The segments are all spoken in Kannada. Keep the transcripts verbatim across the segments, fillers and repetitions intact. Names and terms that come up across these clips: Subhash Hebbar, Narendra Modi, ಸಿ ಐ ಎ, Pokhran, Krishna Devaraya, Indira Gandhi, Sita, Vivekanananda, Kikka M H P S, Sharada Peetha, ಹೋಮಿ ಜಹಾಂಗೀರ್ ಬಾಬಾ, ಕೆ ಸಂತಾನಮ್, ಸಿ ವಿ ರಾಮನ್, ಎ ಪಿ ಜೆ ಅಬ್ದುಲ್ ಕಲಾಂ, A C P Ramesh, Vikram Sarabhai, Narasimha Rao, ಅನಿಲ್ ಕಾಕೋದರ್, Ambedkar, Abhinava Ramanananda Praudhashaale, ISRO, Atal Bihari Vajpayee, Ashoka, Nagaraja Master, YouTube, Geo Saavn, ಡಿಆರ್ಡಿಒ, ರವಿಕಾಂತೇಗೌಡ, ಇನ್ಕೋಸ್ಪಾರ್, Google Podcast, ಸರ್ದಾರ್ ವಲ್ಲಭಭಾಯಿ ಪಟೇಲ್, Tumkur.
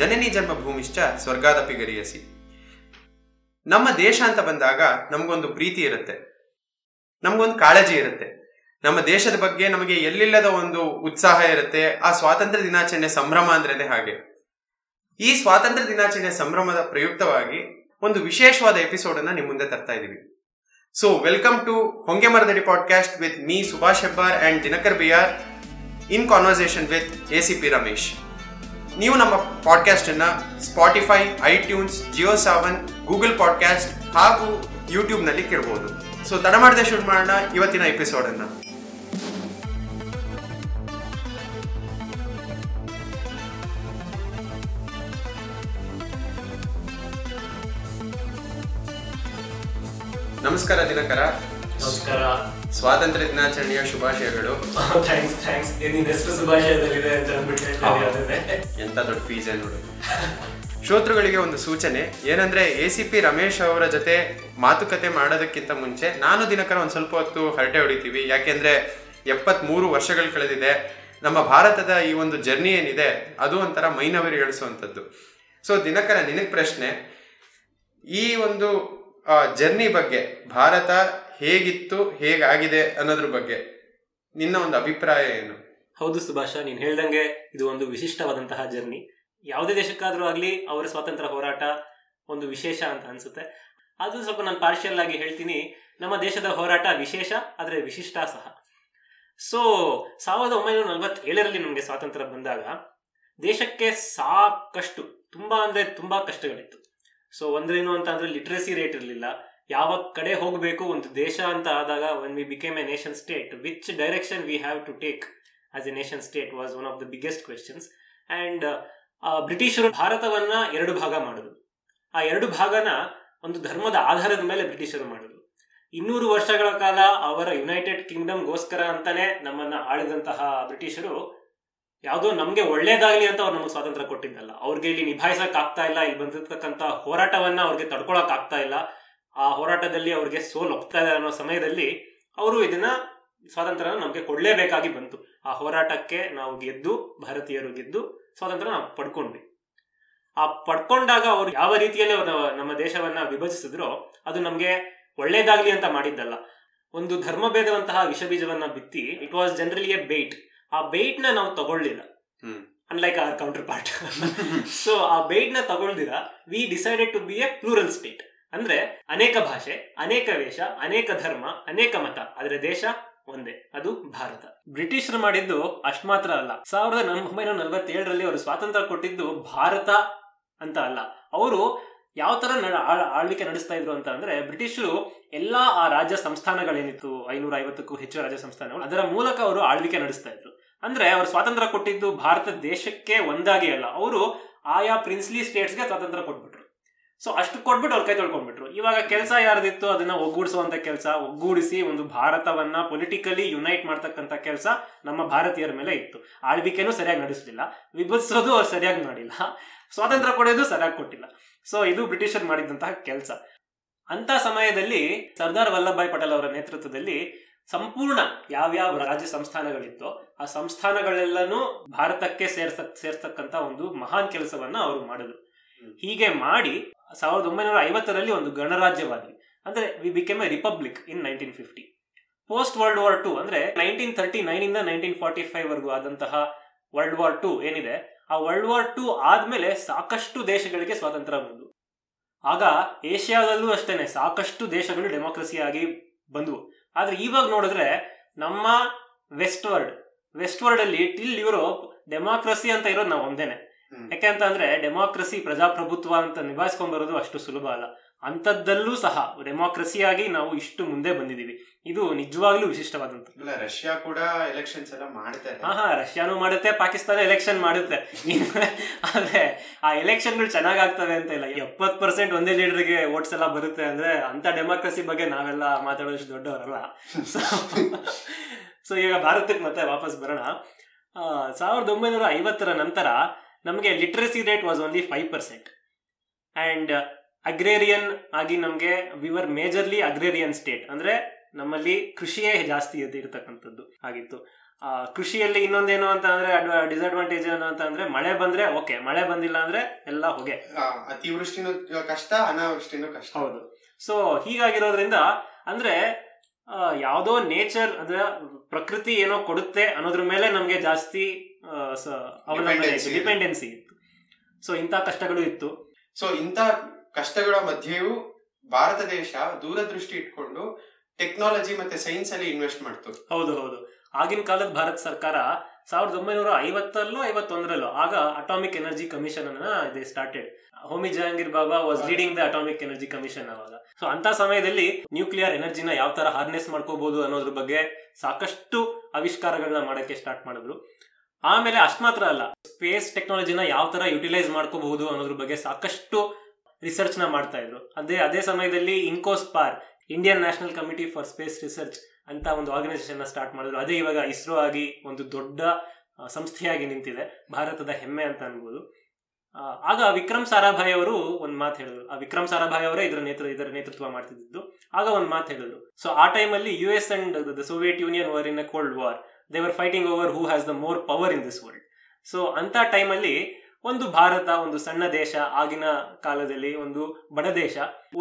ಜನನಿ ಜನ್ಮ ಭೂಮಿಶ್ಚ ಸ್ವರ್ಗಾದಪಿ ಗರಿಯಸಿ. ನಮ್ಮ ದೇಶ ಅಂತ ಬಂದಾಗ ನಮಗೊಂದು ಪ್ರೀತಿ ಇರುತ್ತೆ, ನಮಗೊಂದು ಕಾಳಜಿ ಇರುತ್ತೆ, ನಮ್ಮ ದೇಶದ ಬಗ್ಗೆ ನಮಗೆ ಎಲ್ಲಿಲ್ಲದ ಒಂದು ಉತ್ಸಾಹ ಇರುತ್ತೆ. ಆ ಸ್ವಾತಂತ್ರ್ಯ ದಿನಾಚರಣೆ ಸಂಭ್ರಮ ಅಂದ್ರೆ ಹಾಗೆ. ಈ ಸ್ವಾತಂತ್ರ್ಯ ದಿನಾಚರಣೆ ಸಂಭ್ರಮದ ಪ್ರಯುಕ್ತವಾಗಿ ಒಂದು ವಿಶೇಷವಾದ ಎಪಿಸೋಡ್ ಅನ್ನ ನಿಮ್ಮ ಮುಂದೆ ತರ್ತಾ ಇದೀವಿ. So welcome to Honge Maradadi podcast with me Subhash Hebbar and ಜಿನ್ನಕರ್ ಬಿಯಾರ್ in conversation with A C P Ramesh. ನೀವು ನಮ್ಮ ಪಾಡ್ಕಾಸ್ಟ್ ಅನ್ನ Spotify, iTunes, Jio Saavn, Google podcast ಹಾಗೂ ಯೂಟ್ಯೂಬ್ ನಲ್ಲಿ ಕೇಳಬಹುದು. ಸೊ ತಡ ಮಾಡದೆ ಶುರು ಮಾಡೋಣ ಇವತ್ತಿನ ಎಪಿಸೋಡ್ ಅನ್ನ. ನಮಸ್ಕಾರ ದಿನಕರ. ನಮಸ್ಕಾರ. ಸ್ವಾತಂತ್ರ್ಯ ದಿನಾಚರಣೆಯ ಶುಭಾಶಯಗಳು. ಥ್ಯಾಂಕ್ಸ್ ಥ್ಯಾಂಕ್ಸ್ ನಿನ್ನ ಹೆಸರು ಶುಭಾಶಯದಲ್ಲಿದೆ ಅಂತ ಅಂದ್ಬಿಟ್ಟು ಎಂತ ದೊಡ್ಡ ಫೀಸ್ ನೋಡು. ಶ್ರೋತೃಗಳಿಗೆ ಒಂದು ಸೂಚನೆ ಏನಂದ್ರೆ, ಎ ಸಿ ಪಿ ರಮೇಶ್ ಅವರ ಜೊತೆ ಮಾತುಕತೆ ಮಾಡೋದಕ್ಕಿಂತ ಮುಂಚೆ ನಾನು ದಿನಕರ ಒಂದು ಸ್ವಲ್ಪ ಹೊತ್ತು ಹರಟೆ ಹೊಡಿತೀವಿ. ಯಾಕೆಂದ್ರೆ ಎಪ್ಪತ್ತ್ ಮೂರು ವರ್ಷಗಳು ಕಳೆದಿದೆ. ನಮ್ಮ ಭಾರತದ ಈ ಒಂದು ಜರ್ನಿ ಏನಿದೆ ಅದು ಒಂಥರ ಮೈನವಿರಿ ಗಳಿಸುವಂಥದ್ದು. ಸೊ ದಿನಕರ, ನಿನಗೆ ಪ್ರಶ್ನೆ, ಈ ಒಂದು ಜರ್ನಿ ಬಗ್ಗೆ, ಭಾರತ ಹೇಗಿತ್ತು ಹೇಗಾಗಿದೆ ಅನ್ನೋದ್ರ ಬಗ್ಗೆ ನಿನ್ನ ಒಂದು ಅಭಿಪ್ರಾಯ ಏನು? ಹೌದು ಸುಭಾಷ, ನೀನ್ ಹೇಳ್ದಂಗೆ ಇದು ಒಂದು ವಿಶಿಷ್ಟವಾದಂತಹ ಜರ್ನಿ. ಯಾವುದೇ ದೇಶಕ್ಕಾದ್ರೂ ಆಗ್ಲಿ ಅವರ ಸ್ವಾತಂತ್ರ್ಯ ಹೋರಾಟ ಒಂದು ವಿಶೇಷ ಅಂತ ಅನ್ಸುತ್ತೆ. ಅದು ಸ್ವಲ್ಪ ನಾನು ಪಾರ್ಷಿಯಲ್ ಆಗಿ ಹೇಳ್ತೀನಿ. ನಮ್ಮ ದೇಶದ ಹೋರಾಟ ವಿಶೇಷ, ಆದ್ರೆ ವಿಶಿಷ್ಟ ಸಹ. ಸೊ ಸಾವಿರದ ಒಂಬೈನೂರ ನಲವತ್ತೇಳರಲ್ಲಿ ನಮಗೆ ಸ್ವಾತಂತ್ರ್ಯ ಬಂದಾಗ ದೇಶಕ್ಕೆ ಸಾಕಷ್ಟು, ತುಂಬಾ ಅಂದ್ರೆ ತುಂಬಾ ಕಷ್ಟಗಳಿತ್ತು. ಸೊ ಒಂದ್ರೇನು ಅಂತ ಅಂದ್ರೆ ಲಿಟ್ರಸಿ ರೇಟ್ ಇರಲಿಲ್ಲ. ಯಾವ ಕಡೆ ಹೋಗಬೇಕು ಒಂದು ದೇಶ ಅಂತ ಆದಾಗ, when we became a nation state, which direction we have to take as a nation state was one of the biggest questions. And ಬ್ರಿಟಿಷರು ಭಾರತವನ್ನ ಎರಡು ಭಾಗ ಮಾಡಿದ್ರು. ಆ ಎರಡು ಭಾಗನ ಒಂದು ಧರ್ಮದ ಆಧಾರದ ಮೇಲೆ ಬ್ರಿಟಿಷರು ಮಾಡಿದ್ರು. ಇನ್ನೂರು ವರ್ಷಗಳ ಕಾಲ ಅವರ ಯುನೈಟೆಡ್ ಕಿಂಗ್ಡಮ್ಗೋಸ್ಕರ ಅಂತಾನೆ ನಮ್ಮನ್ನ ಆಳಿದಂತಹ ಬ್ರಿಟಿಷರು ಯಾವುದೋ ನಮಗೆ ಒಳ್ಳೇದಾಗಲಿ ಅಂತ ಅವ್ರು ನಮಗೆ ಸ್ವಾತಂತ್ರ್ಯ ಕೊಟ್ಟಿದ್ದಲ್ಲ. ಅವ್ರಿಗೆ ಇಲ್ಲಿ ನಿಭಾಯಿಸಕ್ ಆಗ್ತಾ ಇಲ್ಲ, ಇಲ್ಲಿ ಬಂದಿರ್ತಕ್ಕಂಥ ಹೋರಾಟವನ್ನ ಅವ್ರಿಗೆ ತಡ್ಕೊಳಕ್ ಆಗ್ತಾ ಇಲ್ಲ, ಆ ಹೋರಾಟದಲ್ಲಿ ಅವ್ರಿಗೆ ಸೋಲು ಒಪ್ತಾ ಇಲ್ಲ ಅನ್ನೋ ಸಮಯದಲ್ಲಿ ಅವರು ಇದನ್ನ ಸ್ವಾತಂತ್ರ್ಯನ ನಮಗೆ ಕೊಡಲೇಬೇಕಾಗಿ ಬಂತು. ಆ ಹೋರಾಟಕ್ಕೆ ನಾವು ಗೆದ್ದು, ಭಾರತೀಯರು ಗೆದ್ದು ಸ್ವಾತಂತ್ರ್ಯ ನಾವು ಪಡ್ಕೊಂಡ್ವಿ. ಆ ಪಡ್ಕೊಂಡಾಗ ಅವರು ಯಾವ ರೀತಿಯಲ್ಲಿ ನಮ್ಮ ದೇಶವನ್ನ ವಿಭಜಿಸಿದ್ರೋ ಅದು ನಮಗೆ ಒಳ್ಳೇದಾಗ್ಲಿ ಅಂತ ಮಾಡಿದ್ದಲ್ಲ. ಒಂದು ಧರ್ಮ ಭೇದವಂತಹ ವಿಷಬೀಜವನ್ನ ಬಿತ್ತಿ, it was generally a bait. ಆ ಬೇಟ್ ನ ನಾವು ತಗೊಳ್ಳಿಲ್ಲ, unlike our counterpart. So ಆ ಬೇಟ್ ನ ತಗೊಳ್ದಿರ we decided to be a plural state. ಅಂದ್ರೆ ಅನೇಕ ಭಾಷೆ, ಅನೇಕ ವೇಷ, ಅನೇಕ ಧರ್ಮ, ಅನೇಕ ಮತ, ಆದ್ರೆ ದೇಶ ಒಂದೇ, ಅದು ಭಾರತ. ಬ್ರಿಟಿಷರು ಮಾಡಿದ್ದು ಅಷ್ಟು ಮಾತ್ರ ಅಲ್ಲ. ಸಾವಿರದ ಒಂಬೈನೂರ ನಲವತ್ತೇಳರಲ್ಲಿ ಅವರು ಸ್ವಾತಂತ್ರ್ಯ ಕೊಟ್ಟಿದ್ದು ಭಾರತ ಅಂತ ಅಲ್ಲ. ಅವರು ಯಾವ ತರ ಆಳ್ವಿಕೆ ನಡೆಸ್ತಾ ಇದ್ರು ಅಂತ ಅಂದ್ರೆ, ಬ್ರಿಟಿಷರು ಎಲ್ಲಾ ಆ ರಾಜ್ಯ ಸಂಸ್ಥಾನಗಳೇನಿತ್ತು, ಐನೂರ ಐವತ್ತಕ್ಕೂ ಹೆಚ್ಚು ರಾಜ್ಯ ಸಂಸ್ಥಾನಗಳು, ಅದರ ಮೂಲಕ ಅವರು ಆಳ್ವಿಕೆ ನಡೆಸ್ತಾ ಇದ್ರು. ಅಂದ್ರೆ ಅವರು ಸ್ವಾತಂತ್ರ್ಯ ಕೊಟ್ಟಿದ್ದು ಭಾರತ ದೇಶಕ್ಕೆ ಒಂದಾಗಿ ಅಲ್ಲ, ಅವರು ಆಯಾ ಪ್ರಿನ್ಸ್ಲಿ ಸ್ಟೇಟ್ಸ್ಗೆ ಸ್ವಾತಂತ್ರ್ಯ ಕೊಟ್ಬಿಟ್ರು. ಸೊ ಅಷ್ಟು ಕೊಟ್ಬಿಟ್ಟು ಅವ್ರ ಕೈ ತೊಳ್ಕೊಂಡ್ಬಿಟ್ರು. ಇವಾಗ ಕೆಲಸ ಯಾರ್ದಿತ್ತು ಅದನ್ನ ಒಗ್ಗೂಡಿಸುವಂತ ಕೆಲಸ, ಒಗ್ಗೂಡಿಸಿ ಒಂದು ಭಾರತವನ್ನ ಪೊಲಿಟಿಕಲಿ ಯುನೈಟ್ ಮಾಡ್ತಕ್ಕಂಥ ಕೆಲಸ ನಮ್ಮ ಭಾರತೀಯರ ಮೇಲೆ ಇತ್ತು. ಆಳ್ವಿಕೆನೂ ಸರಿಯಾಗಿ ನಡೆಸಲಿಲ್ಲ, ವಿಭಜಿಸೋದು ಅವ್ರು ಸರಿಯಾಗಿ ಮಾಡಿಲ್ಲ, ಸ್ವಾತಂತ್ರ್ಯ ಕೊಡೋದು ಸರಿಯಾಗಿ ಕೊಟ್ಟಿಲ್ಲ. ಸೊ ಇದು ಬ್ರಿಟಿಷರ್ ಮಾಡಿದಂತಹ ಕೆಲಸ. ಅಂತ ಸಮಯದಲ್ಲಿ ಸರ್ದಾರ್ ವಲ್ಲಭಭಾಯಿ ಪಟೇಲ್ ಅವರ ನೇತೃತ್ವದಲ್ಲಿ ಸಂಪೂರ್ಣ ಯಾವ್ಯಾವ ರಾಜ್ಯ ಸಂಸ್ಥಾನಗಳಿತ್ತು ಆ ಸಂಸ್ಥಾನಗಳೆಲ್ಲನೂ ಭಾರತಕ್ಕೆ ಸೇರ್ಸ ಸೇರ್ತಕ್ಕಂತ ಒಂದು ಮಹಾನ್ ಕೆಲಸವನ್ನ ಅವರು ಮಾಡಿದ್ರು. ಹೀಗೆ ಮಾಡಿ ಸಾವಿರದ ಒಂಬೈನೂರ ಐವತ್ತರಲ್ಲಿ ಒಂದು ಗಣರಾಜ್ಯವಾದ್ವಿ. ಅಂದ್ರೆ we became a republic in nineteen fifty. Post world war two ಅಂದ್ರೆ ನೈನ್ಟೀನ್ ತರ್ಟಿ ನೈನ್ ಇಂದ ನೈನ್ಟೀನ್ ಫಾರ್ಟಿ ಫೈವ್ ವರೆಗೂ ಆದಂತಹ ವರ್ಲ್ಡ್ ವಾರ್ ಟು ಏನಿದೆ, ಆ ವರ್ಲ್ಡ್ ವಾರ್ ಟು ಆದ್ಮೇಲೆ ಸಾಕಷ್ಟು ದೇಶಗಳಿಗೆ ಸ್ವಾತಂತ್ರ್ಯ ಬಂದು, ಆಗ ಏಷ್ಯಾದಲ್ಲೂ ಅಷ್ಟೇನೆ ಸಾಕಷ್ಟು ದೇಶಗಳು ಡೆಮೋಕ್ರಸಿಯಾಗಿ ಬಂದವು. ಆದ್ರೆ ಇವಾಗ ನೋಡಿದ್ರೆ ನಮ್ಮ ವೆಸ್ಟ್ವರ್ಡ್ ವೆಸ್ಟ್ವರ್ಡ್ ಅಲ್ಲಿ ಟಿಲ್ ಯುರೋಪ್ ಡೆಮಾಕ್ರಸಿ ಅಂತ ಇರೋದು ನಾವು ಒಂದೇನೆ. ಯಾಕೆ ಅಂತ ಅಂದ್ರೆ ಡೆಮಾಕ್ರಸಿ, ಪ್ರಜಾಪ್ರಭುತ್ವ ಅಂತ ನಿಭಾಯಿಸ್ಕೊಂಡ್ ಬರೋದು ಅಷ್ಟು ಸುಲಭ ಅಲ್ಲ. ಅಂತದ್ದಲ್ಲೂ ಸಹ ಡೆಮಾಕ್ರಸಿಯಾಗಿ ನಾವು ಇಷ್ಟು ಮುಂದೆ ಬಂದಿದೀವಿ. ಇದು ನಿಜವಾಗ್ಲೂ ವಿಶಿಷ್ಟವಾದಂತ. ರಷ್ಯಾ ಕೂಡ ಎಲೆಕ್ಷನ್ಸ್ ಎಲ್ಲ ಮಾಡುತ್ತೆ. ಹಾ ಹಾ ರಷ್ಯಾನು ಮಾಡುತ್ತೆ, ಪಾಕಿಸ್ತಾನ ಎಲೆಕ್ಷನ್ ಮಾಡುತ್ತೆ. ಆದ್ರೆ ಆ ಎಲೆಕ್ಷನ್ಗಳು ಚೆನ್ನಾಗ್ ಆಗ್ತವೆ ಅಂತ ಇಲ್ಲ. ಎಪ್ಪತ್ ಪರ್ಸೆಂಟ್ ಒಂದೇ ಲೀಡರ್ಗೆ ವೋಟ್ಸ್ ಎಲ್ಲ ಬರುತ್ತೆ ಅಂದ್ರೆ ಅಂತ ಡೆಮಾಕ್ರಸಿ ಬಗ್ಗೆ ನಾವೆಲ್ಲ ಮಾತಾಡೋಷ್ಟು ದೊಡ್ಡವರಲ್ಲ. ಸೊ ಈಗ ಭಾರತಕ್ಕೆ ಮತ್ತೆ ವಾಪಸ್ ಬರೋಣ. ಸಾವಿರದ ಒಂಬೈನೂರ ಐವತ್ತರ ನಂತರ ನಮಗೆ literacy rate was only five percent. And agrarian ಆಗಿ ನಮಗೆ we were majorly agrarian state. ಅಂದರೆ ನಮ್ಮಲ್ಲಿ ಕೃಷಿಯೇ ಜಾಸ್ತಿ ಇರ್ತಕ್ಕಂಥದ್ದು ಆಗಿತ್ತು. ಕೃಷಿಯಲ್ಲಿ ಇನ್ನೊಂದೇನು ಅಂತ ಅಂದ್ರೆ ಡಿಸ್ಅಡ್ವಾಂಟೇಜ್ ಏನು ಅಂತ ಅಂದ್ರೆ ಮಳೆ ಬಂದ್ರೆ ಓಕೆ, ಮಳೆ ಬಂದಿಲ್ಲ ಅಂದ್ರೆ ಎಲ್ಲ ಹೊಗೆ, ಅತಿವೃಷ್ಟಿನೂ ಕಷ್ಟ, ಅನಾವೃಷ್ಟಿನೂ ಕಷ್ಟ. ಹೌದು. ಸೊ ಹೀಗಾಗಿರೋದ್ರಿಂದ ಅಂದ್ರೆ ಯಾವುದೋ ನೇಚರ್ ಅಂದ್ರೆ ಪ್ರಕೃತಿ ಏನೋ ಕೊಡುತ್ತೆ ಅನ್ನೋದ್ರ ಮೇಲೆ ನಮ್ಗೆ ಜಾಸ್ತಿ ಅವಲಂಬನೆ ಇತ್ತು, ಡಿಪೆಂಡೆನ್ಸಿ ಇತ್ತು. ಸೊ ಇಂಥ ಕಷ್ಟಗಳು ಇತ್ತು. ಸೊ ಇಂಥ ಕಷ್ಟಗಳ ಮಧ್ಯೆಯೂ ಭಾರತ ದೇಶ ದೂರದೃಷ್ಟಿ ಇಟ್ಕೊಂಡು ಟೆಕ್ನಾಲಜಿ ಮತ್ತೆ ಸೈನ್ಸ್ ಅಲ್ಲಿ ಇನ್ವೆಸ್ಟ್ ಮಾಡ್ತು. ಹೌದು ಹೌದು. ಆಗಿನ ಕಾಲದ ಭಾರತ ಸರ್ಕಾರ ಸಾವಿರದ ಒಂಬೈನೂರ ಐವತ್ತಲ್ಲೋ ಐವತ್ತೊಂದರಲ್ಲೋ ಆಗ ಅಟಾಮಿಕ್ ಎನರ್ಜಿ ಕಮಿಷನ್ ಅನ್ನ started. ಹೋಮಿ ಜಹಾಂಗೀರ್ ಬಾಬಾ was leading the atomic energy commission ಅವಾಗ. ಸೊ ಅಂತ ಸಮಯದಲ್ಲಿ ನ್ಯೂಕ್ಲಿಯರ್ ಎನರ್ಜಿನ ಯಾವ ತರ ಹಾರ್ನೆಸ್ ಮಾಡ್ಕೋಬಹುದು ಅನ್ನೋದ್ರ ಬಗ್ಗೆ ಸಾಕಷ್ಟು ಆವಿಷ್ಕಾರಗಳನ್ನ ಮಾಡಕ್ಕೆ ಸ್ಟಾರ್ಟ್ ಮಾಡಿದ್ರು. ಆಮೇಲೆ ಅಷ್ಟು ಮಾತ್ರ ಅಲ್ಲ, ಸ್ಪೇಸ್ ಟೆಕ್ನಾಲಜಿನ ಯಾವ ತರ ಯುಟಿಲೈಸ್ ಮಾಡ್ಕೋಬಹುದು ಅನ್ನೋದ್ರ ಬಗ್ಗೆ ಸಾಕಷ್ಟು ರಿಸರ್ಚ್ ನ ಮಾಡ್ತಾ ಇದ್ರು. ಅದೇ ಅದೇ ಸಮಯದಲ್ಲಿ ಇನ್ಕೋಸ್ಪಾರ್, Indian national committee for space research ಅಂತ ಒಂದು ಆರ್ಗನೈಸೇಷನ್ ಸ್ಟಾರ್ಟ್ ಮಾಡಿದ್ರು. ಅದೇ ಇವಾಗ ಇಸ್ರೋ ಆಗಿ ಒಂದು ದೊಡ್ಡ ಸಂಸ್ಥೆಯಾಗಿ ನಿಂತಿದೆ, ಭಾರತದ ಹೆಮ್ಮೆ ಅಂತ ಅನ್ಬೋದು. ಆಗ ವಿಕ್ರಮ್ ಸಾರಾಭಾಯಿ ಅವರು ಒಂದು ಮಾತು ಹೇಳಿದ್ರು. ಆ ವಿಕ್ರಮ್ ಸಾರಾಭಾಯಿ ಅವರೇ ಇದರ ನೇತೃತ್ವ ಇದರ ನೇತೃತ್ವ ಮಾಡ್ತಿದ್ದು. ಆಗ ಒಂದು ಮಾತು ಹೇಳಿದ್ರು. ಸೊ ಆ ಟೈಮಲ್ಲಿ U S and the Soviet Union were in a cold war, they were fighting over who has the more power in this world. So ಅಂತ ಟೈಮಲ್ಲಿ ಒಂದು ಭಾರತ, ಒಂದು ಸಣ್ಣ ದೇಶ, ಆಗಿನ ಕಾಲದಲ್ಲಿ ಒಂದು ಬಡ ದೇಶ,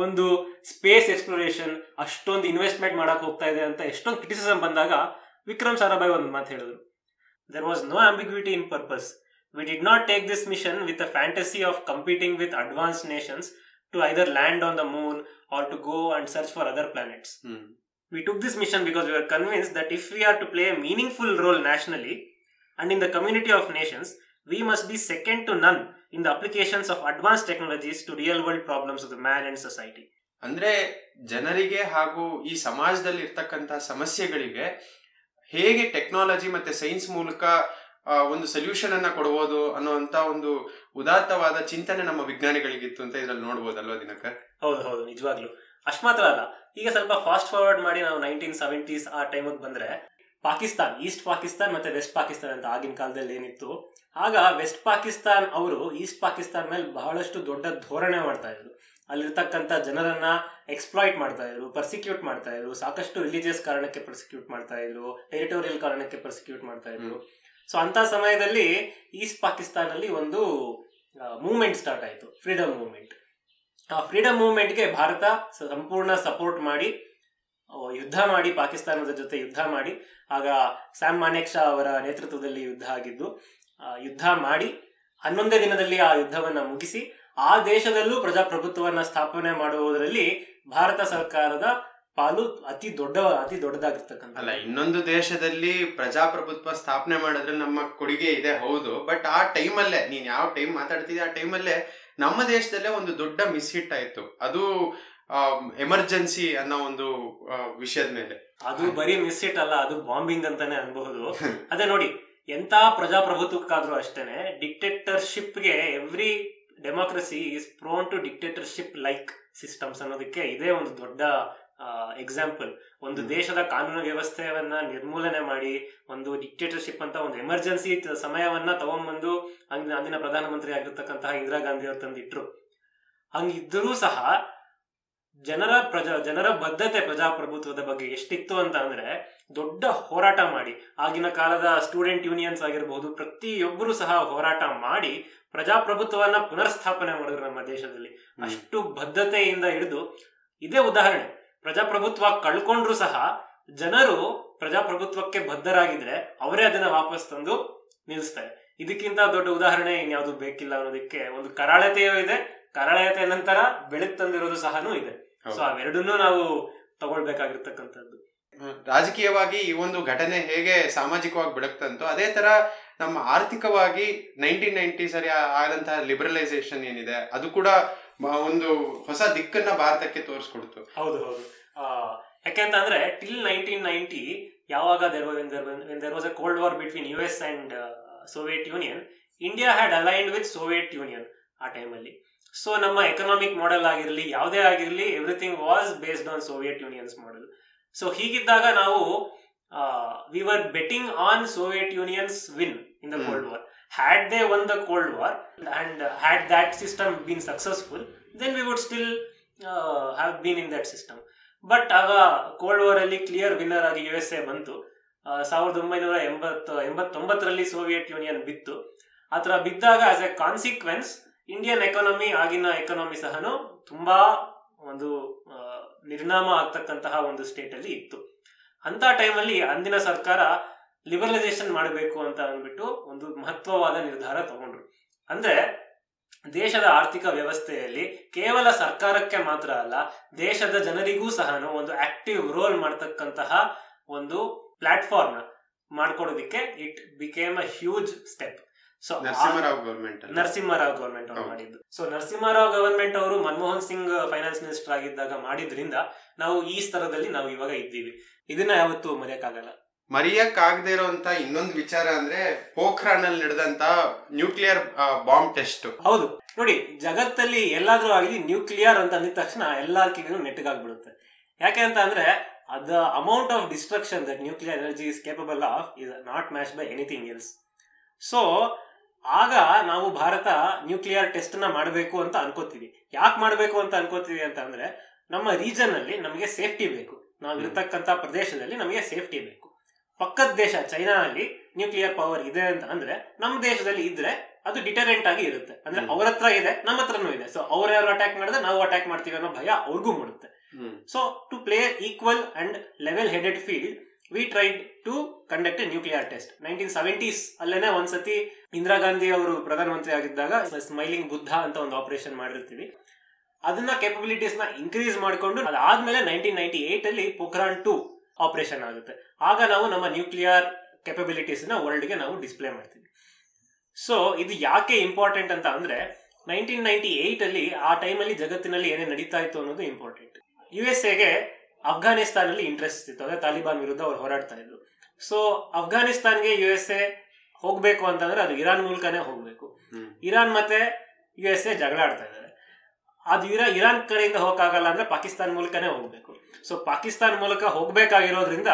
ಒಂದು ಸ್ಪೇಸ್ ಎಕ್ಸ್ಪ್ಲೋರೇಷನ್ ಅಷ್ಟೊಂದು ಇನ್ವೆಸ್ಟ್ಮೆಂಟ್ ಮಾಡಕ್ ಹೋಗ್ತಾ ಇದೆ ಅಂತ ಎಷ್ಟೊಂದು ಕ್ರಿಟಿಸಿಸಮ್ ಬಂದಾಗ ವಿಕ್ರಮ್ ಸಾರಾಭಾಯಿ ಒಂದು ಮಾತು ಹೇಳಿದ್ರು. There was no ambiguity in purpose. We did not take this mission with a fantasy of competing with advanced nations to either land on the moon or to go and search for other planets. Hmm. We took this mission because we were convinced that if we are to play a meaningful role nationally and in the community of nations, we must be second to none in the applications of advanced technologies to real world problems of the man and society. ಅಂದ್ರೆ ಜನರಿಗೆ ಹಾಗೂ ಈ ಸಮಾಜದಲ್ಲಿ ಇರತಕ್ಕಂತ ಸಮಸ್ಯೆಗಳಿಗೆ ಹೇಗೆ ಟೆಕ್ನಾಲಜಿ ಮತ್ತೆ ಸೈನ್ಸ್ ಮೂಲಕ ಒಂದು ಸೊಲ್ಯೂಷನ್ ಅನ್ನ ಕೊಡಬಹುದು ಅನ್ನುವಂತ ಒಂದು ಉದಾತ್ತವಾದ ಚಿಂತನೆ ನಮ್ಮ ವಿಜ್ಞಾನಿಗಳಿಗಿತ್ತು ಅಂತ ಇದ್ರಲ್ಲಿ ನೋಡಬಹುದಲ್ವಾ ದಿನಕರ್? ಹೌದು ಹೌದು, ನಿಜವಾಗ್ಲು. ಅಷ್ಟು ಮಾತ್ರ ಅಲ್ಲ, ಈಗ ಸ್ವಲ್ಪ ಫಾಸ್ಟ್ ಫಾರ್ವರ್ಡ್ ಮಾಡಿ ನಾವು ನೈನ್ಟೀನ್ ಸೆವೆಂಟೀಸ್ ಆ ಟೈಮಲ್ಲಿ ಬಂದ್ರೆ, ಪಾಕಿಸ್ತಾನ್, ಈಸ್ಟ್ ಪಾಕಿಸ್ತಾನ್ ಮತ್ತೆ ವೆಸ್ಟ್ ಪಾಕಿಸ್ತಾನ್ ಅಂತ ಆಗಿನ ಕಾಲದಲ್ಲಿ ಏನಿತ್ತು, ಆಗ ವೆಸ್ಟ್ ಪಾಕಿಸ್ತಾನ್ ಅವರು ಈಸ್ಟ್ ಪಾಕಿಸ್ತಾನ್ ಮೇಲೆ ಬಹಳಷ್ಟು ದೊಡ್ಡ ಧೋರಣೆ ಮಾಡ್ತಾ ಇದ್ರು. ಅಲ್ಲಿರ್ತಕ್ಕಂಥ ಜನರನ್ನ ಎಕ್ಸ್ಪ್ಲಾಯ್ಟ್ ಮಾಡ್ತಾ ಇದ್ರು, ಪರ್ಸಿಕ್ಯೂಟ್ ಮಾಡ್ತಾ ಇದ್ರು, ಸಾಕಷ್ಟು ರಿಲಿಜಿಯಸ್ ಕಾರಣಕ್ಕೆ ಪರ್ಸಿಕ್ಯೂಟ್ ಮಾಡ್ತಾ ಇದ್ರು, ಟೆರಿಟೋರಿಯಲ್ ಕಾರಣಕ್ಕೆ ಪರ್ಸಿಕ್ಯೂಟ್ ಮಾಡ್ತಾ ಇದ್ರು. ಸೊ ಅಂತ ಸಮಯದಲ್ಲಿ ಈಸ್ಟ್ ಪಾಕಿಸ್ತಾನಲ್ಲಿ ಒಂದು ಮೂವ್ಮೆಂಟ್ ಸ್ಟಾರ್ಟ್ ಆಯಿತು, ಫ್ರೀಡಮ್ ಮೂವ್ಮೆಂಟ್. ಆ ಫ್ರೀಡಮ್ ಮೂವ್ಮೆಂಟ್ಗೆ ಭಾರತ ಸಂಪೂರ್ಣ ಸಪೋರ್ಟ್ ಮಾಡಿ ಯುದ್ಧ ಮಾಡಿ, ಪಾಕಿಸ್ತಾನದ ಜೊತೆ ಯುದ್ಧ ಮಾಡಿ, ಆಗ ಸ್ಯಾಮ್ ಮಾನೇಕ್ಷಾ ಅವರ ನೇತೃತ್ವದಲ್ಲಿ ಯುದ್ಧ ಆಗಿದ್ದು, ಯುದ್ಧ ಮಾಡಿ ಹನ್ನೊಂದೇ ದಿನದಲ್ಲಿ ಆ ಯುದ್ಧವನ್ನು ಮುಗಿಸಿ ಆ ದೇಶದಲ್ಲೂ ಪ್ರಜಾಪ್ರಭುತ್ವವನ್ನು ಸ್ಥಾಪನೆ ಮಾಡುವುದರಲ್ಲಿ ಭಾರತ ಸರ್ಕಾರದ ಪಾಲು ಅತಿ ದೊಡ್ಡ ಅತಿ ದೊಡ್ಡದಾಗಿರ್ತಕ್ಕಂಥ. ಅಲ್ಲ, ಇನ್ನೊಂದು ದೇಶದಲ್ಲಿ ಪ್ರಜಾಪ್ರಭುತ್ವ ಸ್ಥಾಪನೆ ಮಾಡಿದ್ರೆ ನಮ್ಮ ಕೊಡುಗೆ ಇದೆ, ಹೌದು. ಬಟ್ ಆ ಟೈಮಲ್ಲೇ, ನೀನ್ ಯಾವ ಟೈಮ್ ಮಾತಾಡ್ತಿದ್ದೆ ಆ ಟೈಮಲ್ಲೇ ನಮ್ಮ ದೇಶದಲ್ಲೇ ಒಂದು ದೊಡ್ಡ ಮಿಸ್ ಹಿಟ್ ಆಯ್ತು. ಅದು ಎಮರ್ಜೆನ್ಸಿ ಅನ್ನೋ ಒಂದು ವಿಷಯದ ಮೇಲೆ. ಅದು ಬರೀ ಮಿಸ್ ಹಿಟ್ ಅಲ್ಲ, ಅದು ಬಾಂಬಿಂಗ್ ಅಂತಾನೆ ಅನ್ಬಹುದು. ಅದೇ ನೋಡಿ, ಎಂತ ಪ್ರಜಾಪ್ರಭುತ್ವಕ್ಕಾದ್ರೂ ಅಷ್ಟೇನೆ, ಡಿಕ್ಟೇಟರ್ಶಿಪ್ಗೆ, every democracy is prone to dictatorship like systems ಅನ್ನೋದಕ್ಕೆ ಇದೇ ಒಂದು ದೊಡ್ಡ ಎಕ್ಸಾಂಪಲ್. ಒಂದು ದೇಶದ ಕಾನೂನು ವ್ಯವಸ್ಥೆಯನ್ನ ನಿರ್ಮೂಲನೆ ಮಾಡಿ ಒಂದು ಡಿಕ್ಟೇಟರ್ಶಿಪ್ ಅಂತ ಒಂದು ಎಮರ್ಜೆನ್ಸಿ ಸಮಯವನ್ನ ತಗೊಂಡ್ಬಂದು ಅಂದಿನ ಅಂದಿನ ಪ್ರಧಾನಮಂತ್ರಿ ಆಗಿರ್ತಕ್ಕಂತಹ ಇಂದಿರಾ ಗಾಂಧಿ ಅವರು ತಂದಿಟ್ರು. ಹಂಗಿದ್ದರೂ ಸಹ ಜನರ ಪ್ರಜಾ ಜನರ ಬದ್ಧತೆ ಪ್ರಜಾಪ್ರಭುತ್ವದ ಬಗ್ಗೆ ಎಷ್ಟಿತ್ತು ಅಂತ ಅಂದ್ರೆ ದೊಡ್ಡ ಹೋರಾಟ ಮಾಡಿ, ಆಗಿನ ಕಾಲದ ಸ್ಟೂಡೆಂಟ್ ಯೂನಿಯನ್ಸ್ ಆಗಿರಬಹುದು, ಪ್ರತಿಯೊಬ್ಬರು ಸಹ ಹೋರಾಟ ಮಾಡಿ ಪ್ರಜಾಪ್ರಭುತ್ವವನ್ನ ಪುನರ್ಸ್ಥಾಪನೆ ಮಾಡಿದ್ರು ನಮ್ಮ ದೇಶದಲ್ಲಿ. ಅಷ್ಟು ಬದ್ಧತೆಯಿಂದ ಹಿಡಿದು, ಇದೇ ಉದಾಹರಣೆ, ಪ್ರಜಾಪ್ರಭುತ್ವ ಕಳ್ಕೊಂಡ್ರು ಸಹ ಜನರು ಪ್ರಜಾಪ್ರಭುತ್ವಕ್ಕೆ ಬದ್ಧರಾಗಿದ್ರೆ ಅವರೇ ಅದನ್ನ ವಾಪಸ್ ತಂದು ನಿಲ್ಲಿಸ್ತಾರೆ. ಇದಕ್ಕಿಂತ ದೊಡ್ಡ ಉದಾಹರಣೆ ಇನ್ಯಾವುದು ಬೇಕಿಲ್ಲ ಅನ್ನೋದಕ್ಕೆ. ಒಂದು ಕರಾಳತೆಯೂ ಇದೆ, ಕರಾಳತೆಯ ನಂತರ ಬೆಳಕು ತಂದಿರೋದು ಸಹನೂ ಇದೆ. ಸೊ ಅವೆರಡನ್ನೂ ನಾವು ತಗೊಳ್ಬೇಕಾಗಿರ್ತಕ್ಕಂಥದ್ದು. ರಾಜಕೀಯವಾಗಿ ಈ ಒಂದು ಘಟನೆ ಹೇಗೆ ಸಾಮಾಜಿಕವಾಗಿ ಬೆಳಕು ತಂತು, ಅದೇ ತರ ನಮ್ಮ ಆರ್ಥಿಕವಾಗಿ ನೈನ್ಟೀನ್ ನೈನ್ಟಿ ಸರಿ ಆದಂತಹ ಲಿಬರಲೈಸೇಷನ್ ಏನಿದೆ ಅದು ಕೂಡ ಒಂದು ಹೊಸ ದಿಕ್ಕನ್ನ ಭಾರತಕ್ಕೆ ತೋರಿಸ್ಕೊಡ್ತು. ಹೌದು ಹೌದು. ಯಾಕೆಂತ ಅಂದ್ರೆ ಟಿಲ್ ನೈನ್ಟೀನ್ ನೈನ್ಟಿ ಯಾವಾಗ there was a cold war between U S and Soviet Union, India had aligned with Soviet Union ಆ ಟೈಮಲ್ಲಿ. ಸೊ ನಮ್ಮ ಎಕನಾಮಿಕ್ ಮಾಡೆಲ್ ಆಗಿರಲಿ, ಯಾವುದೇ ಆಗಿರಲಿ, everything was based on Soviet Union's model. So ಹೀಗಿದ್ದಾಗ ನಾವು we were betting on Soviet Union's win in the cold war. Had they won the Cold War and had that system been successful, then we would still uh, have been in that system. But aga Cold War alli clear winner aagi U S A bantu. ಸಾವಿರದ ಒಂಬೈನೂರ ಎಂಬತ್ತು ಎಂಬತ್ತೊಂಬತ್ತರಲ್ಲಿ ಸೋವಿಯೆಟ್ ಯೂನಿಯನ್ ಬಿತ್ತು. ಆ ಥರ ಬಿದ್ದಾಗ as a consequence Indian economy, ಆಗಿನ ಎಕಾನಮಿ ಸಹನು ತುಂಬಾ ಒಂದು ನಿರ್ನಾಮ ಆಗ್ತಕ್ಕಂತಹ ಒಂದು ಸ್ಟೇಟಲ್ಲಿ ಇತ್ತು. ಅಂಥ ಟೈಮಲ್ಲಿ ಅಂದಿನ ಸರ್ಕಾರ ಲಿಬರಲೈಸೇಷನ್ ಮಾಡಬೇಕು ಅಂತ ಅಂದ್ಬಿಟ್ಟು ಒಂದು ಮಹತ್ವವಾದ ನಿರ್ಧಾರ ತಗೊಂಡ್ರು. ಅಂದ್ರೆ ದೇಶದ ಆರ್ಥಿಕ ವ್ಯವಸ್ಥೆಯಲ್ಲಿ ಕೇವಲ ಸರ್ಕಾರಕ್ಕೆ ಮಾತ್ರ ಅಲ್ಲ, ದೇಶದ ಜನರಿಗೂ ಸಹ ಒಂದು ಆಕ್ಟಿವ್ ರೋಲ್ ಮಾಡ್ತಕ್ಕಂತಹ ಒಂದು ಪ್ಲಾಟ್ಫಾರ್ಮ್ ಮಾಡ್ಕೊಡೋದಿಕ್ಕೆ it became a huge step. So Narasimha Rao government Narasimha Rao government ಅವರು ಮಾಡಿದ್ದು. ಸೊ ನರಸಿಂಹರಾವ್ ಗವರ್ಮೆಂಟ್ ಅವರು ಮನಮೋಹನ್ ಸಿಂಗ್ ಫೈನಾನ್ಸ್ ಮಿನಿಸ್ಟರ್ ಆಗಿದ್ದಾಗ ಮಾಡಿದ್ರಿಂದ ನಾವು ಈ ಸ್ತರದಲ್ಲಿ ನಾವು ಇವಾಗ ಇದ್ದೀವಿ. ಇದನ್ನ ಯಾವತ್ತೂ ಮರೆಯಕ್ಕಾಗಲ್ಲ. ಮರೆಯಕ್ಕಾಗದೇ ಇರೋಂತ ಇನ್ನೊಂದು ವಿಚಾರ ಅಂದ್ರೆ ಪೋಖ್ರಾನ್ ಅಲ್ಲಿ ನಡೆದಂತ ನ್ಯೂಕ್ಲಿಯರ್ ಬಾಂಬ್ ಟೆಸ್ಟ್. ಹೌದು ನೋಡಿ, ಜಗತ್ತಲ್ಲಿ ಎಲ್ಲಾದ್ರೂ ಆಗಲಿ ನ್ಯೂಕ್ಲಿಯರ್ ಅಂತ ಅಂದಿದ ತಕ್ಷಣ ಎಲ್ಲಾರ್ ಕಿವಿನೂ ನೆಟ್ಟಗಾಗ್ಬಿಡುತ್ತೆ. ಯಾಕೆ ಅಂತ ಅಂದ್ರೆ ಅದ amount of destruction that nuclear energy is capable of is not matched by anything else. So ಆಗ ನಾವು ಭಾರತ ನ್ಯೂಕ್ಲಿಯರ್ ಟೆಸ್ಟ್ ನ ಮಾಡಬೇಕು ಅಂತ ಅನ್ಕೋತೀವಿ. ಯಾಕೆ ಮಾಡಬೇಕು ಅಂತ ಅನ್ಕೋತೀವಿ ಅಂತ ಅಂದ್ರೆ ನಮ್ಮ ರೀಜನ್ ಅಲ್ಲಿ ನಮಗೆ ಸೇಫ್ಟಿ ಬೇಕು, ನಾವು ಇರತಕ್ಕಂಥ ಪ್ರದೇಶದಲ್ಲಿ ನಮಗೆ ಸೇಫ್ಟಿ ಬೇಕು. ಪಕ್ಕದ ದೇಶ ಚೈನಾನಲ್ಲಿ ನ್ಯೂಕ್ಲಿಯರ್ ಪವರ್ ಇದೆ ಅಂತ ಅಂದ್ರೆ ನಮ್ಮ ದೇಶದಲ್ಲಿ ಇದ್ರೆ ಅದು ಡಿಟರೆಂಟ್ ಆಗಿ ಇರುತ್ತೆ. ಅಂದ್ರೆ ಅವ್ರ ಹತ್ರ ಇದೆ, ನಮ್ಮ ಹತ್ರನೂ ಇದೆ. ಸೊ ಅವ್ರ ಯಾರು ಅಟ್ಯಾಕ್ ಮಾಡಿದ್ರೆ ನಾವು ಅಟ್ಯಾಕ್ ಮಾಡ್ತೀವಿ ಅನ್ನೋ ಭಯ ಅವ್ರಿಗೂ ಮೂಡುತ್ತೆ. So to play equal and level headed field we tried to conduct a nuclear test. Nineteen seventies ಅಲ್ಲೇನೆ ಒಂದ್ಸತಿ ಇಂದಿರಾ ಗಾಂಧಿ ಅವರು ಪ್ರಧಾನಮಂತ್ರಿ ಆಗಿದ್ದಾಗ ಸ್ಮೈಲಿಂಗ್ ಬುದ್ಧ ಅಂತ ಒಂದು ಆಪರೇಷನ್ ಮಾಡಿರ್ತೀವಿ. ಅದನ್ನ ಕೆಪಬಿಲಿಟೀಸ್ ನ ಇನ್ಕ್ರೀಸ್ ಮಾಡಿಕೊಂಡು ಅದಾದ್ಮೇಲೆ ನೈನ್ಟೀನ್ ನೈನ್ಟಿ ಏಟ್ ಅಲ್ಲಿ ಪೋಖ್ರಾನ್ ಟು ಆಪರೇಷನ್ ಆಗುತ್ತೆ. ಆಗ ನಾವು ನಮ್ಮ ನ್ಯೂಕ್ಲಿಯರ್ ಕೆಪಬಿಲಿಟೀಸ್ ನ ವರ್ಲ್ಡ್ ಗೆ ನಾವು ಡಿಸ್ಪ್ಲೇ ಮಾಡ್ತೀವಿ. ಸೊ ಇದು ಯಾಕೆ ಇಂಪಾರ್ಟೆಂಟ್ ಅಂತ ಅಂದ್ರೆ ನೈನ್ಟೀನ್ ನೈನ್ಟಿ ಏಟ್ ಅಲ್ಲಿ ಆ ಟೈಮಲ್ಲಿ ಜಗತ್ತಿನಲ್ಲಿ ಏನೇ ನಡೀತಾ ಇತ್ತು ಅನ್ನೋದು ಇಂಪಾರ್ಟೆಂಟ್. ಯು ಎಸ್ ಎಗೆ ಅಫ್ಘಾನಿಸ್ತಾನಲ್ಲಿ ಇಂಟ್ರೆಸ್ಟ್ ಇತ್ತು, ಅದೇ ತಾಲಿಬಾನ್ ವಿರುದ್ಧ ಅವ್ರು ಹೋರಾಡ್ತಾ ಇದ್ರು. ಸೊ ಅಫ್ಘಾನಿಸ್ತಾನ್ಗೆ ಯು ಎಸ್ ಎ ಹೋಗ್ಬೇಕು ಅಂತಂದ್ರೆ ಅದು ಇರಾನ್ ಮೂಲಕನೇ ಹೋಗ್ಬೇಕು. ಇರಾನ್ ಮತ್ತೆ ಯು ಎಸ್ ಎ ಜಗಳ ಆಡ್ತಾ ಇದ್ದಾರೆ, ಅದು ಇರಾ ಇರಾನ್ ಕಡೆಯಿಂದ ಹೋಗಕ್ಕಾಗಲ್ಲ ಅಂದ್ರೆ ಪಾಕಿಸ್ತಾನ ಮೂಲಕನೇ ಹೋಗ್ಬೇಕು. ಸೊ ಪಾಕಿಸ್ತಾನ ಮೂಲಕ ಹೋಗ್ಬೇಕಾಗಿರೋದ್ರಿಂದ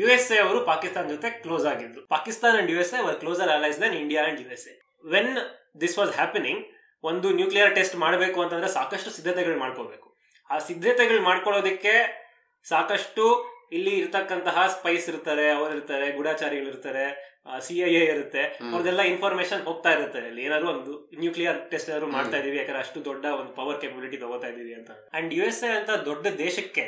ಯು ಎಸ್ ಎ ಅವರು ಪಾಕಿಸ್ತಾನ ಜೊತೆ ಕ್ಲೋಸ್ ಆಗಿದ್ರು. Pakistan and U S A were closer allies then India and U S A. When this was happening, ಒಂದು ನ್ಯೂಕ್ಲಿಯರ್ ಟೆಸ್ಟ್ ಮಾಡಬೇಕು ಅಂತಂದ್ರೆ ಸಾಕಷ್ಟು ಸಿದ್ಧತೆಗಳು ಮಾಡ್ಕೋಬೇಕು. ಆ ಸಿದ್ಧತೆಗಳು ಮಾಡ್ಕೊಳ್ಳೋದಕ್ಕೆ ಸಾಕಷ್ಟು ಇಲ್ಲಿ ಇರ್ತಕ್ಕಂತಹ ಸ್ಪೈಸ್ ಇರ್ತಾರೆ, ಅವರಿರ್ತಾರೆ, ಗೂಢಾಚಾರಿಗಳಿರ್ತಾರೆ, ಸಿ ಐ ಎ ಇರುತ್ತೆ, ಅವ್ರದೆಲ್ಲ ಇನ್ಫಾರ್ಮೇಶನ್ ಹೋಗ್ತಾ ಇರುತ್ತೆ ಅಲ್ಲಿ ಏನಾದ್ರು ಒಂದು ನ್ಯೂಕ್ಲಿಯರ್ ಟೆಸ್ಟ್ ಏನಾದ್ರು ಮಾಡ್ತಾ ಇದೀವಿ, ಯಾಕಂದ್ರೆ ಅಷ್ಟು ದೊಡ್ಡ ಒಂದು ಪವರ್ ಕೆಪಬಿಲಿಟಿ ತಗೋತಾ ಇದೀವಿ ಅಂತ. ಅಂಡ್ ಯು ಎಸ್ ಎ ಅಂತ ದೊಡ್ಡ ದೇಶಕ್ಕೆ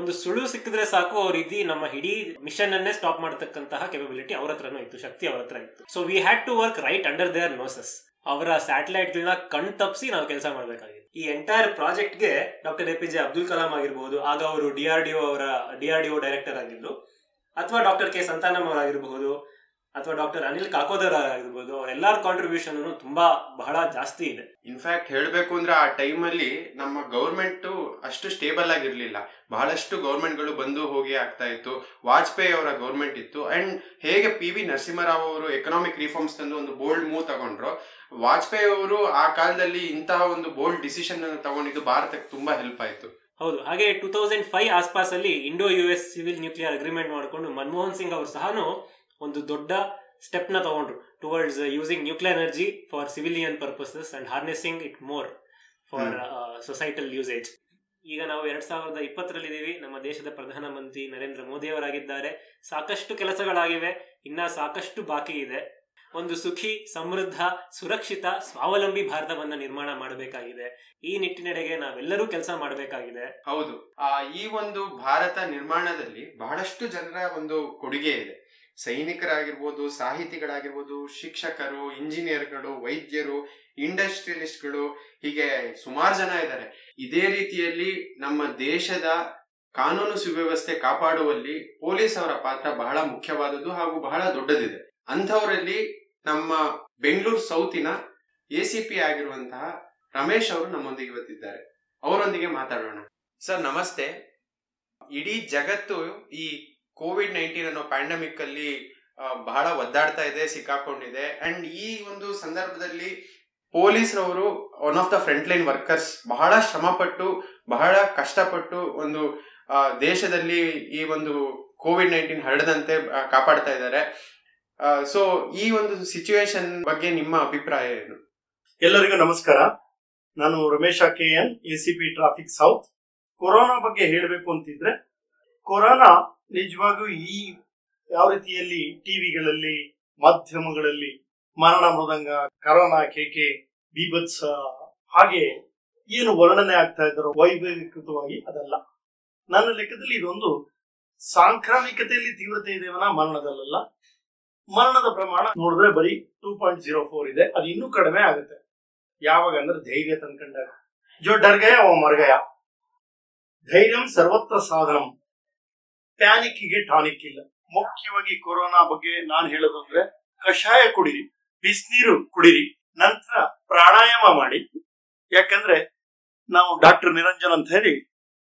ಒಂದು ಸುಳ್ಳು ಸಿಕ್ಕಿದ್ರೆ ಸಾಕು, ಅವ್ರ ಇಡೀ ನಮ್ಮ ಇಡೀ ಮಿಷನ್ ಅನ್ನೇ ಸ್ಟಾಪ್ ಮಾಡತಕ್ಕಂತಹ ಕೆಪಬಿಲಿಟಿ ಅವ್ರ ಹತ್ರನೂ ಇತ್ತು, ಶಕ್ತಿ ಅವ್ರ ಹತ್ರ ಇತ್ತು. So we had to work right under their noses. ಅವರ ಸ್ಯಾಟಲೈಟ್ ಗಳನ್ನ ಕಣ್ ತಪ್ಪಿಸಿ ನಾವು ಕೆಲಸ ಮಾಡ್ಬೇಕಾಗಿತ್ತು. ಈ ಎಂಟೈರ್ ಪ್ರಾಜೆಕ್ಟ್ ಗೆ doctor ಎ ಪಿ ಜೆ ಅಬ್ದುಲ್ ಕಲಾಂ ಆಗಿರ್ಬಹುದು, ಆಗ ಅವರು ಡಿಆರ್ಡಿಒ ಅವರ ಡಿಆರ್ಡಿಒ ಡೈರೆಕ್ಟರ್ ಆಗಿದ್ರು, ಅಥವಾ ಡಾಕ್ಟರ್ ಕೆ ಸಂತಾನಮ್ ಅವರಾಗಿರಬಹುದು, ಅಥವಾ ಡಾಕ್ಟರ್ ಅನಿಲ್ ಕಾಕೋದರ್ ಆಗಿರ್ಬೋದು, ಅವರೆಲ್ಲರ ಕಾಂಟ್ರಿಬ್ಯೂಷನ್ ತುಂಬಾ ಬಹಳ ಜಾಸ್ತಿ ಇದೆ. ಇನ್ಫ್ಯಾಕ್ಟ್ ಹೇಳಬೇಕು ಅಂದ್ರೆ ಆ ಟೈಮ್ ಅಲ್ಲಿ ನಮ್ಮ ಗೌರ್ಮೆಂಟ್ ಅಷ್ಟು ಸ್ಟೇಬಲ್ ಆಗಿರ್ಲಿಲ್ಲ, ಬಹಳಷ್ಟು ಗೌರ್ಮೆಂಟ್ ಗಳು ಬಂದು ಹೋಗಿ ಆಗ್ತಾ ಇತ್ತು. ವಾಜಪೇಯಿ ಅವರ ಗೌರ್ಮೆಂಟ್ ಇತ್ತು. ಅಂಡ್ ಹೇಗೆ ಪಿ ವಿ ನರಸಿಂಹರಾವ್ ಅವರು ಎಕನಾಮಿಕ್ ರಿಫಾರ್ಮ್ಸ್ ತಂದು ಒಂದು ಬೋಲ್ಡ್ ಮೂವ್ ತಗೊಂಡ್ರು, ವಾಜಪೇಯಿ ಅವರು ಆ ಕಾಲದಲ್ಲಿ ಇಂತಹ ಒಂದು ಬೋಲ್ಡ್ ಡಿಸಿಷನ್ ಅನ್ನು ತಗೊಂಡಿದ್ದು ಭಾರತಕ್ಕೆ ತುಂಬಾ ಹೆಲ್ಪ್ ಆಯ್ತು. ಹೌದು, ಹಾಗೆ ಟೂ ತೌಸಂಡ್ ಫೈವ್ ಆಸ್ಪಾಸಲ್ಲಿ Indo U S civil nuclear agreement ಮಾಡಿಕೊಂಡು ಮನಮೋಹನ್ ಸಿಂಗ್ ಅವರು ಸಹ ಒಂದು ದೊಡ್ಡ ಸ್ಟೆಪ್ ನ ತಗೊಂಡ್ರು towards using nuclear energy for civilian purposes and harnessing it more for societal usage. ಈಗ ನಾವು ಎರಡ್ ಸಾವಿರದ ಇಪ್ಪತ್ತರಲ್ಲಿ ಇದೀವಿ. ನಮ್ಮ ದೇಶದ ಪ್ರಧಾನಮಂತ್ರಿ ನರೇಂದ್ರ ಮೋದಿ ಅವರಾಗಿದ್ದಾರೆ. ಸಾಕಷ್ಟು ಕೆಲಸಗಳಾಗಿವೆ, ಇನ್ನ ಸಾಕಷ್ಟು ಬಾಕಿ ಇದೆ. ಒಂದು ಸುಖಿ, ಸಮೃದ್ಧ, ಸುರಕ್ಷಿತ, ಸ್ವಾವಲಂಬಿ ಭಾರತವನ್ನ ನಿರ್ಮಾಣ ಮಾಡಬೇಕಾಗಿದೆ. ಈ ನಿಟ್ಟಿನೆಡೆಗೆ ನಾವೆಲ್ಲರೂ ಕೆಲಸ ಮಾಡಬೇಕಾಗಿದೆ. ಹೌದು, ಈ ಒಂದು ಭಾರತ ನಿರ್ಮಾಣದಲ್ಲಿ ಬಹಳಷ್ಟು ಜನರ ಒಂದು ಕೊಡುಗೆ ಇದೆ. ಸೈನಿಕರಾಗಿರ್ಬೋದು, ಸಾಹಿತಿಗಳಾಗಿರ್ಬೋದು, ಶಿಕ್ಷಕರು, ಇಂಜಿನಿಯರ್ಗಳು, ವೈದ್ಯರು, ಇಂಡಸ್ಟ್ರಿಯಲಿಸ್ಟ್ಗಳು, ಹೀಗೆ ಸುಮಾರು ಜನ ಇದ್ದಾರೆ. ಇದೇ ರೀತಿಯಲ್ಲಿ ನಮ್ಮ ದೇಶದ ಕಾನೂನು ಸುವ್ಯವಸ್ಥೆ ಕಾಪಾಡುವಲ್ಲಿ ಪೊಲೀಸ್ ಅವರ ಪಾತ್ರ ಬಹಳ ಮುಖ್ಯವಾದದ್ದು ಹಾಗೂ ಬಹಳ ದೊಡ್ಡದಿದೆ. ಅಂಥವರಲ್ಲಿ ನಮ್ಮ ಬೆಂಗಳೂರು ಸೌತಿನ ಎ ಸಿ ಪಿ ಆಗಿರುವಂತಹ ರಮೇಶ್ ಅವರು ನಮ್ಮೊಂದಿಗೆ ಇವತ್ತಿದ್ದಾರೆ. ಅವರೊಂದಿಗೆ ಮಾತಾಡೋಣ. ಸರ್ ನಮಸ್ತೆ. ಇಡೀ ಜಗತ್ತು ಈ ಕೋವಿಡ್ ನೈನ್ಟೀನ್ ಅನ್ನೋ ಪ್ಯಾಂಡಮಿಕ್ ಅಲ್ಲಿ ಬಹಳ ಒದ್ದಾಡ್ತಾ ಇದೆ, ಸಿಕ್ಕಾಕೊಂಡಿದೆ. ಅಂಡ್ ಈ ಒಂದು ಸಂದರ್ಭದಲ್ಲಿ ಪೊಲೀಸ್ರವರು one of the front line workers ಬಹಳ ಶ್ರಮಪಟ್ಟು, ಬಹಳ ಕಷ್ಟಪಟ್ಟು ಒಂದು ದೇಶದಲ್ಲಿ ಈ ಒಂದು ಕೋವಿಡ್ ನೈನ್ಟೀನ್ ಹರಡದಂತೆ ಕಾಪಾಡ್ತಾ ಇದ್ದಾರೆ. ಸೊ ಈ ಒಂದು ಸಿಚುವೇಶನ್ ಬಗ್ಗೆ ನಿಮ್ಮ ಅಭಿಪ್ರಾಯ ಏನು? ಎಲ್ಲರಿಗೂ ನಮಸ್ಕಾರ. ನಾನು Ramesh K N, A C P traffic south. Corona ಬಗ್ಗೆ ಹೇಳಬೇಕು ಅಂತಿದ್ರೆ, ಕೊರೋನಾ ನಿಜವಾಗೂ ಈ ಯಾವ ರೀತಿಯಲ್ಲಿ ಟಿವಿಗಳಲ್ಲಿ, ಮಾಧ್ಯಮಗಳಲ್ಲಿ ಮರಣ ಮೃದಂಗ, ಕರೋನಾ, ಕೇಕೆ, ಬೀಭತ್ಸ ಹಾಗೆ ಏನು ವರ್ಣನೆ ಆಗ್ತಾ ಇದ್ದಾರೋ ವೈಭವೀಕೃತವಾಗಿ ಅದಲ್ಲ. ನನ್ನ ಲೆಕ್ಕದಲ್ಲಿ ಇದೊಂದು ಸಾಂಕ್ರಾಮಿಕತೆಯಲ್ಲಿ ತೀವ್ರತೆ ಇದೆ ವಿನ ಮರಣದಲ್ಲ. ಮರಣದ ಪ್ರಮಾಣ ನೋಡಿದ್ರೆ ಬರೀ ಟೂ ಪಾಯಿಂಟ್ ಜೀರೋ ಫೋರ್ ಇದೆ, ಅದು ಇನ್ನೂ ಕಡಿಮೆ ಆಗುತ್ತೆ. ಯಾವಾಗ ಅಂದ್ರೆ ಧೈರ್ಯ ತಂದ್ಕೊಂಡಾಗ. ಜೋ ಡರ್ಗಯ ಓ ಮರ್ಗಯ, ಧೈರ್ಯಂ ಸರ್ವತ್ರ ಸಾಧನಂ. ಪ್ಯಾನಿಕ್ಗೆ ಟಾನಿಕ್ ಇಲ್ಲ. ಮುಖ್ಯವಾಗಿ ಕೊರೋನಾ ಬಗ್ಗೆ ನಾನು ಹೇಳೋದು ಅಂದ್ರೆ, ಕಷಾಯ ಕುಡಿರಿ, ಬಿಸಿನೀರು ಕುಡಿರಿ, ನಂತರ ಪ್ರಾಣಾಯಾಮ ಮಾಡಿ. ಯಾಕಂದ್ರೆ ನಾವು ಡಾಕ್ಟರ್ ನಿರಂಜನ್ ಅಂತ ಹೇಳಿ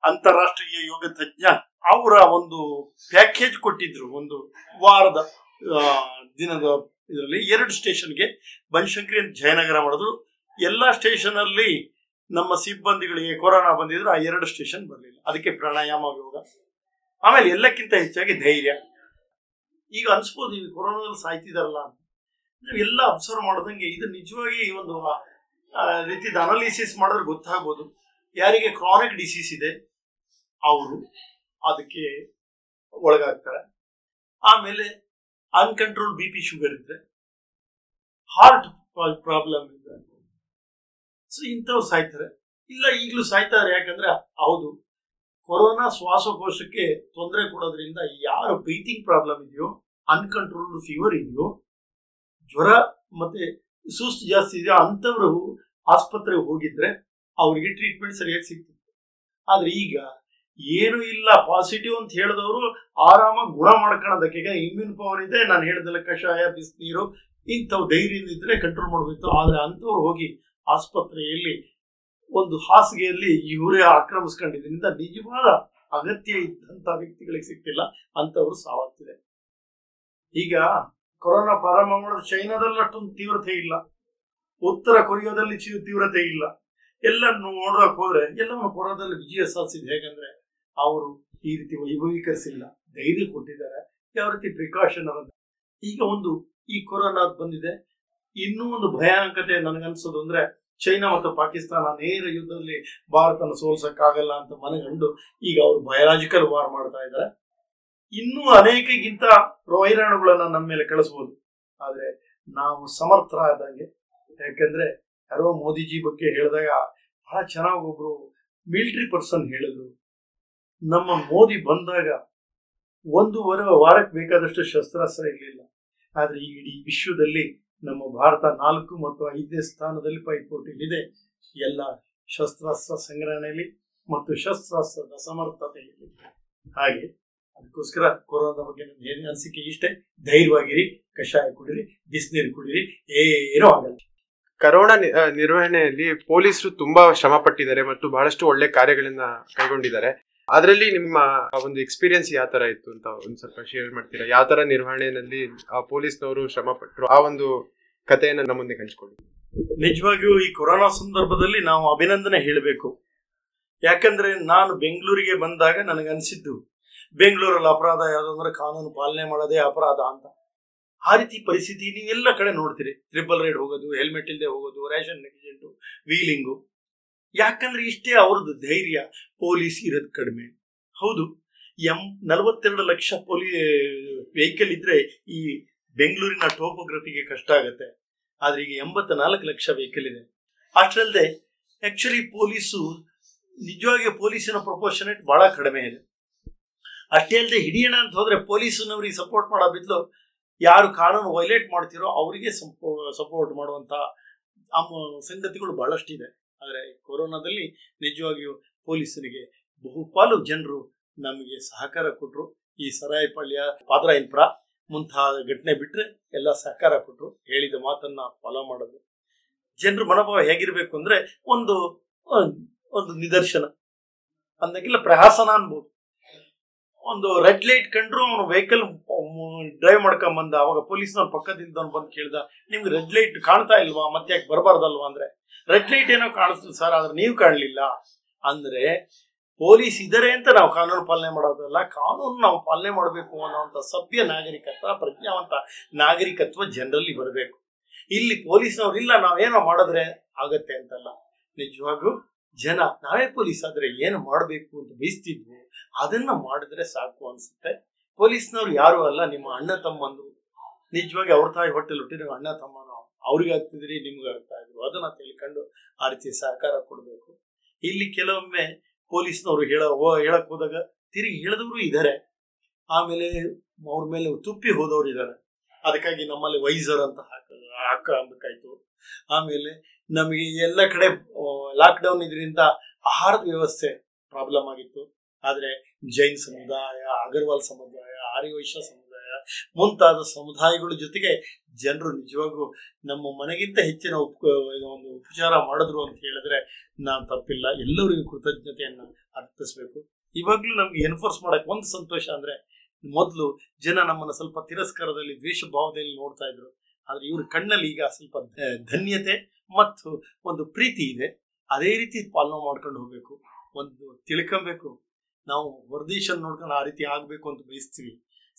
ಅಂತಾರಾಷ್ಟ್ರೀಯ ಯೋಗ ತಜ್ಞ, ಅವರ ಒಂದು ಪ್ಯಾಕೇಜ್ ಕೊಟ್ಟಿದ್ರು. ಒಂದು ವಾರದ ದಿನದ ಇದರಲ್ಲಿ ಎರಡು ಸ್ಟೇಷನ್ಗೆ ಬನಶಂಕರಿ ಜಯನಗರ ಮಾಡಿದ್ರು. ಎಲ್ಲ ಸ್ಟೇಷನ್ ಅಲ್ಲಿ ನಮ್ಮ ಸಿಬ್ಬಂದಿಗಳಿಗೆ ಕೊರೋನಾ ಬಂದಿದ್ರು, ಆ ಎರಡು ಸ್ಟೇಷನ್ ಬರಲಿಲ್ಲ. ಅದಕ್ಕೆ ಪ್ರಾಣಾಯಾಮ, ಯೋಗ, ಆಮೇಲೆ ಎಲ್ಲಕ್ಕಿಂತ ಹೆಚ್ಚಾಗಿ ಧೈರ್ಯ. ಈಗ ಅನ್ಸ್ಬೋದು ಇದು ಕೊರೋನಾದಲ್ಲಿ ಸಾಯ್ತಿದಾರಲ್ಲ ಅಂತ. ನಾವೆಲ್ಲ ಅಬ್ಸರ್ವ್ ಮಾಡೋದಂಗೆ ಇದು ನಿಜವಾಗಿ ಒಂದು ರೀತಿಯ ಅನಾಲಿಸಿಸ್ ಮಾಡಿದ್ರೆ ಗೊತ್ತಾಗ್ಬೋದು. ಯಾರಿಗೆ ಕ್ರಾನಿಕ್ ಡಿಸೀಸ್ ಇದೆ ಅವರು ಅದಕ್ಕೆ ಒಳಗಾಗ್ತಾರೆ. ಆಮೇಲೆ ಅನ್ಕಂಟ್ರೋಲ್ ಬಿ ಪಿ ಶುಗರ್ ಇದ್ರೆ, ಹಾರ್ಟ್ ಪ್ರಾಬ್ಲಮ್ ಇದ್ರೆ, ಸೊ ಇಂಥವ್ರು ಸಾಯ್ತಾರೆ. ಇಲ್ಲ ಈಗಲೂ ಸಾಯ್ತಾರೆ. ಯಾಕಂದ್ರೆ ಹೌದು, ಕೊರೋನಾ ಶ್ವಾಸಕೋಶಕ್ಕೆ ತೊಂದರೆ ಕೊಡೋದ್ರಿಂದ ಯಾರು ಬ್ರೀತಿಂಗ್ ಪ್ರಾಬ್ಲಮ್ ಇದೆಯೋ, ಅನ್ಕಂಟ್ರೋಲ್ಡ್ ಫೀವರ್ ಇದೆಯೋ, ಜ್ವರ ಮತ್ತೆ ಸುಸ್ತು ಜಾಸ್ತಿ ಇದೆಯೋ ಅಂಥವ್ರು ಆಸ್ಪತ್ರೆಗೆ ಹೋಗಿದ್ರೆ ಅವರಿಗೆ ಟ್ರೀಟ್ಮೆಂಟ್ ಸರಿಯಾಗಿ ಸಿಗ್ತಿತ್ತು. ಆದ್ರೆ ಈಗ ಏನು ಇಲ್ಲ, ಪಾಸಿಟಿವ್ ಅಂತ ಹೇಳಿದವರು ಆರಾಮಾಗಿ ಗುಣ ಮಾಡ್ಕೊಳ್ಳೋದಕ್ಕೆ ಇಮ್ಯೂನ್ ಪವರ್ ಇದೆ. ನಾನು ಹೇಳಿದಲ್ಲ, ಕಷಾಯ, ಬಿಸಿನೀರು ಇಂಥವು ಧೈರ್ಯದಿಂದ ಇದ್ರೆ ಕಂಟ್ರೋಲ್ ಮಾಡಬೇಕು. ಆದ್ರೆ ಅಂಥವ್ರು ಹೋಗಿ ಆಸ್ಪತ್ರೆಯಲ್ಲಿ ಒಂದು ಹಾಸಿಗೆಯಲ್ಲಿ ಇವರೇ ಆಕ್ರಮಿಸ್ಕೊಂಡಿದ್ರಿಂದ ನಿಜವಾದ ಅಗತ್ಯ ಇದ್ದಂಥ ವ್ಯಕ್ತಿಗಳಿಗೆ ಸಿಕ್ತಿಲ್ಲ, ಅಂಥವ್ರು ಸಾವತ್ತಿದೆ. ಈಗ ಕೊರೋನಾ ಪ್ರಾರಂಭ ಮಾಡೋದು ಚೈನಾದಲ್ಲಿ ಅಷ್ಟೊಂದು ತೀವ್ರತೆ ಇಲ್ಲ, ಉತ್ತರ ಕೊರಿಯಾದಲ್ಲಿ ತೀವ್ರತೆ ಇಲ್ಲ. ಎಲ್ಲ ನೋಡೋಕೆ ಹೋದ್ರೆ ಎಲ್ಲವನ್ನು ಕೊರೋನಾದಲ್ಲಿ ವಿಜಯ ಸಾಧಿಸಿದೆ. ಹೇಗಂದ್ರೆ ಅವರು ಈ ರೀತಿ ವೈಭವೀಕರಿಸಿಲ್ಲ, ಧೈರ್ಯ ಕೊಟ್ಟಿದ್ದಾರೆ. ಯಾವ ರೀತಿ ಪ್ರಿಕಾಷನ್ ಅನ್ನೋದು. ಈಗ ಒಂದು ಈ ಕೊರೋನಾ ಬಂದಿದೆ, ಇನ್ನೂ ಒಂದು ಭಯಾನಕತೆ ನನಗನ್ಸೋದು ಅಂದ್ರೆ, ಚೈನಾ ಮತ್ತು ಪಾಕಿಸ್ತಾನ ನೇರ ಯುದ್ಧದಲ್ಲಿ ಭಾರತನ ಸೋಲ್ಸಕ್ಕಾಗಲ್ಲ ಅಂತ ಮನಗಂಡು ಈಗ ಅವರು ಬಯಾಲಜಿಕಲ್ ವಾರ್ ಮಾಡ್ತಾ ಇದ್ದಾರೆ. ಇನ್ನೂ ಅನೇಕಗಿಂತ ವೈರಾಣುಗಳನ್ನ ನಮ್ಮ ಮೇಲೆ ಕಳಿಸ್ಬೋದು. ಆದ್ರೆ ನಾವು ಸಮರ್ಥರಾದಂಗೆ, ಯಾಕಂದ್ರೆ ಯಾರೋ ಮೋದಿಜಿ ಬಗ್ಗೆ ಹೇಳಿದಾಗ ಬಹಳ ಚೆನ್ನಾಗಿ ಒಬ್ರು ಮಿಲಿಟರಿ ಪರ್ಸನ್ ಹೇಳಿದ್ರು, ನಮ್ಮ ಮೋದಿ ಬಂದಾಗ ಒಂದೂವರೆ ವಾರಕ್ಕೆ ಬೇಕಾದಷ್ಟು ಶಸ್ತ್ರಾಸ್ತ್ರ ಇರಲಿಲ್ಲ, ಆದ್ರೆ ಈ ಇಡೀ ವಿಶ್ವದಲ್ಲಿ ನಮ್ಮ ಭಾರತ ನಾಲ್ಕು ಮತ್ತು ಐದನೇ ಸ್ಥಾನದಲ್ಲಿ ಪೈಪೋಟಿಯಲ್ಲಿದೆ ಎಲ್ಲ ಶಸ್ತ್ರಾಸ್ತ್ರ ಸಂಗ್ರಹಣೆಯಲ್ಲಿ ಮತ್ತು ಶಸ್ತ್ರಾಸ್ತ್ರದ ಸಮರ್ಥತೆಯಲ್ಲಿ. ಹಾಗೆ ಅದಕ್ಕೋಸ್ಕರ ಕೊರೋನಾದ ಬಗ್ಗೆ ನನ್ನ ಏನು ಅನಿಸಿಕೆ ಇಷ್ಟೇ, ಧೈರ್ಯವಾಗಿರಿ, ಕಷಾಯ ಕುಡಿರಿ, ಬಿಸಿನೀರು ಕುಡಿರಿ, ಏನೂ ಆಗಲ್ಲ. ಕೊರೋನಾ ನಿರ್ವಹಣೆಯಲ್ಲಿ ಪೊಲೀಸರು ತುಂಬಾ ಶ್ರಮ ಪಟ್ಟಿದ್ದಾರೆ ಮತ್ತು ಬಹಳಷ್ಟು ಒಳ್ಳೆ ಕಾರ್ಯಗಳನ್ನ ಕೈಗೊಂಡಿದ್ದಾರೆ. ಅದರಲ್ಲಿ ನಿಮ್ಮ ಒಂದು ಎಕ್ಸ್ಪೀರಿಯನ್ಸ್ ಯಾವ ತರ ಇತ್ತು ಅಂತ ಒಂದ್ ಸ್ವಲ್ಪ ಶೇರ್ ಮಾಡ್ತೀರಾ? ಯಾವ ತರ ನಿರ್ವಹಣೆಯಲ್ಲಿ ಆ ಪೊಲೀಸ್ನವರು ಶ್ರಮ ಪಟ್ಟರು, ಆ ಒಂದು ಕಥೆಯನ್ನು ನಮ್ಮೊಂದಿಗೆ ಹಂಚ್ಕೊಳ್ಳಿ. ನಿಜವಾಗಿಯೂ ಈ ಕೊರೋನಾ ಸಂದರ್ಭದಲ್ಲಿ ನಾವು ಅಭಿನಂದನೆ ಹೇಳಬೇಕು. ಯಾಕಂದ್ರೆ ನಾನು ಬೆಂಗಳೂರಿಗೆ ಬಂದಾಗ ನನಗನ್ಸಿದ್ದು, ಬೆಂಗಳೂರಲ್ಲಿ ಅಪರಾಧ ಯಾವುದು ಅಂದ್ರೆ ಕಾನೂನು ಪಾಲನೆ ಮಾಡೋದೇ ಅಪರಾಧ ಅಂತ. ಆ ರೀತಿ ಪರಿಸ್ಥಿತಿ ನೀವೆಲ್ಲ ಕಡೆ ನೋಡ್ತೀರಿ. ಟ್ರಿಬಲ್ ರೈಡ್ ಹೋಗೋದು, ಹೆಲ್ಮೆಟ್ ಇಲ್ಲದೆ ಹೋಗೋದು, ರ್ಯಾಷನ್ ನೆಗ್ಲಿಜೆಂಟು, ವೀಲಿಂಗು. ಯಾಕಂದ್ರೆ ಇಷ್ಟೇ ಅವ್ರದ್ದು ಧೈರ್ಯ. ಪೊಲೀಸ್ ಇರೋದು ಕಡಿಮೆ. ಹೌದು, ಎಂ ನಲವತ್ತೆರಡು ಲಕ್ಷ ಪೊಲೀ ವೆಹಿಕಲ್ ಇದ್ರೆ ಈ ಬೆಂಗಳೂರಿನ ಟೋಪೋಗ್ರಫಿಗೆ ಕಷ್ಟ ಆಗುತ್ತೆ. ಆದ್ರೆ ಈಗ ಎಂಬತ್ತ ನಾಲ್ಕು ಲಕ್ಷ ವೆಹಿಕಲ್ ಇದೆ. ಅಷ್ಟಲ್ಲದೆ ಆಕ್ಚುಲಿ ಪೊಲೀಸು ನಿಜವಾಗಿ ಪೊಲೀಸಿನ ಪ್ರೊಪೋರ್ಷನೇಟ್ ಬಹಳ ಕಡಿಮೆ ಇದೆ. ಅಷ್ಟೇ ಅಲ್ಲದೆ ಹಿಡಿಯೋಣ ಅಂತ ಹೋದ್ರೆ ಪೊಲೀಸನವ್ರಿಗೆ ಸಪೋರ್ಟ್ ಮಾಡೋ ಬಿದ್ಲು ಯಾರು ಕಾನೂನು ವೈಲೇಟ್ ಮಾಡ್ತಿರೋ ಅವರಿಗೆ ಸಪೋರ್ಟ್ ಮಾಡುವಂಥ ಸಂಗತಿಗಳು ಬಹಳಷ್ಟಿದೆ. ಆದರೆ ಕೊರೋನಾದಲ್ಲಿ ನಿಜವಾಗಿಯೂ ಪೊಲೀಸರಿಗೆ ಬಹುಪಾಲು ಜನರು ನಮಗೆ ಸಹಕಾರ ಕೊಟ್ಟರು. ಈ ಸರಾಯಪಾಳ್ಯ, ಪಾದರಾಯನಪುರ ಮುಂತಾದ ಘಟನೆ ಬಿಟ್ಟರೆ ಎಲ್ಲ ಸಹಕಾರ ಕೊಟ್ಟರು. ಹೇಳಿದ ಮಾತನ್ನು ಫಾಲೋ ಮಾಡೋದು. ಜನರ ಮನೋಭಾವ ಹೇಗಿರಬೇಕು ಅಂದರೆ, ಒಂದು ಒಂದು ನಿದರ್ಶನ ಅಂದಾಗೆಲ್ಲ ಪ್ರಹಸನ ಅನ್ಬೋದು. ಒಂದು ರೆಡ್ ಲೈಟ್ ಕಂಡ್ರು ಅವನು ವೆಹಿಕಲ್ ಡ್ರೈವ್ ಮಾಡ್ಕೊಂಬಂದ, ಅವಾಗ ಪೊಲೀಸ್ನವ್ರು ಪಕ್ಕದಿಂದ ಬಂದು ಕೇಳ್ದ, ನಿಮ್ಗೆ ರೆಡ್ ಲೈಟ್ ಕಾಣ್ತಾ ಇಲ್ವಾ, ಮತ್ತೆ ಯಾಕೆ ಬರಬಾರ್ದಲ್ವಾ ಅಂದ್ರೆ, ರೆಡ್ ಲೈಟ್ ಏನೋ ಕಾಣಿಸ್ತು ಸರ್, ಆದ್ರೆ ನೀವು ಕಾಣಲಿಲ್ಲ. ಅಂದ್ರೆ ಪೊಲೀಸ್ ಇದ್ದಾರೆ ಅಂತ ನಾವು ಕಾನೂನು ಪಾಲನೆ ಮಾಡೋದಲ್ಲ, ಕಾನೂನು ನಾವು ಪಾಲನೆ ಮಾಡಬೇಕು ಅನ್ನೋವಂಥ ಸಭ್ಯ ನಾಗರಿಕತ್ವ, ಪ್ರಜ್ಞಾವಂತ ನಾಗರಿಕತ್ವ ಜನರಲ್ಲಿ ಬರಬೇಕು. ಇಲ್ಲಿ ಪೊಲೀಸ್ನವ್ರು ಇಲ್ಲ ನಾವೇನೋ ಮಾಡಿದ್ರೆ ಆಗತ್ತೆ ಅಂತಲ್ಲ, ನಿಜವಾಗ್ಲೂ ಜನ ನಾವೇ ಪೊಲೀಸ್ ಆದ್ರೆ ಏನು ಮಾಡಬೇಕು ಅಂತ ಬಯಸ್ತಿದ್ವಿ ಅದನ್ನ ಮಾಡಿದ್ರೆ ಸಾಕು ಅನ್ಸುತ್ತೆ. ಪೊಲೀಸ್ನವ್ರು ಯಾರು ಅಲ್ಲ, ನಿಮ್ಮ ಅಣ್ಣ ತಮ್ಮಂದು. ನಿಜವಾಗಿ ಅವ್ರ ತಾಯಿ ಹೊಟ್ಟೆಲ್ ಹುಟ್ಟಿರೋ ಅಣ್ಣ ತಮ್ಮನ ಅವ್ರಿಗೆ ಆಗ್ತಿದ್ರಿ, ನಿಮ್ಗೆ ಆಗ್ತಾ ಇದ್ರು. ಅದನ್ನ ತಿಳ್ಕೊಂಡು ಆ ರೀತಿ ಸಹಕಾರ ಕೊಡಬೇಕು. ಇಲ್ಲಿ ಕೆಲವೊಮ್ಮೆ ಪೊಲೀಸ್ನವ್ರು ಹೇಳ ಹೇಳಕ್ ಹೋದಾಗ ತಿರುಗಿ ಹೇಳಿದವರು ಇದ್ದಾರೆ, ಆಮೇಲೆ ಅವ್ರ ಮೇಲೆ ತುಪ್ಪಿ ಹೋದವ್ರು ಇದ್ದಾರೆ. ಅದಕ್ಕಾಗಿ ನಮ್ಮಲ್ಲಿ ವೈಸರ್ ಅಂತ ಹಾಕ ಹಾಕಬೇಕಾಯ್ತು. ಆಮೇಲೆ ನಮಗೆ ಎಲ್ಲ ಕಡೆ ಲಾಕ್ಡೌನ್ ಇದರಿಂದ ಆಹಾರದ ವ್ಯವಸ್ಥೆ ಪ್ರಾಬ್ಲಮ್ ಆಗಿತ್ತು. ಆದರೆ ಜೈನ್ ಸಮುದಾಯ, ಅಗರ್ವಾಲ್ ಸಮುದಾಯ, ಆರ್ಯವೈಶ್ಯ ಸಮುದಾಯ ಮುಂತಾದ ಸಮುದಾಯಗಳ ಜೊತೆಗೆ ಜನರು ನಿಜವಾಗೂ ನಮ್ಮ ಮನೆಗಿಂತ ಹೆಚ್ಚಿನ ಉಪ ಒಂದು ಉಪಚಾರ ಮಾಡಿದ್ರು ಅಂತ ಹೇಳಿದ್ರೆ ನಾನು ತಪ್ಪಿಲ್ಲ. ಎಲ್ಲರಿಗೂ ಕೃತಜ್ಞತೆಯನ್ನು ಅರ್ಪಿಸಬೇಕು. ಇವಾಗಲೂ ನಮ್ಗೆ ಎನ್ಫೋರ್ಸ್ ಮಾಡೋಕ್ಕೆ ಒಂದು ಸಂತೋಷ ಅಂದರೆ, ಮೊದಲು ಜನ ನಮ್ಮನ್ನು ಸ್ವಲ್ಪ ತಿರಸ್ಕಾರದಲ್ಲಿ ದ್ವೇಷ ಭಾವದಲ್ಲಿ ನೋಡ್ತಾ ಇದ್ರು, ಆದರೆ ಇವ್ರ ಕಣ್ಣಲ್ಲಿ ಈಗ ಸ್ವಲ್ಪ ಧನ್ಯತೆ ಮತ್ತು ಒಂದು ಪ್ರೀತಿ ಇದೆ. ಅದೇ ರೀತಿ ಪಾಲನೆ ಮಾಡ್ಕೊಂಡು ಹೋಗಬೇಕು, ಒಂದು ತಿಳ್ಕೊಬೇಕು. ನಾವು ಹೊರದೇಶ ನೋಡ್ಕೊಂಡು ಆ ರೀತಿ ಆಗಬೇಕು ಅಂತ ಬಯಸ್ತೀವಿ.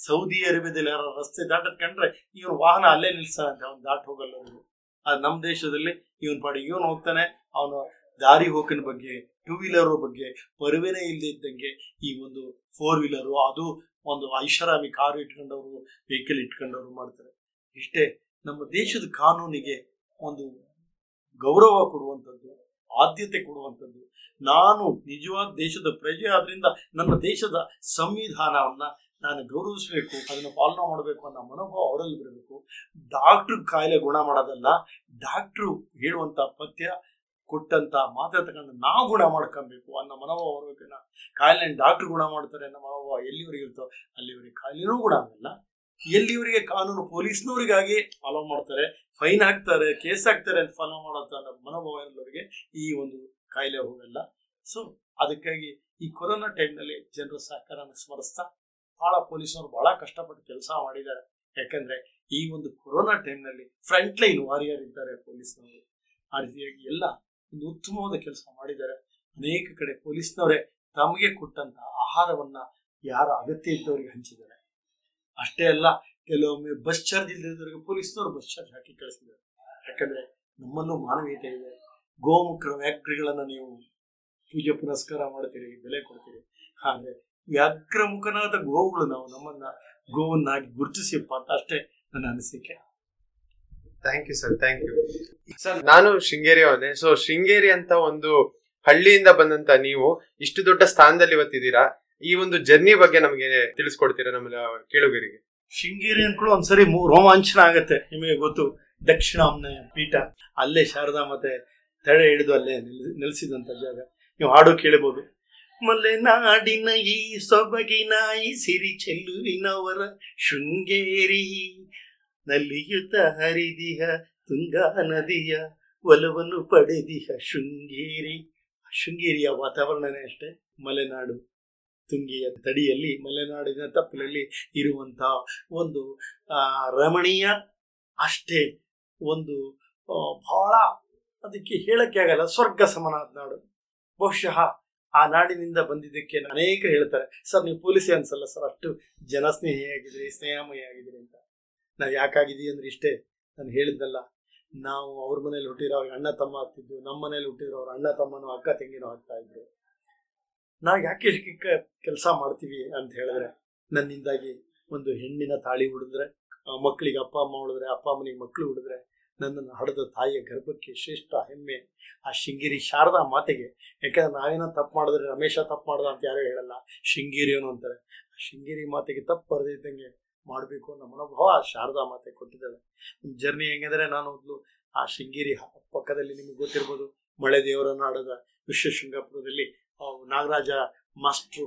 ಸೌದಿ ಅರೇಬಿಯಾದಲ್ಲಿ ಯಾರು ರಸ್ತೆ ದಾಟೋದು ಕಂಡ್ರೆ ಇವ್ರ ವಾಹನ ಅಲ್ಲೇ ನಿಲ್ಸಾ ದಾಟ್ ಹೋಗಲ್ಲ. ಅದು ನಮ್ಮ ದೇಶದಲ್ಲಿ ಇವನ್ ಪಾಡಿ ಇವನು ಹೋಗ್ತಾನೆ, ಅವನು ದಾರಿ ಹೋಕಿನ ಬಗ್ಗೆ, ಟೂ ವೀಲರ್ ಬಗ್ಗೆ ಪರಿವೇನೇ ಇಲ್ಲದೆ ಇದ್ದಂಗೆ ಈ ಒಂದು ಫೋರ್ ವೀಲರು, ಅದು ಒಂದು ಐಷಾರಾಮಿ ಕಾರು ಇಟ್ಕೊಂಡವರು, ವೆಹಿಕಲ್ ಇಟ್ಕೊಂಡವರು ಮಾಡ್ತಾರೆ. ಇಷ್ಟೇ ನಮ್ಮ ದೇಶದ ಕಾನೂನಿಗೆ ಒಂದು ಗೌರವ ಕೊಡುವಂಥದ್ದು, ಆದ್ಯತೆ ಕೊಡುವಂಥದ್ದು. ನಾನು ನಿಜವಾದ ದೇಶದ ಪ್ರಜೆ, ಆದ್ರಿಂದ ನನ್ನ ದೇಶದ ಸಂವಿಧಾನವನ್ನ ನಾನು ಗೌರವಿಸಬೇಕು, ಅದನ್ನು ಪಾಲನೆ ಮಾಡಬೇಕು ಅನ್ನೋ ಮನೋಭಾವ ಅವರಲ್ಲಿ ಬರಬೇಕು. ಡಾಕ್ಟ್ರ್ ಕಾಯಿಲೆ ಗುಣ ಮಾಡೋದಲ್ಲ, ಡಾಕ್ಟ್ರು ಹೇಳುವಂಥ ಪಥ್ಯ ಕೊಟ್ಟಂಥ ಮಾತ್ರ ತಗೊಂಡು ನಾವು ಗುಣ ಮಾಡ್ಕೊಬೇಕು ಅನ್ನೋ ಮನೋಭಾವ ಬರಬೇಕನ್ನ. ಕಾಯಿಲೆನ ಡಾಕ್ಟ್ರು ಗುಣ ಮಾಡ್ತಾರೆ ಅನ್ನೋ ಮನೋಭಾವ ಎಲ್ಲಿವರೆಗೆ ಇರ್ತೋ ಅಲ್ಲಿವರೆಗೆ ಕಾಯಿಲೆನೂ ಗುಣ ಆಗಲ್ಲ. ಎಲ್ಲಿವರಿಗೆ ಕಾನೂನು ಪೊಲೀಸ್ನವರಿಗಾಗಿ ಫಾಲೋ ಮಾಡ್ತಾರೆ, ಫೈನ್ ಹಾಕ್ತಾರೆ, ಕೇಸ್ ಹಾಕ್ತಾರೆ ಅಂತ ಫಾಲೋ ಮಾಡುವಂಥ ಮನೋಭಾವ ಎಲ್ಲವರಿಗೆ ಈ ಒಂದು ಕಾಯಿಲೆ ಹೋಗಲ್ಲ. ಸೊ ಅದಕ್ಕಾಗಿ ಈ ಕೊರೋನಾ ಟೈಮ್ನಲ್ಲಿ ಜನರ ಸಹಕಾರನ ಸ್ಮರಿಸ್ತಾ, ಭಾಳ ಪೊಲೀಸ್ನವರು ಭಾಳ ಕಷ್ಟಪಟ್ಟು ಕೆಲಸ ಮಾಡಿದ್ದಾರೆ. ಯಾಕಂದರೆ ಈ ಒಂದು ಕೊರೋನಾ ಟೈಮ್ನಲ್ಲಿ ಫ್ರಂಟ್ ಲೈನ್ ವಾರಿಯರ್ ಇದ್ದಾರೆ ಪೊಲೀಸ್ನವರು. ಆ ರೀತಿಯಾಗಿ ಎಲ್ಲ ಒಂದು ಉತ್ತಮವಾದ ಕೆಲಸ ಮಾಡಿದ್ದಾರೆ. ಅನೇಕ ಕಡೆ ಪೊಲೀಸ್ನವರೇ ತಮಗೆ ಕೊಟ್ಟಂತಹ ಆಹಾರವನ್ನು ಯಾರ ಅಗತ್ಯ ಇದ್ದವರಿಗೆ ಹಂಚಿದ್ದಾರೆ. ಅಷ್ಟೇ ಅಲ್ಲ, ಕೆಲವೊಮ್ಮೆ ಬಸ್ ಚಾರ್ಜ್ ಇಲ್ಲದಿದ್ದವರಿಗೆ ಪೊಲೀಸ್ನವರು ಬಸ್ ಚಾರ್ಜ್ ಹಾಕಿ ಕಳಿಸಿದ್ದಾರೆ. ಯಾಕಂದರೆ ನಮ್ಮಲ್ಲೂ ಮಾನವೀಯತೆ ಇದೆ. ಗೋಮುಖ ವ್ಯಾಘ್ರಗಳನ್ನು ನೀವು ಪೂಜೆ ಪುನಸ್ಕಾರ ಮಾಡ್ತೀರಿ, ಬೆಲೆ ಕೊಡ್ತೀರಿ. ಆದರೆ ವ್ಯಾಘ್ರಮುಖನಾದ ಗೋವುಗಳು ನಾವು ನಮ್ಮನ್ನು ಗೋವನ್ನಾಗಿ ಗುರುತಿಸಿಪ್ಪ ಅಂತ ಅಷ್ಟೇ ನನ್ನ ಅನಿಸಿಕೆ. Thank you sir. Thank you sir. ನಾನು ಶೃಂಗೇರಿ ಅವನೇ. ಸೊ ಶೃಂಗೇರಿ ಅಂತ ಒಂದು ಹಳ್ಳಿಯಿಂದ ಬಂದಂತ ನೀವು ಇಷ್ಟು ದೊಡ್ಡ ಸ್ಥಾನದಲ್ಲಿ ಇವತ್ತಿದ್ದೀರಾ. ಈ ಒಂದು ಜರ್ನಿ ಬಗ್ಗೆ ನಮಗೆ ತಿಳಿಸ್ಕೊಡ್ತೀರಾ ನಮ್ಮ ಕೇಳುಗರಿಗೆ? ಶೃಂಗೇರಿ ಅನ್ಕೊಳ್ಳೋ ಒಂದ್ಸರಿ ರೋಮಾಂಚನ ಆಗತ್ತೆ. ನಿಮಗೆ ಗೊತ್ತು, ದಕ್ಷಿಣಾಂಬ ಪೀಠ, ಅಲ್ಲೇ ಶಾರದಾ ಮತ್ತೆ ತಡೆ ಹಿಡಿದು ಅಲ್ಲೇ ನೆಲೆಸಿದಂತ ಜಾಗ. ನೀವು ಹಾಡು ಕೇಳಬಹುದು. ಮಲೆನಾಡಿನ ಈ ಸೊಬಗಿನ ಈ ಸಿರಿ ಚೆಲ್ಲುವಿನವರ ಶೃಂಗೇರಿ, ನಲಿಯುತ ಹರಿದಿಹ ತುಂಗಾ ನದಿಯ ಒಲವನ್ನು ಪಡೆದಿಹ ಶೃಂಗೇರಿ. ಶೃಂಗೇರಿಯ ವಾತಾವರಣನೇ ಅಷ್ಟೇ. ಮಲೆನಾಡು ತುಂಗಿಯ ತಡಿಯಲ್ಲಿ, ಮಲೆನಾಡಿನ ತಪ್ಪಲಲ್ಲಿ ಇರುವಂತಹ ಒಂದು ರಮಣೀಯ, ಅಷ್ಟೇ ಒಂದು ಬಹಳ ಅದಕ್ಕೆ ಹೇಳಕ್ಕೆ ಆಗಲ್ಲ, ಸ್ವರ್ಗ ಸಮನಾದ ನಾಡು. ಬಹುಶಃ ಆ ನಾಡಿನಿಂದ ಬಂದಿದ್ದಕ್ಕೆ ಅನೇಕರು ಹೇಳ್ತಾರೆ, ಸರ್ ನೀವು ಪೊಲೀಸೇ ಅನ್ಸಲ್ಲ ಸರ್, ಅಷ್ಟು ಜನಸ್ನೇಹಿಯಾಗಿದ್ರಿ, ಸ್ನೇಹಮಯಿಯಾಗಿದ್ರಿ ಅಂತ. ನಾವು ಯಾಕಾಗಿದ್ದೀವಿ ಅಂದರೆ ಇಷ್ಟೇ, ನಾನು ಹೇಳಿದ್ದಲ್ಲ, ನಾವು ಅವ್ರ ಮನೇಲಿ ಹುಟ್ಟಿರೋ ಅವ್ರಿಗೆ ಅಣ್ಣ ತಮ್ಮ ಆಗ್ತಿದ್ವು, ನಮ್ಮ ಮನೇಲಿ ಹುಟ್ಟಿರೋ ಅವ್ರ ಅಣ್ಣ ತಮ್ಮನೋ ಅಕ್ಕ ತಂಗಿನೋ ಆಗ್ತಾ ಇದ್ರು. ನಾವು ಯಾಕೆ ಕೆಲಸ ಮಾಡ್ತೀವಿ ಅಂತ ಹೇಳಿದ್ರೆ, ನನ್ನಿಂದಾಗಿ ಒಂದು ಹೆಣ್ಣಿನ ತಾಳಿ ಉಡಿದ್ರೆ, ಮಕ್ಕಳಿಗೆ ಅಪ್ಪ ಅಮ್ಮ ಉಳಿದ್ರೆ, ಅಪ್ಪ ಅಮ್ಮನಿಗೆ ಮಕ್ಕಳು ಉಡಿದ್ರೆ, ನನ್ನನ್ನು ಹಡೆದ ತಾಯಿಯ ಗರ್ಭಕ್ಕೆ ಶ್ರೇಷ್ಠ ಹೆಮ್ಮೆ ಆ ಶೃಂಗೇರಿ ಶಾರದಾ ಮಾತೆಗೆ. ಯಾಕೆಂದ್ರೆ ನಾವೇನೋ ತಪ್ಪು ಮಾಡಿದ್ರೆ ರಮೇಶ ತಪ್ಪು ಮಾಡ್ದ ಅಂತ ಯಾರೋ ಹೇಳಲ್ಲ, ಶೃಂಗೇರಿಯೋನು ಅಂತಾರೆ. ಆ ಶೃಂಗೇರಿ ಮಾತೆಗೆ ತಪ್ಪು ಬರ್ದಿದ್ದಂಗೆ ಮಾಡಬೇಕು ಅನ್ನೋ ಮನೋಭಾವ ಶಾರದಾ ಮಾತೆ ಕೊಟ್ಟಿದ್ದಾಳೆ. ಜರ್ನಿ ಹೆಂಗಂದರೆ, ನಾನು ಮೊದಲು ಆ ಶೃಂಗೇರಿ ಪಕ್ಕದಲ್ಲಿ ನಿಮಗೆ ಗೊತ್ತಿರ್ಬೋದು ಮಳೆ ದೇವರನ್ನು ಆಡದ ವಿಶ್ವಶೃಂಗಾಪುರದಲ್ಲಿ ನಾಗರಾಜ ಮಾಸ್ಟ್ರು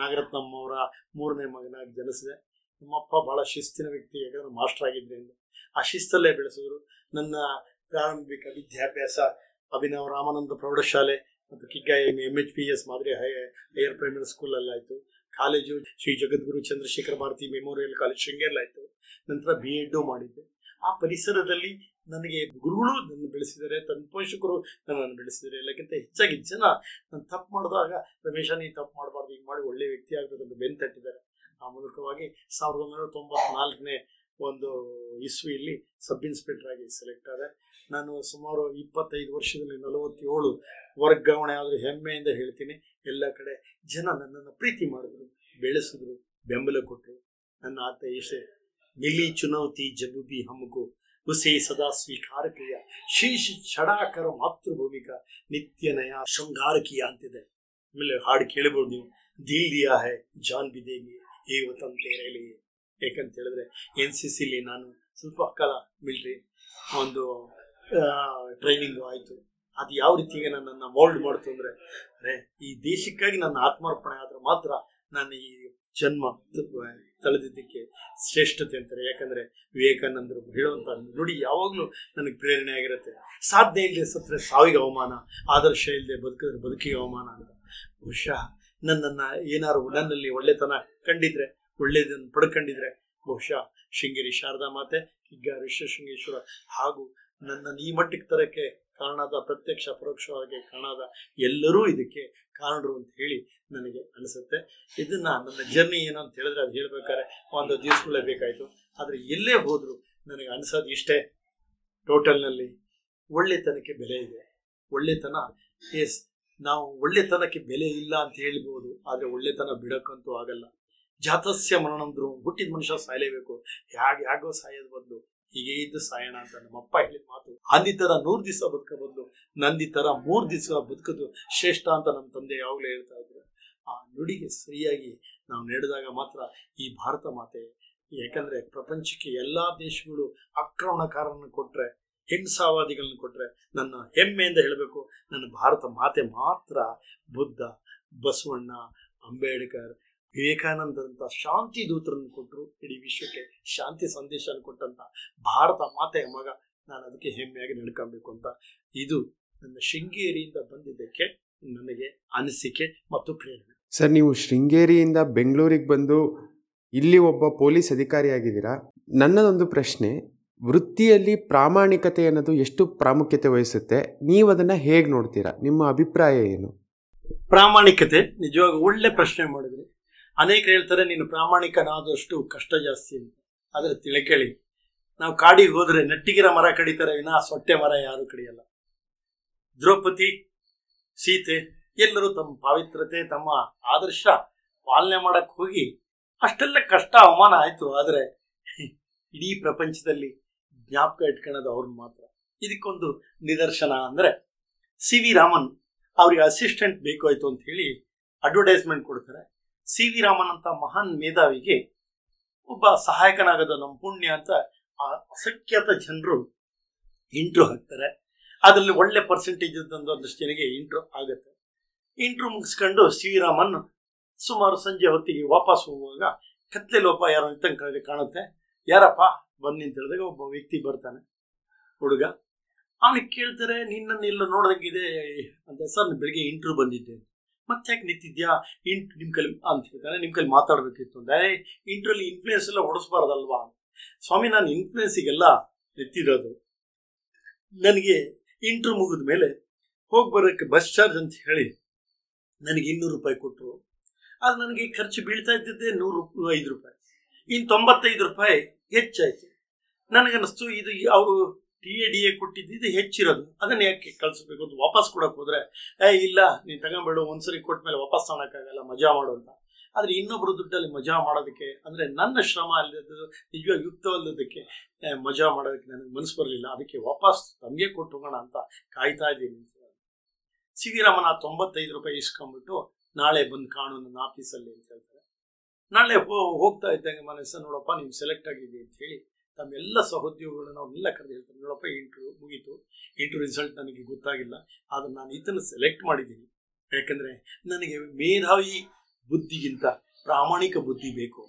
ನಾಗರತ್ನಮ್ಮ ಅವರ ಮೂರನೇ ಮಗನಾಗಿ ಜನಿಸಿದೆ. ನಮ್ಮಪ್ಪ ಭಾಳ ಶಿಸ್ತಿನ ವ್ಯಕ್ತಿ, ಯಾಕಂದ್ರೆ ಮಾಸ್ಟರ್ ಆಗಿದ್ದರಿಂದ ಆ ಶಿಸ್ತಲ್ಲೇ ಬೆಳೆಸಿದ್ರು. ನನ್ನ ಪ್ರಾರಂಭಿಕ ವಿದ್ಯಾಭ್ಯಾಸ ಅಭಿನವ ರಾಮಾನಂದ ಪ್ರೌಢಶಾಲೆ ಮತ್ತು Kikka M H P S ಮಾದರಿ ಹೈ ಹೈಯರ್ ಪ್ರೈಮರಿ ಸ್ಕೂಲಲ್ಲಾಯಿತು. College Shri Jagadguru Chandrashekhar Bharati memorial college ಶೃಂಗೇರಿಲಾಯಿತು. ನಂತರ ಬಿ ಎಡ್ಡು ಮಾಡಿದ್ದೆ. ಆ ಪರಿಸರದಲ್ಲಿ ನನಗೆ ಗುರುಗಳು ನನ್ನ ಬೆಳೆಸಿದ್ದಾರೆ, ತನ್ನ ಪೋಷಕರು ನನ್ನನ್ನು ಬೆಳೆಸಿದ್ದಾರೆ. ಎಲ್ಲಕ್ಕಿಂತ ಹೆಚ್ಚಾಗಿ ಜನ ನಾನು ತಪ್ಪು ಮಾಡಿದಾಗ ರಮೇಶ ನೀನು ತಪ್ಪು ಮಾಡಬಾರ್ದು, ಈಗ ಮಾಡಿ ಒಳ್ಳೆಯ ವ್ಯಕ್ತಿ ಆಗಬೇಕಂತ ಬೆನ್ನು ತಟ್ಟಿದ್ದಾರೆ. ಆ ಮೂಲಕವಾಗಿ ಸಾವಿರದ ಒಂಬೈನೂರ ತೊಂಬತ್ನಾಲ್ಕನೇ ಒಂದು ಇಸ್ವಿಯಲ್ಲಿ ಸಬ್ ಇನ್ಸ್ಪೆಕ್ಟರ್ ಆಗಿ ಸೆಲೆಕ್ಟ್ ಆದೆ. ನಾನು ಸುಮಾರು ಇಪ್ಪತ್ತೈದು ವರ್ಷದಲ್ಲಿ ನಲವತ್ತೇಳು ವರ್ಗಾವಣೆ ಆದರೂ ಹೆಮ್ಮೆಯಿಂದ ಹೇಳ್ತೀನಿ. ಎಲ್ಲ ಕಡೆ ಜನ ನನ್ನನ್ನು ಪ್ರೀತಿ ಮಾಡಿದ್ರು, ಬೆಳೆಸಿದ್ರು, ಬೆಂಬಲ ಕೊಟ್ಟರು. ನನ್ನ ಆತ ಯಶೆ ಮಿಲಿ ಚುನೌತಿ ಜಬುಬಿ ಹಮಗು ಹುಸೆ ಸದಾ ಸ್ವೀಕಾರ ಕ್ರಿಯ ಶೀರ್ಷ ಷಡಾಕರ ಮಾತೃಭೂಮಿಕ ನಿತ್ಯ ನಯ ಶೃಂಗಾರ ಕಿಯ ಅಂತಿದೆ. ಆಮೇಲೆ ಹಾಡು ಕೇಳಬಹುದು ನೀವು, ದಿಲ್ ದಿಯಾ ಹೈ ಜಾನ್ ಬಿದೇಗಿ ಈ ವತನ್ ತೇರೆಲಿ. ಯಾಕಂತ ಹೇಳಿದ್ರೆ ಎನ್ ಸಿ ಸಿಲಿ ನಾನು ಸ್ವಲ್ಪ ಕಾಲ ಮಿಲ್ಟ್ರಿ ಒಂದು ಟ್ರೈನಿಂಗು ಆಯಿತು. ಅದು ಯಾವ ರೀತಿಗೆ ನನ್ನನ್ನು ಮೋಲ್ಡ್ ಮಾಡ್ತು ಅಂದರೆ ಅರೆ ಈ ದೇಶಕ್ಕಾಗಿ ನನ್ನ ಆತ್ಮಾರ್ಪಣೆ ಆದರೆ ಮಾತ್ರ ನಾನು ಈ ಜನ್ಮ ತಳೆದಿದ್ದಕ್ಕೆ ಶ್ರೇಷ್ಠತೆ ಅಂತಾರೆ. ಯಾಕಂದರೆ ವಿವೇಕಾನಂದರು ಹೇಳುವಂಥ ನುಡಿ ಯಾವಾಗಲೂ ನನಗೆ ಪ್ರೇರಣೆ ಆಗಿರುತ್ತೆ. ಸಾಧ್ಯ ಇಲ್ಲದೆ ಸತ್ತರೆ ಸಾವಿಗೆ ಅವಮಾನ, ಆದರ್ಶ ಇಲ್ಲದೆ ಬದುಕಿದ್ರೆ ಬದುಕಿಗೆ ಅವಮಾನ ಅಂತ. ಬಹುಶಃ ನನ್ನನ್ನು ಏನಾರು ನನ್ನಲ್ಲಿ ಒಳ್ಳೆತನ ಕಂಡಿದ್ರೆ, ಒಳ್ಳೆಯದನ್ನು ಪಡ್ಕೊಂಡಿದ್ರೆ ಬಹುಶಃ ಶೃಂಗೇರಿ ಶಾರದಾ ಮಾತೆ, ಕಿಗ್ಗಾ ಋಷಶೃಂಗೇಶ್ವರ ಹಾಗೂ ನನ್ನನ್ನು ಈ ಮಟ್ಟಕ್ಕೆ ತರಕ್ಕೆ ಕಾರಣದ ಪ್ರತ್ಯಕ್ಷ ಪರೋಕ್ಷವಾಗಿ ಕಾರಣದ ಎಲ್ಲರೂ ಇದಕ್ಕೆ ಕಾರಣರು ಅಂತ ಹೇಳಿ ನನಗೆ ಅನಿಸುತ್ತೆ. ಇದನ್ನು ನನ್ನ ಜರ್ನಿ ಏನು ಅಂತ ಹೇಳಿದ್ರೆ ಅದು ಹೇಳ್ಬೇಕಾದ್ರೆ ಒಂದು ದಿವಸಗಳೇ ಬೇಕಾಯಿತು. ಆದರೆ ಎಲ್ಲೇ ಹೋದರೂ ನನಗೆ ಅನಿಸೋದು ಇಷ್ಟೇ, ಟೋಟಲ್ನಲ್ಲಿ ಒಳ್ಳೆತನಕ್ಕೆ ಬೆಲೆ ಇದೆ. ಒಳ್ಳೆತನ ಎಸ್, ನಾವು ಒಳ್ಳೆತನಕ್ಕೆ ಬೆಲೆ ಇಲ್ಲ ಅಂತ ಹೇಳ್ಬೋದು, ಆದರೆ ಒಳ್ಳೆತನ ಬಿಡೋಕ್ಕಂತೂ ಆಗಲ್ಲ. ಜಾತಸ್ಯ ಮರಣಂದ್ರು, ಹುಟ್ಟಿದ ಮನುಷ್ಯ ಸಾಯಲೇಬೇಕು, ಹೇಗೆ ಹೇಗೋ ಸಾಯೋದು ಬದಲು ಹೀಗೆ ಇದ್ದು ಸಾಯೋಣ ಅಂತ ನಮ್ಮಪ್ಪ ಹೇಳಿದ ಮಾತು. ಅಂದಿ ಥರ ನೂರು ದಿವಸ ಬದುಕೋ ಬದಲು ನಂದಿ ಥರ ಮೂರು ದಿವಸ ಬದುಕೋದು ಶ್ರೇಷ್ಠ ಅಂತ ನಮ್ಮ ತಂದೆ ಯಾವಾಗಲೂ ಹೇಳ್ತಾ ಇದ್ರು. ಆ ನುಡಿಗೆ ಸರಿಯಾಗಿ ನಾವು ನಡೆದಾಗ ಮಾತ್ರ ಈ ಭಾರತ ಮಾತೆ, ಯಾಕಂದರೆ ಪ್ರಪಂಚಕ್ಕೆ ಎಲ್ಲ ದೇಶಗಳು ಆಕ್ರಮಣಕಾರರನ್ನು ಕೊಟ್ಟರೆ, ಹಿಂಸಾವಾದಿಗಳನ್ನು ಕೊಟ್ಟರೆ, ನನ್ನ ಹೆಮ್ಮೆಯಿಂದ ಹೇಳಬೇಕು, ನನ್ನ ಭಾರತ ಮಾತೆ ಮಾತ್ರ ಬುದ್ಧ, ಬಸವಣ್ಣ, ಅಂಬೇಡ್ಕರ್, ವಿವೇಕಾನಂದರಂಥ ಶಾಂತಿ ದೂತರನ್ನು ಕೊಟ್ಟರು. ಇಡೀ ವಿಶ್ವಕ್ಕೆ ಶಾಂತಿ ಸಂದೇಶ ಕೊಟ್ಟಂಥ ಭಾರತ ಮಾತೆಯ ಮಗ ನಾನು, ಅದಕ್ಕೆ ಹೆಮ್ಮೆಯಾಗಿ ನಡ್ಕೊಬೇಕು ಅಂತ ಇದು ನನ್ನ ಶೃಂಗೇರಿಯಿಂದ ಬಂದಿದ್ದಕ್ಕೆ ನನಗೆ ಅನಿಸಿಕೆ ಮತ್ತು ಪ್ರೇರಣೆ. ಸರ್, ನೀವು ಶೃಂಗೇರಿಯಿಂದ ಬೆಂಗಳೂರಿಗೆ ಬಂದು ಇಲ್ಲಿ ಒಬ್ಬ ಪೊಲೀಸ್ ಅಧಿಕಾರಿಯಾಗಿದ್ದೀರಾ. ನನ್ನದೊಂದು ಪ್ರಶ್ನೆ, ವೃತ್ತಿಯಲ್ಲಿ ಪ್ರಾಮಾಣಿಕತೆ ಅನ್ನೋದು ಎಷ್ಟು ಪ್ರಾಮುಖ್ಯತೆ ವಹಿಸುತ್ತೆ? ನೀವು ಅದನ್ನು ಹೇಗೆ ನೋಡ್ತೀರಾ? ನಿಮ್ಮ ಅಭಿಪ್ರಾಯ ಏನು? ಪ್ರಾಮಾಣಿಕತೆ ನಿಜವಾಗ ಒಳ್ಳೆ ಪ್ರಶ್ನೆ ಮಾಡಿದ್ರಿ. ಅನೇಕರು ಹೇಳ್ತಾರೆ ನೀನು ಪ್ರಾಮಾಣಿಕನಾದಷ್ಟು ಕಷ್ಟ ಜಾಸ್ತಿ ಅಂತ. ಆದರೆ ತಿಳ್ಕೇಳಿ, ನಾವು ಕಾಡಿಗೆ ಹೋದರೆ ನೆಟ್ಟಿಗಿರ ಮರ ಕಡಿತಾರೆ ವಿನಾ ಸೊಟ್ಟೆ ಮರ ಯಾರೂ ಕಡಿಯಲ್ಲ. ದ್ರೌಪದಿ, ಸೀತೆ ಎಲ್ಲರೂ ತಮ್ಮ ಪಾವಿತ್ರತೆ, ತಮ್ಮ ಆದರ್ಶ ಪಾಲನೆ ಮಾಡೋಕ್ಕೆ ಹೋಗಿ ಅಷ್ಟೆಲ್ಲ ಕಷ್ಟ ಅವಮಾನ ಆಯಿತು. ಆದರೆ ಇಡೀ ಪ್ರಪಂಚದಲ್ಲಿ ಜ್ಞಾಪಕ ಇಟ್ಕೊಳ್ಳೋದು ಅವ್ರನ್ನ ಮಾತ್ರ. ಇದಕ್ಕೊಂದು ನಿದರ್ಶನ ಅಂದರೆ ಸಿ ವಿ ರಾಮನ್ ಅವ್ರಿಗೆ ಅಸಿಸ್ಟೆಂಟ್ ಬೇಕಾಯಿತು ಅಂತ ಹೇಳಿ ಅಡ್ವರ್ಟೈಸ್ಮೆಂಟ್ ಕೊಡ್ತಾರೆ. ಸಿ ವಿ ರಾಮನ್ ಅಂತ ಮಹಾನ್ ಮೇಧಾವಿಗೆ ಒಬ್ಬ ಸಹಾಯಕನಾಗೋದು ನಮ್ಮ ಪುಣ್ಯ ಅಂತ ಆ ಅಸಖ್ಯಾತ ಜನರು ಇಂಟ್ರೂ ಹಾಕ್ತಾರೆ. ಅದರಲ್ಲಿ ಒಳ್ಳೆ ಪರ್ಸೆಂಟೇಜ್ ಇದ್ದಂಥ ಒಂದಷ್ಟು ಜನಕ್ಕೆ ಇಂಟ್ರೂ ಆಗುತ್ತೆ. ಇಂಟ್ರೂ ಮುಗಿಸ್ಕೊಂಡು ಸಿ ವಿ ರಾಮನ್ ಸುಮಾರು ಸಂಜೆ ಹೊತ್ತಿಗೆ ವಾಪಸ್ ಹೋಗುವಾಗ ಕತ್ತಲೆ ಲೋಪ ಯಾರೋ ನಿಂತಂಗೆ ಕಾಣುತ್ತೆ. ಯಾರಪ್ಪ ಬನ್ನಿ ಅಂತ ಹೇಳಿದಾಗ ಒಬ್ಬ ವ್ಯಕ್ತಿ ಬರ್ತಾನೆ, ಹುಡುಗ. ಅವನಿಗೆ ಕೇಳ್ತಾರೆ ನಿನ್ನನ್ನೆಲ್ಲ ನೋಡೋದಂಗಿದೆ ಅಂತ. ಸರ್, ಬೆಳಿಗ್ಗೆ ಇಂಟ್ರೂ ಬಂದಿದ್ದೆ. ಮತ್ತೆ ಯಾಕೆ ನಿಂತಿದ್ಯಾ? ಇಂಟ್ ನಿಮ್ಮ ಕೈಲಿ ಅಂತ ಹೇಳ್ತಾನೆ. ನಿಮ್ಮ ಕೈಲಿ ಮಾತಾಡಬೇಕಿತ್ತು ಅಂದರೆ ಇಂಟ್ರಲ್ಲಿ ಇನ್ಫ್ಲೂಯೆನ್ಸ್ ಎಲ್ಲ ಓಡಿಸ್ಬಾರ್ದಲ್ವಾ? ಸ್ವಾಮಿ, ನಾನು ಇನ್ಫ್ಲೂಯೆನ್ಸಿಗೆಲ್ಲ ನಿಂತಿರೋದು. ನನಗೆ ಇಂಟ್ರೂ ಮುಗಿದ ಮೇಲೆ ಹೋಗಿ ಬರೋಕ್ಕೆ ಬಸ್ ಚಾರ್ಜ್ ಅಂತ ಹೇಳಿ ನನಗೆ ಇನ್ನೂರು ರೂಪಾಯಿ ಕೊಟ್ಟರು. ಅದು ನನಗೆ ಖರ್ಚು ಬೀಳ್ತಾ ಇದ್ದಿದ್ದೆ ನೂರು ಐದು ರೂಪಾಯಿ ಇನ್ನು ತೊಂಬತ್ತೈದು ರೂಪಾಯಿ ಹೆಚ್ಚಾಯಿತು. ನನಗನ್ನಿಸ್ತು ಇದು ಅವರು ಡಿ ಎ ಡಿ ಎ ಕೊಟ್ಟಿದ್ದು ಹೆಚ್ಚಿರೋದು, ಅದನ್ನು ಯಾಕೆ ಕಳಿಸ್ಬೇಕು ಅಂತ ವಾಪಸ್ ಕೊಡೋಕೆ ಹೋದರೆ ಏ ಇಲ್ಲ ನೀನು ತಗೊಂಬೇಡು, ಒಂದ್ಸರಿ ಕೊಟ್ಟ ಮೇಲೆ ವಾಪಸ್ ತಗೊಳಕ್ಕಾಗಲ್ಲ, ಮಜಾ ಮಾಡು ಅಂತ. ಆದರೆ ಇನ್ನೊಬ್ಬರು ದುಡ್ಡಲ್ಲಿ ಮಜಾ ಮಾಡೋದಕ್ಕೆ, ಅಂದರೆ ನನ್ನ ಶ್ರಮ ಅಲ್ಲದ್ದು ನಿಜವಾಗಿ ಯುಕ್ತವಲ್ಲದಕ್ಕೆ ಮಜಾ ಮಾಡೋದಕ್ಕೆ ನನಗೆ ಮನಸ್ಸು ಬರಲಿಲ್ಲ. ಅದಕ್ಕೆ ವಾಪಸ್ ತಮಗೆ ಕೊಟ್ಟು ಹೋಗೋಣ ಅಂತ ಕಾಯ್ತಾ ಇದ್ದೀನಿ ಅಂತ. ಸಿ ವಿ ರಾಮನ ತೊಂಬತ್ತೈದು ರೂಪಾಯಿ ಇಸ್ಕೊಂಡ್ಬಿಟ್ಟು ನಾಳೆ ಬಂದು ಕಾಣು ನನ್ನ ಆಫೀಸಲ್ಲಿ ಅಂತ ಹೇಳ್ತಾರೆ. ನಾಳೆ ಹೋಗ್ತಾ ಇದ್ದಂಗೆ ಮನಸ್ಸು ನೋಡಪ್ಪ ನೀನು ಸೆಲೆಕ್ಟ್ ಆಗಿದ್ದೀವಿ ಅಂತ ಹೇಳಿ ತಮ್ಮೆಲ್ಲ ಸಹೋದ್ಯೋಗಿಗಳನ್ನ ಅವ್ರನ್ನೆಲ್ಲ ಕರೆದು ಹೇಳ್ತಾರೆ. ನೋಡಪ್ಪ ಇಂಟ್ರ್ಯೂ ಮುಗೀತು, ಇಂಟ್ರ್ಯೂ ರಿಸಲ್ಟ್ ನನಗೆ ಗೊತ್ತಾಗಿಲ್ಲ, ಆದರೆ ನಾನು ಇದನ್ನು ಸೆಲೆಕ್ಟ್ ಮಾಡಿದ್ದೀನಿ. ಯಾಕಂದರೆ ನನಗೆ ಮೇಧಾವಿ ಬುದ್ಧಿಗಿಂತ ಪ್ರಾಮಾಣಿಕ ಬುದ್ಧಿ ಬೇಕು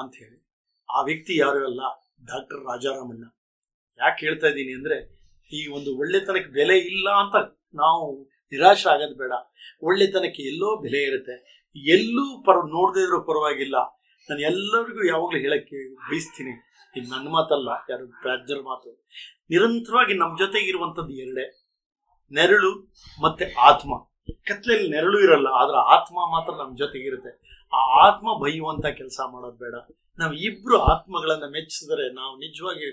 ಅಂಥೇಳಿ. ಆ ವ್ಯಕ್ತಿ ಯಾರೂ ಅಲ್ಲ, ಡಾಕ್ಟರ್ ರಾಜಾರಾಮಣ್ಣ. ಯಾಕೆ ಹೇಳ್ತಾ ಇದ್ದೀನಿ ಅಂದರೆ ಈ ಒಂದು ಒಳ್ಳೆತನಕ್ಕೆ ಬೆಲೆ ಇಲ್ಲ ಅಂತ ನಾವು ನಿರಾಶೆ ಆಗೋದು ಬೇಡ. ಒಳ್ಳೆತನಕ್ಕೆ ಎಲ್ಲೋ ಬೆಲೆ ಇರುತ್ತೆ. ಎಲ್ಲೂ ಪರ ನೋಡದೇ ಇರೋ ಪರವಾಗಿಲ್ಲ. ನಾನು ಎಲ್ಲರಿಗೂ ಯಾವಾಗಲೂ ಹೇಳೋಕ್ಕೆ ಬಯಸ್ತೀನಿ, ಇದು ನನ್ನ ಮಾತಲ್ಲ, ಯಾರು ರಾಜ್ಯರ ಮಾತು. ನಿರಂತರವಾಗಿ ನಮ್ಮ ಜೊತೆಗಿರುವಂಥದ್ದು ಎರಡೇ, ನೆರಳು ಮತ್ತು ಆತ್ಮ. ಕತ್ಲೆಯಲ್ಲಿ ನೆರಳು ಇರಲ್ಲ, ಆದರೆ ಆತ್ಮ ಮಾತ್ರ ನಮ್ಮ ಜೊತೆಗಿರುತ್ತೆ. ಆ ಆತ್ಮ ಬೈಯುವಂಥ ಕೆಲಸ ಮಾಡೋದು ಬೇಡ. ನಾವು ಇಬ್ಬರು ಆತ್ಮಗಳನ್ನು ಮೆಚ್ಚಿಸಿದರೆ ನಾವು ನಿಜವಾಗಿ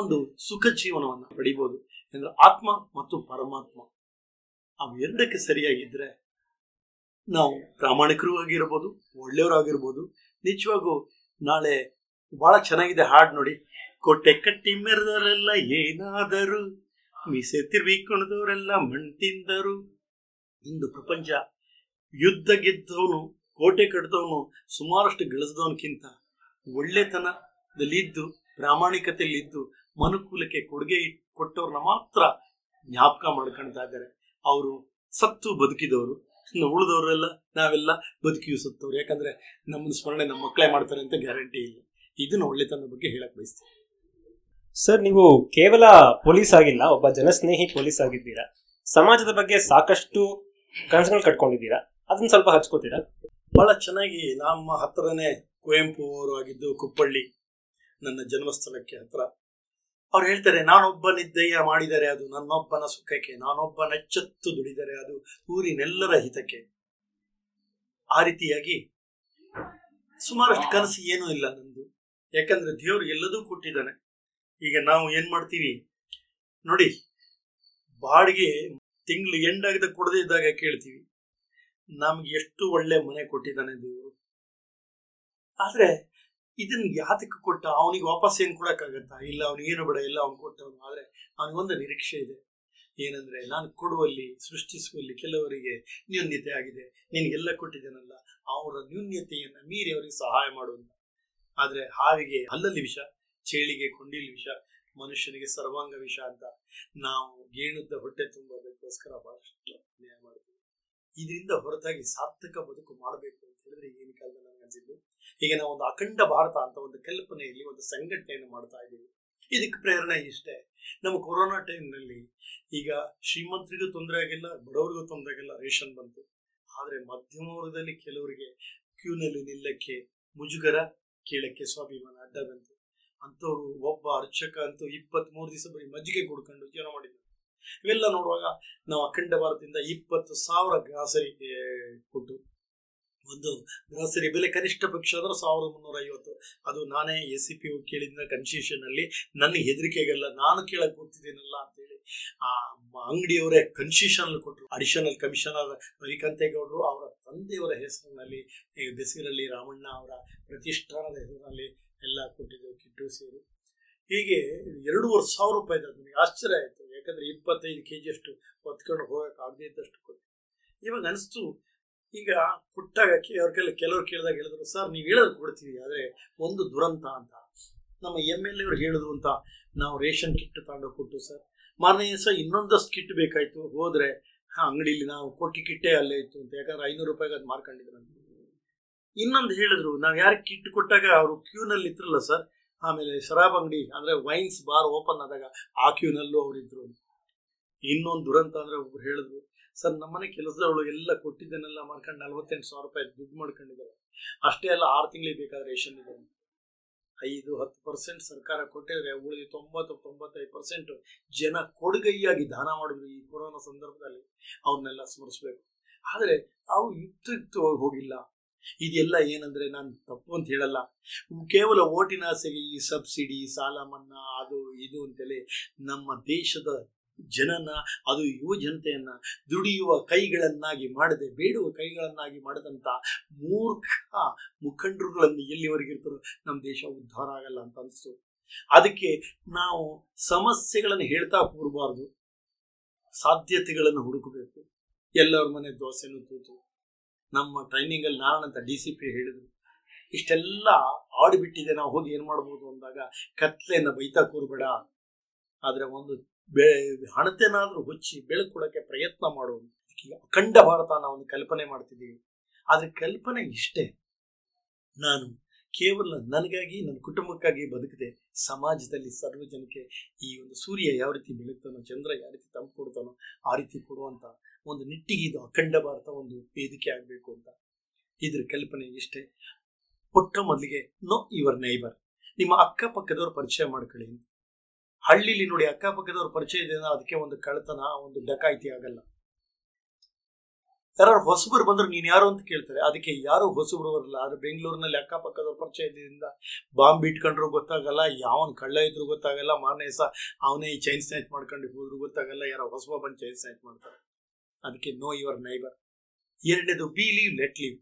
ಒಂದು ಸುಖ ಜೀವನವನ್ನು ಪಡಿಬೋದು. ಅಂದರೆ ಆತ್ಮ ಮತ್ತು ಪರಮಾತ್ಮ ಅವು ಎರಡಕ್ಕೆ ಸರಿಯಾಗಿದ್ದರೆ ನಾವು ಪ್ರಾಮಾಣಿಕರೂ ಆಗಿರ್ಬೋದು, ಒಳ್ಳೆಯವರಾಗಿರ್ಬೋದು, ನಿಜವಾಗೂ ನಾಳೆ ಬಹಳ ಚೆನ್ನಾಗಿದೆ ಹಾಡು ನೋಡಿ. ಕೊಟ್ಟೆ ಕಟ್ಟಿ ಮೆರೆದವರೆಲ್ಲ ಏನಾದರೂ, ಮೀಸೆ ತಿರುಗಿಕೊಂಡದವರೆಲ್ಲ ಮಣ್ ತಿಂದರು. ಇಂದು ಪ್ರಪಂಚ ಯುದ್ಧ ಗೆದ್ದವನು, ಕೋಟೆ ಕಟ್ಟಿದವನು, ಸುಮಾರಷ್ಟು ಗಳಿಸಿದವನಕ್ಕಿಂತ ಒಳ್ಳೆತನದಲ್ಲಿದ್ದು, ಪ್ರಾಮಾಣಿಕತೆಯಲ್ಲಿದ್ದು, ಮನುಕುಲಕ್ಕೆ ಕೊಡುಗೆ ಕೊಟ್ಟವ್ರನ್ನ ಮಾತ್ರ ಜ್ಞಾಪಕ ಮಾಡ್ಕೊಳ್ತಾ ಇದ್ದಾರೆ. ಅವರು ಸತ್ತು ಬದುಕಿದವರು, ಉಳಿದವರೆಲ್ಲ ನಾವೆಲ್ಲ ಬದುಕಿಯೂ ಸತ್ತವ್ರು. ಯಾಕಂದ್ರೆ ನಮ್ಮ ಸ್ಮರಣೆ ನಮ್ಮ ಮಕ್ಕಳೇ ಮಾಡ್ತಾರೆ ಅಂತ ಗ್ಯಾರಂಟಿ ಇಲ್ಲ. ಇದನ್ನ ಒಳ್ಳೆತನದ ಬಗ್ಗೆ ಹೇಳಕ್ ಬಯಸ್ತೀವಿ. ಸರ್, ನೀವು ಕೇವಲ ಪೊಲೀಸ್ ಆಗಿಲ್ಲ, ಒಬ್ಬ ಜನಸ್ನೇಹಿ ಪೊಲೀಸ್ ಆಗಿದ್ದೀರಾ. ಸಮಾಜದ ಬಗ್ಗೆ ಸಾಕಷ್ಟು ಕನಸುಗಳು ಕಟ್ಕೊಂಡಿದ್ದೀರಾ, ಅದನ್ನ ಸ್ವಲ್ಪ ಹಚ್ಕೋತೀರಾ? ಬಹಳ ಚೆನ್ನಾಗಿ. ನಮ್ಮ ಹತ್ರನೇ ಕುವೆಂಪು ಅವರು ಆಗಿದ್ದು ಕುಪ್ಪಳ್ಳಿ, ನನ್ನ ಜನ್ಮಸ್ಥಳಕ್ಕೆ ಹತ್ರ. ಅವ್ರು ಹೇಳ್ತಾರೆ, ನಾನೊಬ್ಬ ನಿದ್ದೆಯ ಮಾಡಿದರೆ ಅದು ನನ್ನೊಬ್ಬನ ಸುಖಕ್ಕೆ, ನಾನೊಬ್ಬ ನಚ್ಚತ್ತು ದುಡಿದರೆ ಅದು ಊರಿನೆಲ್ಲರ ಹಿತಕ್ಕೆ. ಆ ರೀತಿಯಾಗಿ ಸುಮಾರಷ್ಟು ಕನಸು ಏನೂ ಇಲ್ಲ ನಂದು. ಯಾಕಂದ್ರೆ ದೇವ್ರು ಎಲ್ಲದೂ ಕೊಟ್ಟಿದ್ದಾನೆ. ಈಗ ನಾವು ಏನ್ ಮಾಡ್ತೀವಿ ನೋಡಿ, ಬಾಡಿಗೆ ತಿಂಗಳು ಎಂಡಾಗದ ಕೊಡದೇ ಇದ್ದಾಗ ಕೇಳ್ತೀವಿ, ನಮ್ಗೆ ಎಷ್ಟು ಒಳ್ಳೆ ಮನೆ ಕೊಟ್ಟಿದ್ದಾನೆ ದೇವರು, ಆದ್ರೆ ಇದನ್ನ ಯಾತಕ್ಕೆ ಕೊಟ್ಟ, ಅವನಿಗೆ ವಾಪಸ್ ಏನು ಕೊಡಕ್ಕಾಗತ್ತಾ? ಇಲ್ಲ, ಅವನಿಗೇನು ಬೇಡ, ಇಲ್ಲ ಅವ್ನು ಕೊಟ್ಟವನು. ಆದ್ರೆ ಅವನಿಗೊಂದು ನಿರೀಕ್ಷೆ ಇದೆ, ಏನಂದ್ರೆ ನಾನು ಕೊಡುವಲ್ಲಿ ಸೃಷ್ಟಿಸುವಲ್ಲಿ ಕೆಲವರಿಗೆ ನ್ಯೂನ್ಯತೆ ಆಗಿದೆ, ನಿನ್ಗೆಲ್ಲ ಕೊಟ್ಟಿದ್ದಾನಲ್ಲ, ಅವರ ನ್ಯೂನ್ಯತೆಯನ್ನ ಮೀರಿ ಅವರಿಗೆ ಸಹಾಯ ಮಾಡುವಂತ. ಆದ್ರೆ ಹಾವಿಗೆ ಹಲ್ಲಲ್ಲಿ ವಿಷ, ಚೇಳಿಗೆ ಕೊಂಡಿಲ್ ವಿಷ, ಮನುಷ್ಯನಿಗೆ ಸರ್ವಾಂಗ ವಿಷ ಅಂತ ನಾವು ಗೇಣುದ್ದ ಹೊಟ್ಟೆ ತುಂಬೋದಕ್ಕೋಸ್ಕರ ಬಹಳಷ್ಟು ನ್ಯಾಯ ಮಾಡ್ತೀವಿ. ಇದರಿಂದ ಹೊರತಾಗಿ ಸಾರ್ಥಕ ಬದುಕು ಮಾಡಬೇಕು ಅಂತ ಹೇಳಿದ್ರೆ ಈಗಿನ ಕಾಲದಲ್ಲಿ ನನಗೆ ಅನಿಸಿದ್ದು, ಈಗ ನಾವು ಒಂದು ಅಖಂಡ ಭಾರತ ಅಂತ ಒಂದು ಕಲ್ಪನೆಯಲ್ಲಿ ಒಂದು ಸಂಘಟನೆಯನ್ನು ಮಾಡ್ತಾ ಇದ್ದೀವಿ. ಇದಕ್ಕೆ ಪ್ರೇರಣೆ ಇಷ್ಟೇ, ನಮ್ಮ ಕೊರೋನಾ ಟೈಮ್ನಲ್ಲಿ ಈಗ ಶ್ರೀಮಂತರಿಗೂ ತೊಂದರೆ ಆಗಿಲ್ಲ, ಬಡವರಿಗೂ ತೊಂದರೆ ಆಗಿಲ್ಲ, ರೇಷನ್ ಬಂತು. ಆದರೆ ಮಧ್ಯಮ ವರ್ಗದಲ್ಲಿ ಕೆಲವರಿಗೆ ಕ್ಯೂನಲ್ಲಿ ನಿಲ್ಲಕ್ಕೆ ಮುಜುಗರ, ಕೇಳಕ್ಕೆ ಸ್ವಾಭಿಮಾನ ಅಡ್ಡ ಬಂತು. ಅಂಥವ್ರು ಒಬ್ಬ ಅರ್ಚಕ ಅಂತೂ ಇಪ್ಪತ್ತ್ ಮೂರು ದಿವಸ ಬರೀ ಮಜ್ಜಿಗೆ ಕುಡ್ಕೊಂಡು ಜೀವನ ಮಾಡಿದ್ರು. ಇವೆಲ್ಲ ನೋಡುವಾಗ ನಾವು ಅಖಂಡ ಭಾರತದಿಂದ ಇಪ್ಪತ್ತು ಸಾವಿರ ಗ್ರಾಸರಿಗೆ ಕೊಟ್ಟು, ಒಂದು ಗ್ರಾಸರಿ ಬೆಲೆ ಕನಿಷ್ಠ ಪಕ್ಷ ಅಂದ್ರೆ ಸಾವಿರದ ಮುನ್ನೂರ ಐವತ್ತು. ಅದು ನಾನೇ ಎ ಸಿ ಪಿ ಕೇಳಿದ ಕನ್ಸೆಷನ್ ಅಲ್ಲಿ, ನನಗೆ ಹೆದರಿಕೆಗಲ್ಲ, ನಾನು ಕೇಳಕ್ ಗೊತ್ತಿದ್ದೀನಲ್ಲ ಅಂತೇಳಿ ಆ ಅಂಗಡಿಯವರೇ ಕನ್ಸೆಷನ್ ಕೊಟ್ಟರು. ಅಡಿಷನಲ್ ಕಮಿಷನರ್ ರವಿಕಾಂತೇಗೌಡರು ಅವರ ತಂದೆಯವರ ಹೆಸರಿನಲ್ಲಿ, ಬೆಸರಲ್ಲಿ ರಾಮಣ್ಣ ಅವರ ಪ್ರತಿಷ್ಠಾನದ ಹೆಸರಿನಲ್ಲಿ ಎಲ್ಲ ಕೊಟ್ಟಿದ್ದೆವು ಕಿಟ್ಟು ಸೇರಿ. ಹೀಗೆ ಎರಡೂವರೆ ಸಾವಿರ ರೂಪಾಯಿ ನನಗೆ ಆಶ್ಚರ್ಯ ಆಯಿತು. ಯಾಕಂದರೆ ಇಪ್ಪತ್ತೈದು ಕೆ ಜಿಯಷ್ಟು ಹೊತ್ಕೊಂಡು ಹೋಗಕ್ಕೆ ಆಗದೇ ಇದ್ದಷ್ಟು ಕೊಟ್ಟು. ಇವಾಗ ಅನಿಸ್ತು, ಈಗ ಕೊಟ್ಟಾಗ ಅವ್ರ ಕೈಲಿ ಕೆಲವ್ರು ಕೇಳಿದಾಗ ಹೇಳಿದ್ರು, ಸರ್ ನೀವು ಹೇಳೋದು ಕೊಡ್ತೀವಿ, ಆದರೆ ಒಂದು ದುರಂತ ಅಂತ ನಮ್ಮ ಎಮ್ ಎಲ್ ಎ ಅವ್ರು ಹೇಳಿದ್ರು ಅಂತ ನಾವು ರೇಷನ್ ಕಿಟ್ ತಗೊಂಡೋಗಿ ಕೊಟ್ಟು, ಸರ್ ಮಾರನೇ ದಿವಸ ಇನ್ನೊಂದಷ್ಟು ಕಿಟ್ ಬೇಕಾಯಿತು. ಹೋದರೆ ಹಾಂ ಅಂಗಡೀಲಿ ನಾವು ಕೊಟ್ಟಿ ಕಿಟ್ಟೇ ಅಲ್ಲೇ ಇತ್ತು ಅಂತ, ಯಾಕಂದರೆ ಐನೂರು ರೂಪಾಯಿಗೆ ಅದು ಮಾರ್ಕೊಂಡಿದ್ರು ಅಂತ. ಇನ್ನೊಂದು ಹೇಳಿದ್ರು, ನಾವು ಯಾರಿಗೆ ಕಿಟ್ ಕೊಟ್ಟಾಗ ಅವರು ಕ್ಯೂನಲ್ಲಿ ಇದ್ರಲ್ಲ ಸರ್, ಆಮೇಲೆ ಶರಾಬ್ ಅಂಗಡಿ ಅಂದರೆ ವೈನ್ಸ್ ಬಾರ್ ಓಪನ್ ಆದಾಗ ಆ ಕ್ಯೂನಲ್ಲೂ ಅವರಿದ್ರು. ಇನ್ನೊಂದು ದುರಂತ ಅಂದರೆ ಒಬ್ರು ಹೇಳಿದ್ರು, ಸರ್ ನಮ್ಮನೆ ಕೆಲಸದವಳು ಎಲ್ಲ ಕೊಟ್ಟಿದ್ದನ್ನೆಲ್ಲ ಮಾಡ್ಕೊಂಡು ನಲ್ವತ್ತೆಂಟು ಸಾವಿರ ರೂಪಾಯಿ ದುಡ್ಡು ಮಾಡ್ಕೊಂಡಿದ್ದಾರೆ, ಅಷ್ಟೇ ಅಲ್ಲ ಆರು ತಿಂಗಳಿಗೆ ಬೇಕಾದ ರೇಷನ್ ಇದೆ. ಐದು ಹತ್ತು ಪರ್ಸೆಂಟ್ ಸರ್ಕಾರ ಕೊಟ್ಟಿದ್ರೆ ಉಳಿದು ತೊಂಬತ್ತು ತೊಂಬತ್ತೈದು ಪರ್ಸೆಂಟು ಜನ ಕೊಡುಗೈಯಾಗಿ ದಾನ ಮಾಡಿದ್ರು. ಈ ಕೊರೋನಾ ಸಂದರ್ಭದಲ್ಲಿ ಅವ್ರನ್ನೆಲ್ಲ ಸ್ಮರಿಸಬೇಕು. ಆದರೆ ಅವು ಯುಕ್ತಯುಕ್ತವಾಗಿ ಹೋಗಿಲ್ಲ. ಇದೆಲ್ಲ ಏನಂದ್ರೆ ನಾನು ತಪ್ಪು ಅಂತ ಹೇಳಲ್ಲ, ಕೇವಲ ಓಟಿನ ಆಸೆಗೆ ಈ ಸಬ್ಸಿಡಿ, ಸಾಲ ಮನ್ನಾ, ಅದು ಇದು ಅಂತೇಳಿ ನಮ್ಮ ದೇಶದ ಜನನ, ಅದು ಯುವ ಜನತೆಯನ್ನ ದುಡಿಯುವ ಕೈಗಳನ್ನಾಗಿ ಮಾಡದೆ ಬೇಡುವ ಕೈಗಳನ್ನಾಗಿ ಮಾಡದಂತ ಮೂರ್ಖ ಮುಖಂಡರುಗಳನ್ನು ಎಲ್ಲಿವರೆಗಿರ್ತಾರೋ ನಮ್ಮ ದೇಶ ಉದ್ಧಾರ ಆಗಲ್ಲ ಅಂತ ಅನಿಸ್ತು. ಅದಕ್ಕೆ ನಾವು ಸಮಸ್ಯೆಗಳನ್ನು ಹೇಳ್ತಾ ಕೂರಬಾರ್ದು, ಸಾಧ್ಯತೆಗಳನ್ನು ಹುಡುಕಬೇಕು. ಎಲ್ಲರ ಮನೆ ದೋಸೆನೂ ತೂತು. ನಮ್ಮ ಟ್ರೈನಿಂಗಲ್ಲಿ ನಾರಾಯಣಂತ ಡಿ ಸಿ ಪಿ ಹೇಳಿದರು, ಇಷ್ಟೆಲ್ಲ ಆಡಿಬಿಟ್ಟಿದೆ, ನಾವು ಹೋಗಿ ಏನು ಮಾಡ್ಬೋದು ಅಂದಾಗ ಕತ್ಲೆಯನ್ನು ಬೈತಾ ಕೂರಬೇಡ, ಆದರೆ ಒಂದು ಬೆ ಹಣತೆನಾದರೂ ಹೊಚ್ಚಿ ಬೆಳಕು ಕೊಡೋಕ್ಕೆ ಪ್ರಯತ್ನ ಮಾಡುವುದು. ಅಖಂಡ ಭಾರತ ನಾವು ಒಂದು ಕಲ್ಪನೆ ಮಾಡ್ತಿದ್ದೀವಿ, ಆದರೆ ಕಲ್ಪನೆ ಇಷ್ಟೇ, ನಾನು ಕೇವಲ ನನಗಾಗಿ ನನ್ನ ಕುಟುಂಬಕ್ಕಾಗಿ ಬದುಕದೆ ಸಮಾಜದಲ್ಲಿ ಸರ್ವ ಜನಕ್ಕೆ ಈ ಒಂದು ಸೂರ್ಯ ಯಾವ ರೀತಿ ಬೆಳಗ್ತಾನೋ, ಚಂದ್ರ ಯಾವ ರೀತಿ ತಂಪು ಕೊಡ್ತಾನೋ ಆ ರೀತಿ ಕೊಡುವಂಥ ಒಂದು ನಿಟ್ಟಿಗೆ ಇದು ಅಖಂಡ ಭಾರತ ಒಂದು ವೇದಿಕೆ ಆಗಬೇಕು ಅಂತ. ಇದ್ರ ಕಲ್ಪನೆ ಇಷ್ಟೇ. ಪುಟ್ಟ ಮೊದಲಿಗೆ ನೋ ಯುವರ್ ನೈಬರ್, ನಿಮ್ಮ ಅಕ್ಕಪಕ್ಕದವ್ರು ಪರಿಚಯ ಮಾಡ್ಕೊಳ್ಳಿ. ಹಳ್ಳಿಲಿ ನೋಡಿ, ಅಕ್ಕಪಕ್ಕದವ್ರ ಪರಿಚಯ ಇದೆ, ಅದಕ್ಕೆ ಒಂದು ಕಳ್ಳತನ ಒಂದು ಡಕಾಯಿತಿ ಆಗಲ್ಲ. ಯಾರು ಹೊಸಬರು ಬಂದ್ರೆ ನೀನು ಯಾರು ಅಂತ ಕೇಳ್ತಾರೆ, ಅದಕ್ಕೆ ಯಾರು ಹೊಸಬರು ಬರಲ್ಲ. ಆದ್ರೆ ಬೆಂಗಳೂರಿನಲ್ಲಿ ಅಕ್ಕಪಕ್ಕದವ್ರ ಪರಿಚಯ ಇದರಿಂದ ಬಾಂಬ್ ಇಟ್ಕೊಂಡ್ರು ಗೊತ್ತಾಗಲ್ಲ, ಯಾವನ್ ಕಳ್ಳ ಇದ್ರು ಗೊತ್ತಾಗಲ್ಲ, ಮಾರನೇ ದಿವಸ ಅವನೇ ಈ ಚೈನ್ ಸ್ನ್ಯಾಚ್ ಮಾಡ್ಕೊಂಡು ಹೋದ್ರು ಗೊತ್ತಾಗಲ್ಲ, ಯಾರೋ ಹೊಸಬ ಬಂದು ಚೈನ್ ಸ್ನ್ಯಾಚ್ ಮಾಡ್ತಾರೆ. ಅದಕ್ಕೆ ನೋ ಯುವರ್ ನೈಬರ್. ಎರಡನೇದು, ಬಿ ಲೀವ್ ಲೆಟ್ ಲೀವ್.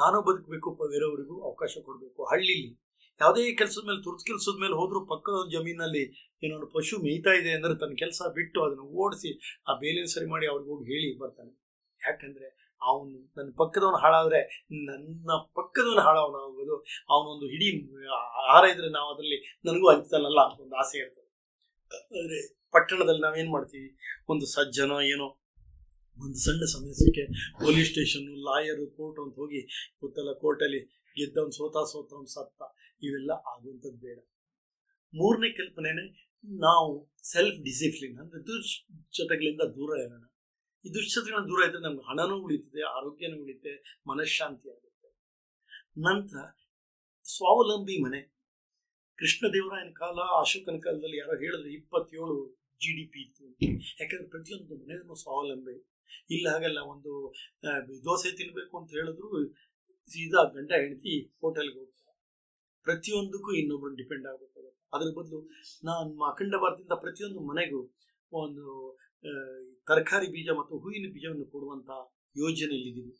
ನಾನು ಬದುಕಬೇಕು ಬೇರೆಯವರಿಗೂ ಅವಕಾಶ ಕೊಡಬೇಕು. ಹಳ್ಳಿಲಿ ಯಾವುದೇ ಕೆಲಸದ ಮೇಲೆ ತುರ್ತು ಕೆಲಸದ ಮೇಲೆ ಹೋದರೂ ಪಕ್ಕದ ಜಮೀನಲ್ಲಿ ಏನೊಂದು ಪಶು ಮೇಯ್ತಾ ಇದೆ ಅಂದರೆ ತನ್ನ ಕೆಲಸ ಬಿಟ್ಟು ಅದನ್ನು ಓಡಿಸಿ ಆ ಬೇಲಿನ ಸರಿ ಮಾಡಿ ಅವ್ರಿಗೆ ಹೋಗಿ ಹೇಳಿ ಬರ್ತಾನೆ. ಯಾಕಂದರೆ ಅವನು ನನ್ನ ಪಕ್ಕದವನು ಹಾಳಾದರೆ ನನ್ನ ಪಕ್ಕದವನು ಹಾಳವನು ಆಗೋದು, ಅವನೊಂದು ಹಿಡಿ ಆಹಾರ ಇದ್ದರೆ ನಾವು ಅದರಲ್ಲಿ ನನಗೂ ಹಂಚ್ತಾನಲ್ಲ ಒಂದು ಆಸೆ ಇರ್ತದೆ. ಆದರೆ ಪಟ್ಟಣದಲ್ಲಿ ನಾವೇನು ಮಾಡ್ತೀವಿ, ಒಂದು ಸಜ್ಜನ ಏನೋ ಒಂದು ಸಣ್ಣ ಸಮಸ್ಯೆಗೆ ಪೊಲೀಸ್ ಸ್ಟೇಷನ್ನು ಲಾಯರು ಕೋರ್ಟ್ ಅಂತ ಹೋಗಿ ಗೊತ್ತಲ್ಲ, ಕೋರ್ಟಲ್ಲಿ ಗೆದ್ದವನು ಸೋತ ಸೋತವನು ಸತ್ತ, ಇವೆಲ್ಲ ಆಗುವಂಥದ್ದು ಬೇಡ. ಮೂರನೇ ಕಲ್ಪನೆನೇ ನಾವು ಸೆಲ್ಫ್ ಡಿಸಿಪ್ಲಿನ್, ಅಂದರೆ ದುಶ್ಚಟಗಳಿಂದ ದೂರ ಇರೋಣ. ಈ ದುಶ್ಚಟಗಳಿಂದ ದೂರ ಇದ್ದರೆ ನಮ್ಗೆ ಹಣನೂ ಉಳಿತದೆ, ಆರೋಗ್ಯನೂ ಉಳಿತದೆ, ಮನಃಶಾಂತಿ ಆಗುತ್ತೆ. ನಂತರ ಸ್ವಾವಲಂಬಿ ಮನೆ. ಕೃಷ್ಣದೇವರಾಯನ ಕಾಲ, ಅಶೋಕನ ಕಾಲದಲ್ಲಿ ಯಾರೋ ಹೇಳಿದ್ರೆ ಇಪ್ಪತ್ತೇಳು ಜಿ ಡಿ ಪಿ ಇತ್ತು. ಯಾಕಂದರೆ ಪ್ರತಿಯೊಂದು ಮನೆಯನ್ನು ಸ್ವಾವಲಂಬಿ. ಇಲ್ಲ ಹಾಗೆಲ್ಲ, ಒಂದು ದೋಸೆ ತಿನ್ನಬೇಕು ಅಂತ ಹೇಳಿದ್ರು ಸೀದಾ ಗಂಡ ಹೆಂಡತಿ ಹೋಟೆಲ್ಗೆ ಹೋಗ್ತಾರೆ. ಪ್ರತಿಯೊಂದಕ್ಕೂ ಇನ್ನೊಬ್ಬರು ಡಿಪೆಂಡ್ ಆಗುತ್ತದೆ. ಅದ್ರ ಬದಲು ನಾನು ಅಖಂಡ ಭಾರತದಿಂದ ಪ್ರತಿಯೊಂದು ಮನೆಗೂ ಒಂದು ತರಕಾರಿ ಬೀಜ ಮತ್ತು ಹೂವಿನ ಬೀಜವನ್ನು ಕೊಡುವಂಥ ಯೋಜನೆಯಲ್ಲಿದ್ದೀವಿ.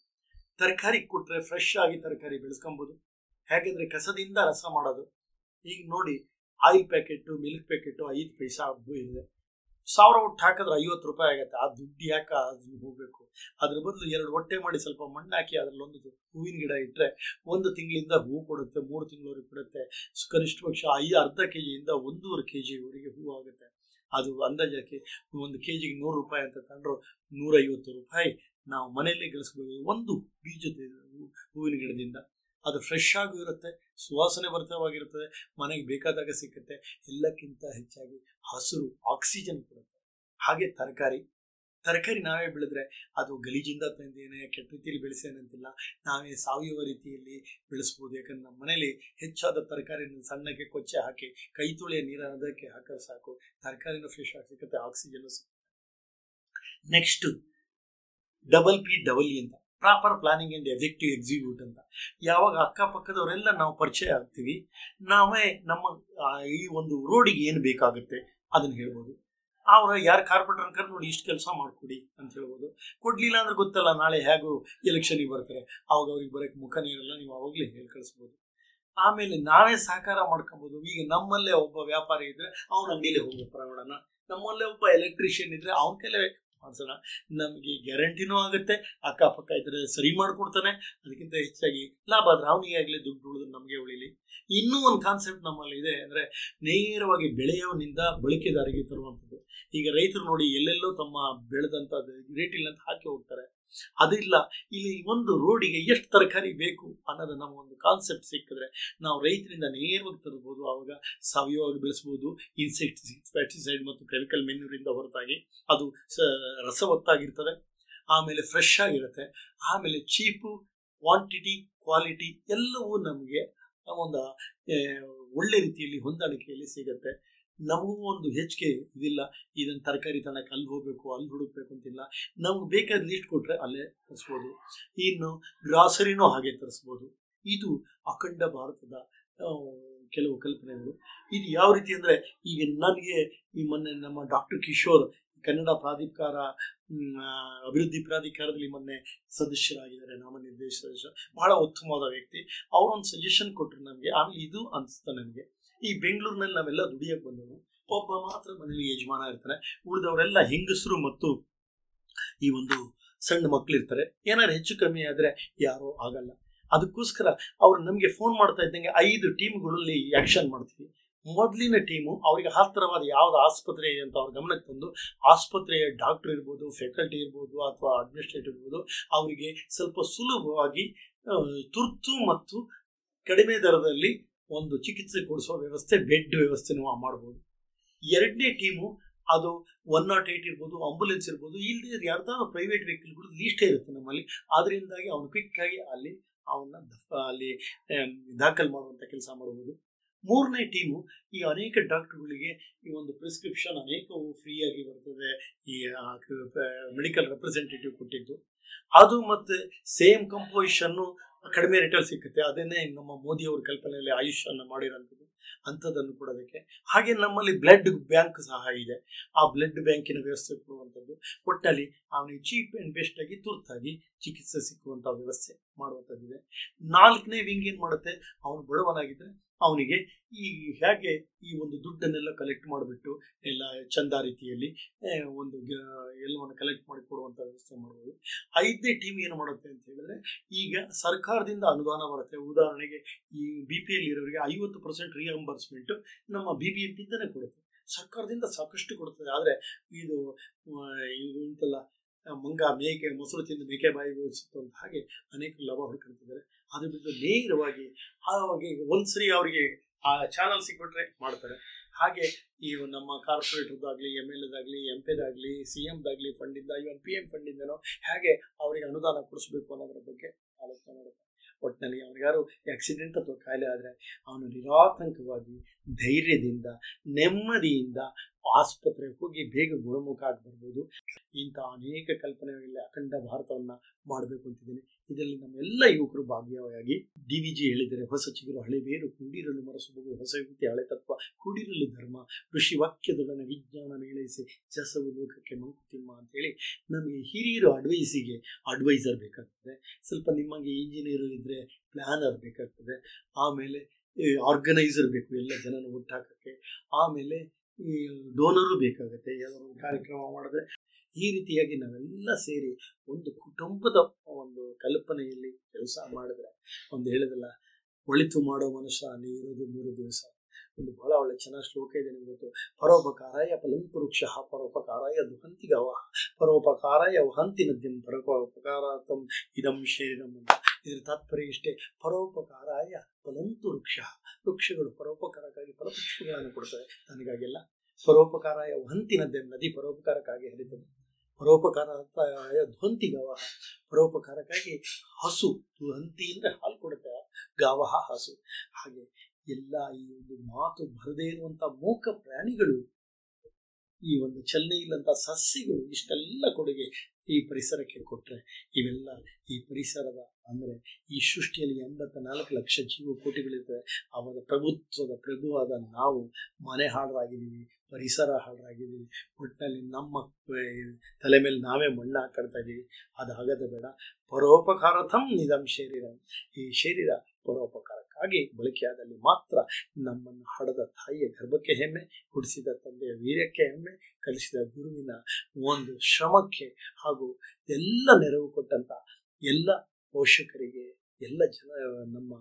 ತರಕಾರಿ ಕೊಟ್ಟರೆ ಫ್ರೆಶ್ ಆಗಿ ತರಕಾರಿ ಬೆಳೆಸ್ಕೊಬೋದು. ಹೇಗೆಂದರೆ ಕಸದಿಂದ ರಸ ಮಾಡೋದು. ಈಗ ನೋಡಿ, ಆಯಿಲ್ ಪ್ಯಾಕೆಟು ಮಿಲ್ಕ್ ಪ್ಯಾಕೆಟು ಐದು ಪೈಸಾ ಇದೆ. ಸಾವಿರ ಒಟ್ಟು ಹಾಕಿದ್ರೆ ಐವತ್ತು ರೂಪಾಯಿ ಆಗುತ್ತೆ. ಆ ದುಡ್ಡು ಯಾಕೆ ಅದನ್ನು ಹೋಗಬೇಕು? ಅದ್ರ ಬದಲು ಎರಡು ಹೊಟ್ಟೆ ಮಾಡಿ ಸ್ವಲ್ಪ ಮಣ್ಣು ಹಾಕಿ ಅದರಲ್ಲೊಂದು ಹೂವಿನ ಗಿಡ ಇಟ್ಟರೆ ಒಂದು ತಿಂಗಳಿಂದ ಹೂವು ಕೊಡುತ್ತೆ, ಮೂರು ತಿಂಗಳವರೆಗೆ ಕೊಡುತ್ತೆ. ಕನಿಷ್ಠ ಪಕ್ಷ ಐ ಅರ್ಧ ಕೆ ಜಿಯಿಂದ ಒಂದೂವರೆ ಕೆ ಜಿವರೆಗೆ ಹೂವು ಆಗುತ್ತೆ. ಅದು ಅಂದಾಜಾಕಿ ಒಂದು ಕೆ ಜಿಗೆ ನೂರು ರೂಪಾಯಿ ಅಂತ ತಂದರೂ ನೂರೈವತ್ತು ರೂಪಾಯಿ ನಾವು ಮನೆಯಲ್ಲೇ ಗಳಿಸ್ಬೋದು ಒಂದು ಬೀಜ ಹೂವಿನ ಗಿಡದಿಂದ. ಅದು ಫ್ರೆಶ್ ಆಗೂ ಇರುತ್ತೆ, ಸುವಾಸನೆ ಭರಿತವಾಗಿರುತ್ತದೆ, ಮನೆಗೆ ಬೇಕಾದಾಗ ಸಿಕ್ಕುತ್ತೆ. ಎಲ್ಲಕ್ಕಿಂತ ಹೆಚ್ಚಾಗಿ ಹಸಿರು ಆಕ್ಸಿಜನ್ ಕೊಡುತ್ತೆ. ಹಾಗೆ ತರಕಾರಿ ತರಕಾರಿ ನಾವೇ ಬೆಳೆದ್ರೆ ಅದು ಗಲೀಜಿಂದ ತಂದೇನೆ ಕೆಟ್ಟ ರೀತಿಯಲ್ಲಿ ಬೆಳೆಸೇನಂತಿಲ್ಲ, ನಾವೇ ಸಾವಯವ ರೀತಿಯಲ್ಲಿ ಬೆಳೆಸ್ಬೋದು. ಯಾಕಂದ್ರೆ ನಮ್ಮ ಮನೇಲಿ ಹೆಚ್ಚಾದ ತರಕಾರಿನ ಸಣ್ಣಕ್ಕೆ ಕೊಚ್ಚೆ ಹಾಕಿ ಕೈ ತುಳಿಯ ನೀರು ಅದಕ್ಕೆ ಹಾಕೋ ಸಾಕು, ತರಕಾರಿನೂ ಫ್ರೆಶ್ ಆಗಿ ಸಿಕ್ಕುತ್ತೆ, ಆಕ್ಸಿಜನ್ನು ಸಿಗುತ್ತೆ. Next double P double E ಅಂತ, proper planning and effective execute ಅಂತ. ಯಾವಾಗ ಅಕ್ಕಪಕ್ಕದವರೆಲ್ಲ ನಾವು ಪರಿಚಯ ಆಗ್ತೀವಿ, ನಾವೇ ನಮ್ಮ ಈ ಒಂದು ರೋಡಿಗೆ ಏನು ಬೇಕಾಗುತ್ತೆ ಅದನ್ನು ಹೇಳ್ಬೋದು. ಅವರ ಯಾರು ಕಾರ್ಪೊರೇಟರ್ ಅನ್ಕರ್ ನೋಡಿ ಇಷ್ಟು ಕೆಲಸ ಮಾಡಿಕೊಡಿ ಅಂತ ಹೇಳ್ಬೋದು. ಕೊಡಲಿಲ್ಲ ಅಂದ್ರೆ ಗೊತ್ತಲ್ಲ, ನಾಳೆ ಹೇಗೂ ಎಲೆಕ್ಷನಿಗೆ ಬರ್ತಾರೆ, ಆವಾಗ ಅವ್ರಿಗೆ ಬರೋಕ್ಕೆ ಮುಖನೇ ಇರಲ್ಲ, ನೀವು ಆವಾಗಲೇ ಹೇಳಿ ಕಳಿಸ್ಬೋದು. ಆಮೇಲೆ ನಾವೇ ಸಹಕಾರ ಮಾಡ್ಕೊಬೋದು. ಈಗ ನಮ್ಮಲ್ಲೇ ಒಬ್ಬ ವ್ಯಾಪಾರಿ ಇದ್ದರೆ ಅವ್ನ ಅಂಗಡಿಯಲ್ಲೇ ಹೋಗಿ ಪ್ರಯಾಣನ, ನಮ್ಮಲ್ಲೇ ಒಬ್ಬ ಎಲೆಕ್ಟ್ರಿಷಿಯನ್ ಇದ್ದರೆ ಅವ್ನ ಕೈಲೇ ಮಾಡ್ಸೋಣ. ನಮಗೆ ಗ್ಯಾರಂಟಿನೂ ಆಗುತ್ತೆ, ಅಕ್ಕಪಕ್ಕ ಇದ್ದರೆ ಸರಿ ಮಾಡಿಕೊಡ್ತಾನೆ. ಅದಕ್ಕಿಂತ ಹೆಚ್ಚಾಗಿ ಲಾಭ ಆದರೆ ಅವನಿಗೆ ಆಗಲಿ, ದುಡ್ಡು ಉಳಿದ್ರೆ ನಮಗೆ ಉಳಿಲಿ. ಇನ್ನೂ ಒಂದು ಕಾನ್ಸೆಪ್ಟ್ ನಮ್ಮಲ್ಲಿ ಇದೆ ಅಂದರೆ ನೇರವಾಗಿ ಬೆಳೆಯವನಿಂದ ಬಳಕೆದಾರಿಗೆ ತರುವಂಥದ್ದು. ಈಗ ರೈತರು ನೋಡಿ ಎಲ್ಲೆಲ್ಲೋ ತಮ್ಮ ಬೆಳೆದಂಥ ರೇಟ್ ಇಲ್ಲ ಅಂತ ಹಾಕಿ ಹೋಗ್ತಾರೆ. ಅದಿಲ್ಲ, ಇಲ್ಲಿ ಒಂದು ರೋಡಿಗೆ ಎಷ್ಟು ತರಕಾರಿ ಬೇಕು ಅನ್ನೋದು ನಮ್ಮ ಒಂದು ಕಾನ್ಸೆಪ್ಟ್ ಸಿಕ್ಕಿದ್ರೆ ನಾವು ರೈತರಿಂದ ನೇರವಾಗಿ ತರ್ಬೋದು. ಆವಾಗ ಸಾವಯವಾಗಿ ಬೆಳೆಸ್ಬೋದು, ಇನ್ಸೆಕ್ಟ್ ಪೆಸ್ಟಿಸೈಡ್ ಮತ್ತು ಕೆಮಿಕಲ್ ಮೆನ್ಯೂರಿಂದ ಹೊರತಾಗಿ. ಅದು ರಸ ಒತ್ತಾಗಿರ್ತದೆ, ಆಮೇಲೆ ಫ್ರೆಶ್ ಆಗಿರುತ್ತೆ, ಆಮೇಲೆ ಚೀಪು, ಕ್ವಾಂಟಿಟಿ, ಕ್ವಾಲಿಟಿ ಎಲ್ಲವೂ ನಮಗೆ ಒಂದು ಒಳ್ಳೆ ರೀತಿಯಲ್ಲಿ ಹೊಂದಾಣಿಕೆಯಲ್ಲಿ ಸಿಗುತ್ತೆ. ನಮಗೂ ಒಂದು ಹೆಚ್ಚಿಗೆ ಇದಿಲ್ಲ, ಇದನ್ನು ತರಕಾರಿ ತನಕ ಅಲ್ಲಿ ಹೋಗಬೇಕು ಅಲ್ಲಿ ಹುಡುಕ್ಬೇಕು ಅಂತಿಲ್ಲ, ನಮ್ಗೆ ಬೇಕಾದ ಲೀಸ್ಟ್ ಕೊಟ್ಟರೆ ಅಲ್ಲೇ ತರಿಸ್ಬೋದು. ಇನ್ನು ಗ್ರಾಸರಿನೂ ಹಾಗೆ ತರಿಸ್ಬೋದು. ಇದು ಅಖಂಡ ಭಾರತದ ಕೆಲವು ಕಲ್ಪನೆಗಳು. ಇದು ಯಾವ ರೀತಿ ಅಂದರೆ, ಈಗ ನನಗೆ ಈ ಮೊನ್ನೆ ನಮ್ಮ ಡಾಕ್ಟರ್ ಕಿಶೋರ್ ಕನ್ನಡ ಪ್ರಾಧಿಕಾರ ಅಭಿವೃದ್ಧಿ ಪ್ರಾಧಿಕಾರದಲ್ಲಿ ಮೊನ್ನೆ ಸದಸ್ಯರಾಗಿದ್ದಾರೆ, ನಾಮನಿರ್ದೇಶಿತ ಸದಸ್ಯ, ಬಹಳ ಉತ್ತಮವಾದ ವ್ಯಕ್ತಿ. ಅವರೊಂದು ಸಜೆಷನ್ ಕೊಟ್ಟರು ನನಗೆ. ಆಮೇಲೆ ಇದು ಅನಿಸ್ತಾ ನನಗೆ, ಈ ಬೆಂಗಳೂರಿನಲ್ಲಿ ನಾವೆಲ್ಲ ದುಡಿಯೋಕ್ಕೆ ಬಂದವರು ಒಬ್ಬ ಮಾತ್ರ ಮನೇಲಿ ಯಜಮಾನ ಇರ್ತಾರೆ, ಉಳಿದವರೆಲ್ಲ ಹೆಂಗಸರು ಮತ್ತು ಈ ಒಂದು ಸಣ್ಣ ಮಕ್ಕಳಿರ್ತಾರೆ. ಏನಾದ್ರು ಹೆಚ್ಚು ಕಮ್ಮಿ ಆದರೆ ಯಾರೂ ಆಗಲ್ಲ. ಅದಕ್ಕೋಸ್ಕರ ಅವರು ನಮಗೆ ಫೋನ್ ಮಾಡ್ತಾ ಇದ್ದಂಗೆ ಐದು ಟೀಮ್ಗಳಲ್ಲಿ ಆ್ಯಕ್ಷನ್ ಮಾಡ್ತೀವಿ. ಮೊದಲಿನ ಟೀಮು ಅವರಿಗೆ ಹತ್ತಿರವಾದ ಯಾವ್ದು ಆಸ್ಪತ್ರೆ ಇದೆ ಅಂತ ಅವ್ರ ಗಮನಕ್ಕೆ ತಂದು, ಆಸ್ಪತ್ರೆಯ ಡಾಕ್ಟ್ರ್ ಇರ್ಬೋದು, ಫ್ಯಾಕಲ್ಟಿ ಇರ್ಬೋದು ಅಥವಾ ಅಡ್ಮಿನಿಸ್ಟ್ರೇಟರ್ ಇರ್ಬೋದು, ಅವರಿಗೆ ಸ್ವಲ್ಪ ಸುಲಭವಾಗಿ ತುರ್ತು ಮತ್ತು ಕಡಿಮೆ ದರದಲ್ಲಿ ಒಂದು ಚಿಕಿತ್ಸೆ ಕೊಡಿಸುವ ವ್ಯವಸ್ಥೆ, ಬೆಡ್ ವ್ಯವಸ್ಥೆನೂ ಮಾಡ್ಬೋದು. ಎರಡನೇ ಟೀಮು ಅದು ಒನ್ ನಾಟ್ ಏಟ್ ಇರ್ಬೋದು, ಆಂಬುಲೆನ್ಸ್ ಇರ್ಬೋದು, ಇಲ್ಲಿ ಯಾರ್ದಾದ್ರು ಪ್ರೈವೇಟ್ ವೆಹಿಕಲ್ಗಳು ಲೀಸ್ಟೇ ಇರುತ್ತೆ ನಮ್ಮಲ್ಲಿ. ಅದರಿಂದಾಗಿ ಅವನು ಕ್ವಿಕ್ಕಾಗಿ ಅಲ್ಲಿ ಅವನ್ನ ಅಲ್ಲಿ ದಾಖಲು ಮಾಡುವಂಥ ಕೆಲಸ ಮಾಡ್ಬೋದು. ಮೂರನೇ ಟೀಮು ಈ ಅನೇಕ ಡಾಕ್ಟ್ರುಗಳಿಗೆ ಈ ಒಂದು ಪ್ರಿಸ್ಕ್ರಿಪ್ಷನ್ ಅನೇಕವು ಫ್ರೀಯಾಗಿ ಬರ್ತದೆ, ಈ ಮೆಡಿಕಲ್ ರೆಪ್ರೆಸೆಂಟೇಟಿವ್ ಕೊಟ್ಟಿದ್ದು. ಅದು ಮತ್ತು ಸೇಮ್ ಕಂಪೋಸಿಷನ್ನು ಕಡಿಮೆ ರೇಟಲ್ಲಿ ಸಿಕ್ಕುತ್ತೆ. ಅದನ್ನೇ ನಮ್ಮ ಮೋದಿಯವ್ರ ಕಲ್ಪನೆಯಲ್ಲಿ ಆಯುಷನ್ನು ಮಾಡಿರೋಂಥದ್ದು. ಅಂಥದ್ದನ್ನು ಕೊಡೋದಕ್ಕೆ. ಹಾಗೆ ನಮ್ಮಲ್ಲಿ ಬ್ಲಡ್ ಬ್ಯಾಂಕ್ ಸಹ ಇದೆ. ಆ ಬ್ಲಡ್ ಬ್ಯಾಂಕಿನ ವ್ಯವಸ್ಥೆ ಕೊಡುವಂಥದ್ದು, ಒಟ್ಟಲ್ಲಿ ಅವನಿಗೆ ಚೀಪ್ ಆ್ಯಂಡ್ ಬೆಸ್ಟಾಗಿ ತುರ್ತಾಗಿ ಚಿಕಿತ್ಸೆ ಸಿಕ್ಕುವಂಥ ವ್ಯವಸ್ಥೆ ಮಾಡುವಂಥದ್ದಿದೆ. ನಾಲ್ಕನೇ ವಿಂಗ್ ಏನು ಮಾಡುತ್ತೆ, ಅವನು ಬಡವನಾಗಿದ್ದರೆ ಅವನಿಗೆ ಈ ಹೇಗೆ ಈ ಒಂದು ದುಡ್ಡನ್ನೆಲ್ಲ ಕಲೆಕ್ಟ್ ಮಾಡಿಬಿಟ್ಟು ಎಲ್ಲ ಚಂದ ರೀತಿಯಲ್ಲಿ ಒಂದು ಎಲ್ಲವನ್ನು ಕಲೆಕ್ಟ್ ಮಾಡಿ ಕೊಡುವಂಥ ವ್ಯವಸ್ಥೆ ಮಾಡ್ಬೋದು. ಐದನೇ ಟೀಮ್ ಏನು ಮಾಡುತ್ತೆ ಅಂತ ಹೇಳಿದ್ರೆ, ಈಗ ಸರ್ಕಾರದಿಂದ ಅನುದಾನ ಬರುತ್ತೆ. ಉದಾಹರಣೆಗೆ ಈ ಬಿ ಪಿ ಎಲ್ ಇರೋರಿಗೆ ಐವತ್ತು ಪರ್ಸೆಂಟ್ ರಿಅಂಬರ್ಸ್ಮೆಂಟು ನಮ್ಮ ಬಿ ಬಿ ಎಂ ಪಿಯಿಂದನೇ ಕೊಡುತ್ತೆ, ಸರ್ಕಾರದಿಂದ ಸಾಕಷ್ಟು ಕೊಡ್ತದೆ. ಆದರೆ ಇದು ಇದು ಅಂತಲ್ಲ ಮಂಗ ಮೇಕೆ ಮೊಸರು ತಿಂದು ಮೇಕೆ ಬಾಯಿಗೆ ಸಿಕ್ಕಂಥ ಹಾಗೆ ಅನೇಕ ಲಾಭ ಹೊಡ್ಕೊಳ್ತಿದ್ದಾರೆ. ಅದ್ರ ಬಿಟ್ಟು ನೇರವಾಗಿ ಹಾಗೆ ಒಂದ್ಸರಿ ಅವರಿಗೆ ಆ ಚಾನಲ್ ಸಿಕ್ಬಿಟ್ರೆ ಮಾಡ್ತಾರೆ. ಹಾಗೆ ಈ ನಮ್ಮ ಕಾರ್ಪೊರೇಟರ್ದಾಗಲಿ, ಎಮ್ ಎಲ್ ಎದಾಗಲಿ, ಎಂ ಪಿದಾಗಲಿ, ಸಿ ಎಂದಾಗಲಿ ಫಂಡಿಂದ, ಇವನ್ ಪಿ ಎಂ ಫಂಡಿಂದನೋ ಹೇಗೆ ಅವರಿಗೆ ಅನುದಾನ ಕೊಡಿಸ್ಬೇಕು ಅನ್ನೋದ್ರ ಬಗ್ಗೆ ಆಲೋಚನೆ ಮಾಡುತ್ತೆ. ಒಟ್ಟಿನಲ್ಲಿ ಅವನಿಗಾರು ಆಕ್ಸಿಡೆಂಟ್ ಅಥವಾ ಕಾಯಿಲೆ ಆದರೆ ಅವನು ನಿರಾತಂಕವಾಗಿ ಧೈರ್ಯದಿಂದ ನೆಮ್ಮದಿಯಿಂದ ಆಸ್ಪತ್ರೆಗೆ ಹೋಗಿ ಬೇಗ ಗುಣಮುಖ ಆಗ್ಬರ್ಬೋದು. ಇಂಥ ಅನೇಕ ಕಲ್ಪನೆಗಳಲ್ಲಿ ಅಖಂಡ ಭಾರತವನ್ನು ಮಾಡಬೇಕು ಅಂತಿದ್ದೀನಿ. ಇದರಲ್ಲಿ ನಮ್ಮೆಲ್ಲ ಯುವಕರು ಭಾಗಿಯಾಗಿ ಡಿ ವಿ ಜಿ ಹೇಳಿದರೆ ಹೊಸ ಚಿಗುರು ಹಳೆ ಬೇರು, ಕೂಡಿರಲು ಮರಸುವುದು ಹೊಸ ಯುಕ್ತಿ ಹಳೆ ತತ್ವ, ಕೂಡಿರಲು ಧರ್ಮ, ಋಷಿ ವಾಕ್ಯದೊಡನೆ ವಿಜ್ಞಾನ ಮೇಳೈಸಿ ಜಸವು ಲೋಕಕ್ಕೆ ಮಂಕುತಿಮ್ಮ ಅಂತೇಳಿ ನಮಗೆ ಹಿರಿಯರು ಅಡ್ವೈಸಿಗೆ ಅಡ್ವೈಸರ್ ಬೇಕಾಗ್ತದೆ. ಸ್ವಲ್ಪ ನಿಮಗೆ ಇಂಜಿನಿಯರು ಇದ್ದರೆ ಪ್ಲ್ಯಾನರ್ ಬೇಕಾಗ್ತದೆ. ಆಮೇಲೆ ಆರ್ಗನೈಸರ್ ಬೇಕು ಎಲ್ಲ ಜನನ ಒಟ್ಟಾಕೋಕ್ಕೆ. ಆಮೇಲೆ ಈ ಡೋನರು ಬೇಕಾಗುತ್ತೆ, ಯಾವ್ದಾದ್ರು ಒಂದು ಕಾರ್ಯಕ್ರಮ ಮಾಡಿದ್ರೆ. ಈ ರೀತಿಯಾಗಿ ನಾವೆಲ್ಲ ಸೇರಿ ಒಂದು ಕುಟುಂಬದ ಒಂದು ಕಲ್ಪನೆಯಲ್ಲಿ ಕೆಲಸ ಮಾಡಿದ್ರೆ, ಒಂದು ಹೇಳಿದಲ್ಲ ಒಳಿತು ಮಾಡೋ ಮನುಷ್ಯ ಅಲ್ಲಿ ಇರೋದು ಮೂರು ದಿವಸ. ಒಂದು ಬಹಳ ಒಳ್ಳೆ ಚೆನ್ನಾಗಿ ಶ್ಲೋಕ ಇದೆ ನಿಮ್ಗೊತ್ತು, ಪರೋಪಕಾರಾಯ ಫಲಂಪರುಕ್ಷ ಪರೋಪಕಾರಾಯ ದುಹಂತಿಗವ ಪರೋಪಕಾರಾಯ ವಹಂತಿ ನದ್ಯಂ ಪರೋಪಕಾರಾತಂ ಇದಂ ಶರೀರಂ ಅಂತ. ಇದರ ತಾತ್ಪರ್ಯ ಇಷ್ಟೇ, ಪರೋಪಕಾರಾಯ ಫಲಂತು ವೃಕ್ಷ, ವೃಕ್ಷಗಳು ಪರೋಪಕಾರಕ್ಕಾಗಿ ಫಲಪುಷ್ಪಗಳನ್ನು ಕೊಡ್ತವೆ ತನಗಾಗೆಲ್ಲ. ಪರೋಪಕಾರಾಯ ವಹಂತಿ ನದ್ಯಂ, ನದಿ ಪರೋಪಕಾರಕ್ಕಾಗಿ ಹರಿತದೆ. ಪರೋಪಕಾರಾಯ ಧ್ವಂತಿ ಗವಹ, ಪರೋಪಕಾರಕ್ಕಾಗಿ ಹಸು, ಧ್ವಂತಿ ಅಂದರೆ ಹಾಲು ಕೊಡುತ್ತೆ, ಗವಹ ಹಸು. ಹಾಗೆ ಎಲ್ಲ ಈ ಒಂದು ಮಾತು ಬರದೇ ಇರುವಂಥ ಮೂಕ ಪ್ರಾಣಿಗಳು, ಈ ಒಂದು ಚಲನೆ ಇಲ್ಲಂಥ ಸಸ್ಯಗಳು, ಇಷ್ಟೆಲ್ಲ ಕೊಡುಗೆ ಈ ಪರಿಸರಕ್ಕೆ ಕೊಟ್ಟರೆ, ಇವೆಲ್ಲ ಈ ಪರಿಸರದ ಅಂದರೆ ಈ ಸೃಷ್ಟಿಯಲ್ಲಿ ಎಂಬತ್ತ ನಾಲ್ಕು ಲಕ್ಷ ಜೀವಕೋಟಿಗಳಿರ್ತವೆ. ಅವರ ಪ್ರಭುತ್ವದ ಪ್ರಭುವಾದ ನಾವು ಮನೆ ಹಾಳರಾಗಿದ್ದೀವಿ, ಪರಿಸರ ಹಾಳರಾಗಿದ್ದೀವಿ. ಒಟ್ಟಿನಲ್ಲಿ ನಮ್ಮ ತಲೆ ಮೇಲೆ ನಾವೇ ಮಣ್ಣು ಹಾಕ್ಕೊಳ್ತಾ ಇದ್ದೀವಿ. ಅದಾಗದ ಬೇಡ. ಪರೋಪಕಾರಥಂ ನಿಧಂ ಶರೀರ, ಈ ಶರೀರ ಪರೋಪಕಾರಕ್ಕಾಗಿ ಬಳಕೆಯಾದಲ್ಲಿ ಮಾತ್ರ. ನಮ್ಮನ್ನು ಹಡೆದ ತಾಯಿಯ ಗರ್ಭಕ್ಕೆ ಹೆಮ್ಮೆ, ಹುಡಿಸಿದ ತಂದೆಯ ವೀರ್ಯಕ್ಕೆ ಹೆಮ್ಮೆ, ಕಲಿಸಿದ ಗುರುವಿನ ಒಂದು ಶ್ರಮಕ್ಕೆ ಹಾಗೂ ಎಲ್ಲ ನೆರವು ಕೊಟ್ಟಂಥ ಎಲ್ಲ ಪೋಷಕರಿಗೆ, ಎಲ್ಲ ಜನ ನಮ್ಮ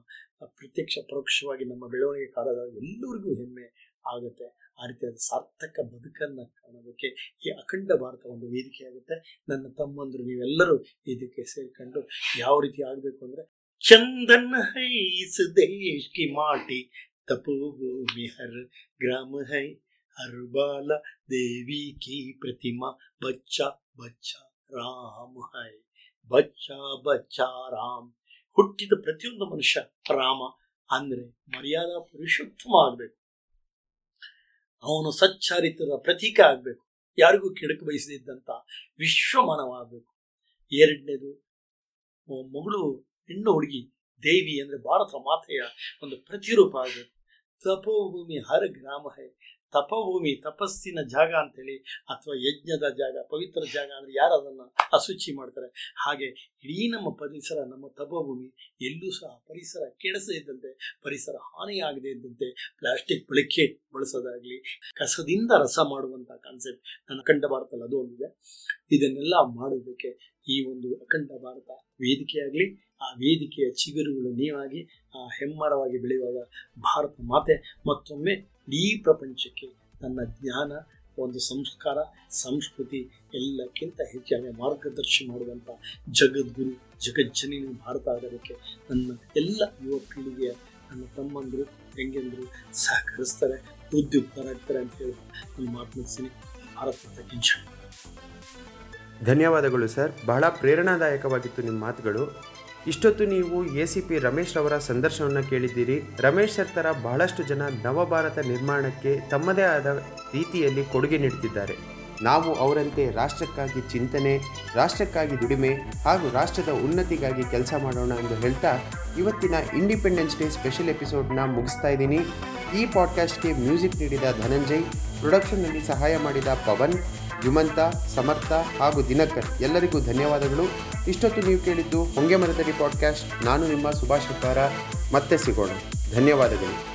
ಪ್ರತ್ಯಕ್ಷ ಪರೋಕ್ಷವಾಗಿ ನಮ್ಮ ಬೆಳವಣಿಗೆ ಕಾಲದ ಎಲ್ಲರಿಗೂ ಹೆಮ್ಮೆ ಆಗುತ್ತೆ. ಆ ರೀತಿಯಾದ ಸಾರ್ಥಕ ಬದುಕನ್ನು ಕಾಣೋದಕ್ಕೆ ಈ ಅಖಂಡ ಭಾರತ ಒಂದು ವೇದಿಕೆಯಾಗುತ್ತೆ. ನನ್ನ ತಮ್ಮಂದರು ನೀವೆಲ್ಲರೂ ಇದಕ್ಕೆ ಸೇರಿಕೊಂಡು ಯಾವ ರೀತಿ ಆಗಬೇಕು ಅಂದರೆ, ಚಂದನ್ ಹೈ ಇಸ್ ದೇಶ್ ಕಿ ಮಾಟಿ, ತಪೋಭೂಮಿ ಹರ್ ಗ್ರಾಮ ಹೈ, ಹರ್ ಬಾಲ ದೇವಿ ಕಿ ಪ್ರತಿಮಾ, ಬಚ್ಚಾ ಬಚ್ಚಾ ರಾಮ ಹೈ, ಬಚ್ಚಾ ಬಚ್ಚಾ ರಾಮ್. ಹುಟ್ಟಿದ ಪ್ರತಿಯೊಂದು ಮನುಷ್ಯ ರಾಮ ಅಂದರೆ ಮರ್ಯಾದಾ ಪುರುಷೋತ್ತಮ ಆಗಬೇಕು, ಅವನು ಸಚ್ಚಾರಿತ್ರದ ಪ್ರತೀಕ ಆಗಬೇಕು, ಯಾರಿಗೂ ಕೆಡಕು ಬಯಸದಿದ್ದಂಥ ವಿಶ್ವಮಾನವ ಆಗಬೇಕು. ಎರಡನೇದು, ಮಗಳು ಹೆಣ್ಣು ಹುಡುಗಿ ದೇವಿ ಅಂದರೆ ಭಾರತ ಮಾತೆಯ ಒಂದು ಪ್ರತಿರೂಪ ಆಗಬೇಕು. ತಪೋಭೂಮಿ ಹರ ಗ್ರಾಮ ಹೈ, ತಪಭೂಮಿ ತಪಸ್ಸಿನ ಜಾಗ ಅಂತೇಳಿ, ಅಥವಾ ಯಜ್ಞದ ಜಾಗ, ಪವಿತ್ರ ಜಾಗ ಅಂದರೆ ಯಾರು ಅದನ್ನು ಅಶುಚಿ ಮಾಡ್ತಾರೆ. ಹಾಗೆ ಇಡೀ ನಮ್ಮ ಪರಿಸರ, ನಮ್ಮ ತಪಭೂಮಿ ಎಲ್ಲೂ ಸಹ ಪರಿಸರ ಕೆಡಿಸದಿದ್ದಂತೆ, ಪರಿಸರ ಹಾನಿಯಾಗದೇ ಇದ್ದಂತೆ, ಪ್ಲಾಸ್ಟಿಕ್ ಬಳಕೆ ಬಳಸೋದಾಗಲಿ, ಕಸದಿಂದ ರಸ ಮಾಡುವಂಥ ಕಾನ್ಸೆಪ್ಟ್ ನನ್ನ ಅಖಂಡ ಭಾರತದಲ್ಲಿ ಅದು ಒಂದಿದೆ. ಇದನ್ನೆಲ್ಲ ಮಾಡೋದಕ್ಕೆ ಈ ಒಂದು ಅಖಂಡ ಭಾರತ ವೇದಿಕೆಯಾಗಲಿ. ಆ ವೇದಿಕೆಯ ಚಿಗುರುಗಳು ನೀವಾಗಿ ಆ ಹೆಮ್ಮರವಾಗಿ ಬೆಳೆಯುವಾಗ ಭಾರತ ಮಾತೆ ಮತ್ತೊಮ್ಮೆ ಇಡೀ ಪ್ರಪಂಚಕ್ಕೆ ತನ್ನ ಜ್ಞಾನ, ಒಂದು ಸಂಸ್ಕಾರ, ಸಂಸ್ಕೃತಿ ಎಲ್ಲಕ್ಕಿಂತ ಹೆಚ್ಚಾಗಿ ಮಾರ್ಗದರ್ಶನ ಮಾಡುವಂಥ ಜಗದ್ಗುರು ಜಗಜ್ಜನೀನು ಭಾರತ ಆಗೋದಕ್ಕೆ ನನ್ನ ಎಲ್ಲ ಯುವ ಪೀಳಿಗೆಯ ನನ್ನ ತಮ್ಮಂದರು ಹೆಂಗೆಂದರು ಸಹಕರಿಸ್ತಾರೆ, ಉದ್ಯುಕ್ತರಾಗ್ತಾರೆ ಅಂತ ಹೇಳ್ತಾ ನಾನು ಮಾತನಾಡಿಸ್ತೀನಿ. ಭಾರತದ ಕಿಂಚ ಧನ್ಯವಾದಗಳು ಸರ್, ಬಹಳ ಪ್ರೇರಣಾದಾಯಕವಾಗಿತ್ತು ನಿಮ್ಮ ಮಾತುಗಳು. ಇಷ್ಟೊತ್ತು ನೀವು ಎ ಸಿ ಪಿ ರಮೇಶ್ ರವರ ಸಂದರ್ಶನವನ್ನು ಕೇಳಿದ್ದೀರಿ. ರಮೇಶ್ ಸರ್ ಥರ ಬಹಳಷ್ಟು ಜನ ನವಭಾರತ ನಿರ್ಮಾಣಕ್ಕೆ ತಮ್ಮದೇ ಆದ ರೀತಿಯಲ್ಲಿ ಕೊಡುಗೆ ನೀಡುತ್ತಿದ್ದಾರೆ. ನಾವು ಅವರಂತೆ ರಾಷ್ಟ್ರಕ್ಕಾಗಿ ಚಿಂತನೆ, ರಾಷ್ಟ್ರಕ್ಕಾಗಿ ದುಡಿಮೆ ಹಾಗೂ ರಾಷ್ಟ್ರದ ಉನ್ನತಿಗಾಗಿ ಕೆಲಸ ಮಾಡೋಣ ಎಂದು ಹೇಳ್ತಾ ಇವತ್ತಿನ ಇಂಡಿಪೆಂಡೆನ್ಸ್ ಡೇ ಸ್ಪೆಷಲ್ ಎಪಿಸೋಡ್ನ ಮುಗಿಸ್ತಾ ಇದ್ದೀನಿ. ಈ ಪಾಡ್ಕಾಸ್ಟ್ಗೆ ಮ್ಯೂಸಿಕ್ ನೀಡಿದ ಧನಂಜಯ್, ಪ್ರೊಡಕ್ಷನ್ನಲ್ಲಿ ಸಹಾಯ ಮಾಡಿದ ಪವನ್, ಯುಮಂತ, ಸಮರ್ಥ ಹಾಗೂ ದಿನಕರ್ ಎಲ್ಲರಿಗೂ ಧನ್ಯವಾದಗಳು. ಇಷ್ಟೊತ್ತು ನೀವು ಕೇಳಿದ್ದು ಹೊಂಗೆ ಮರದಡಿ ಪಾಡ್ಕಾಸ್ಟ್. ನಾನು ನಿಮ್ಮ ಸುಭಾಷ್ ಹೆಬ್ಬಾರ. ಮತ್ತೆ ಸಿಗೋಣ. ಧನ್ಯವಾದಗಳು.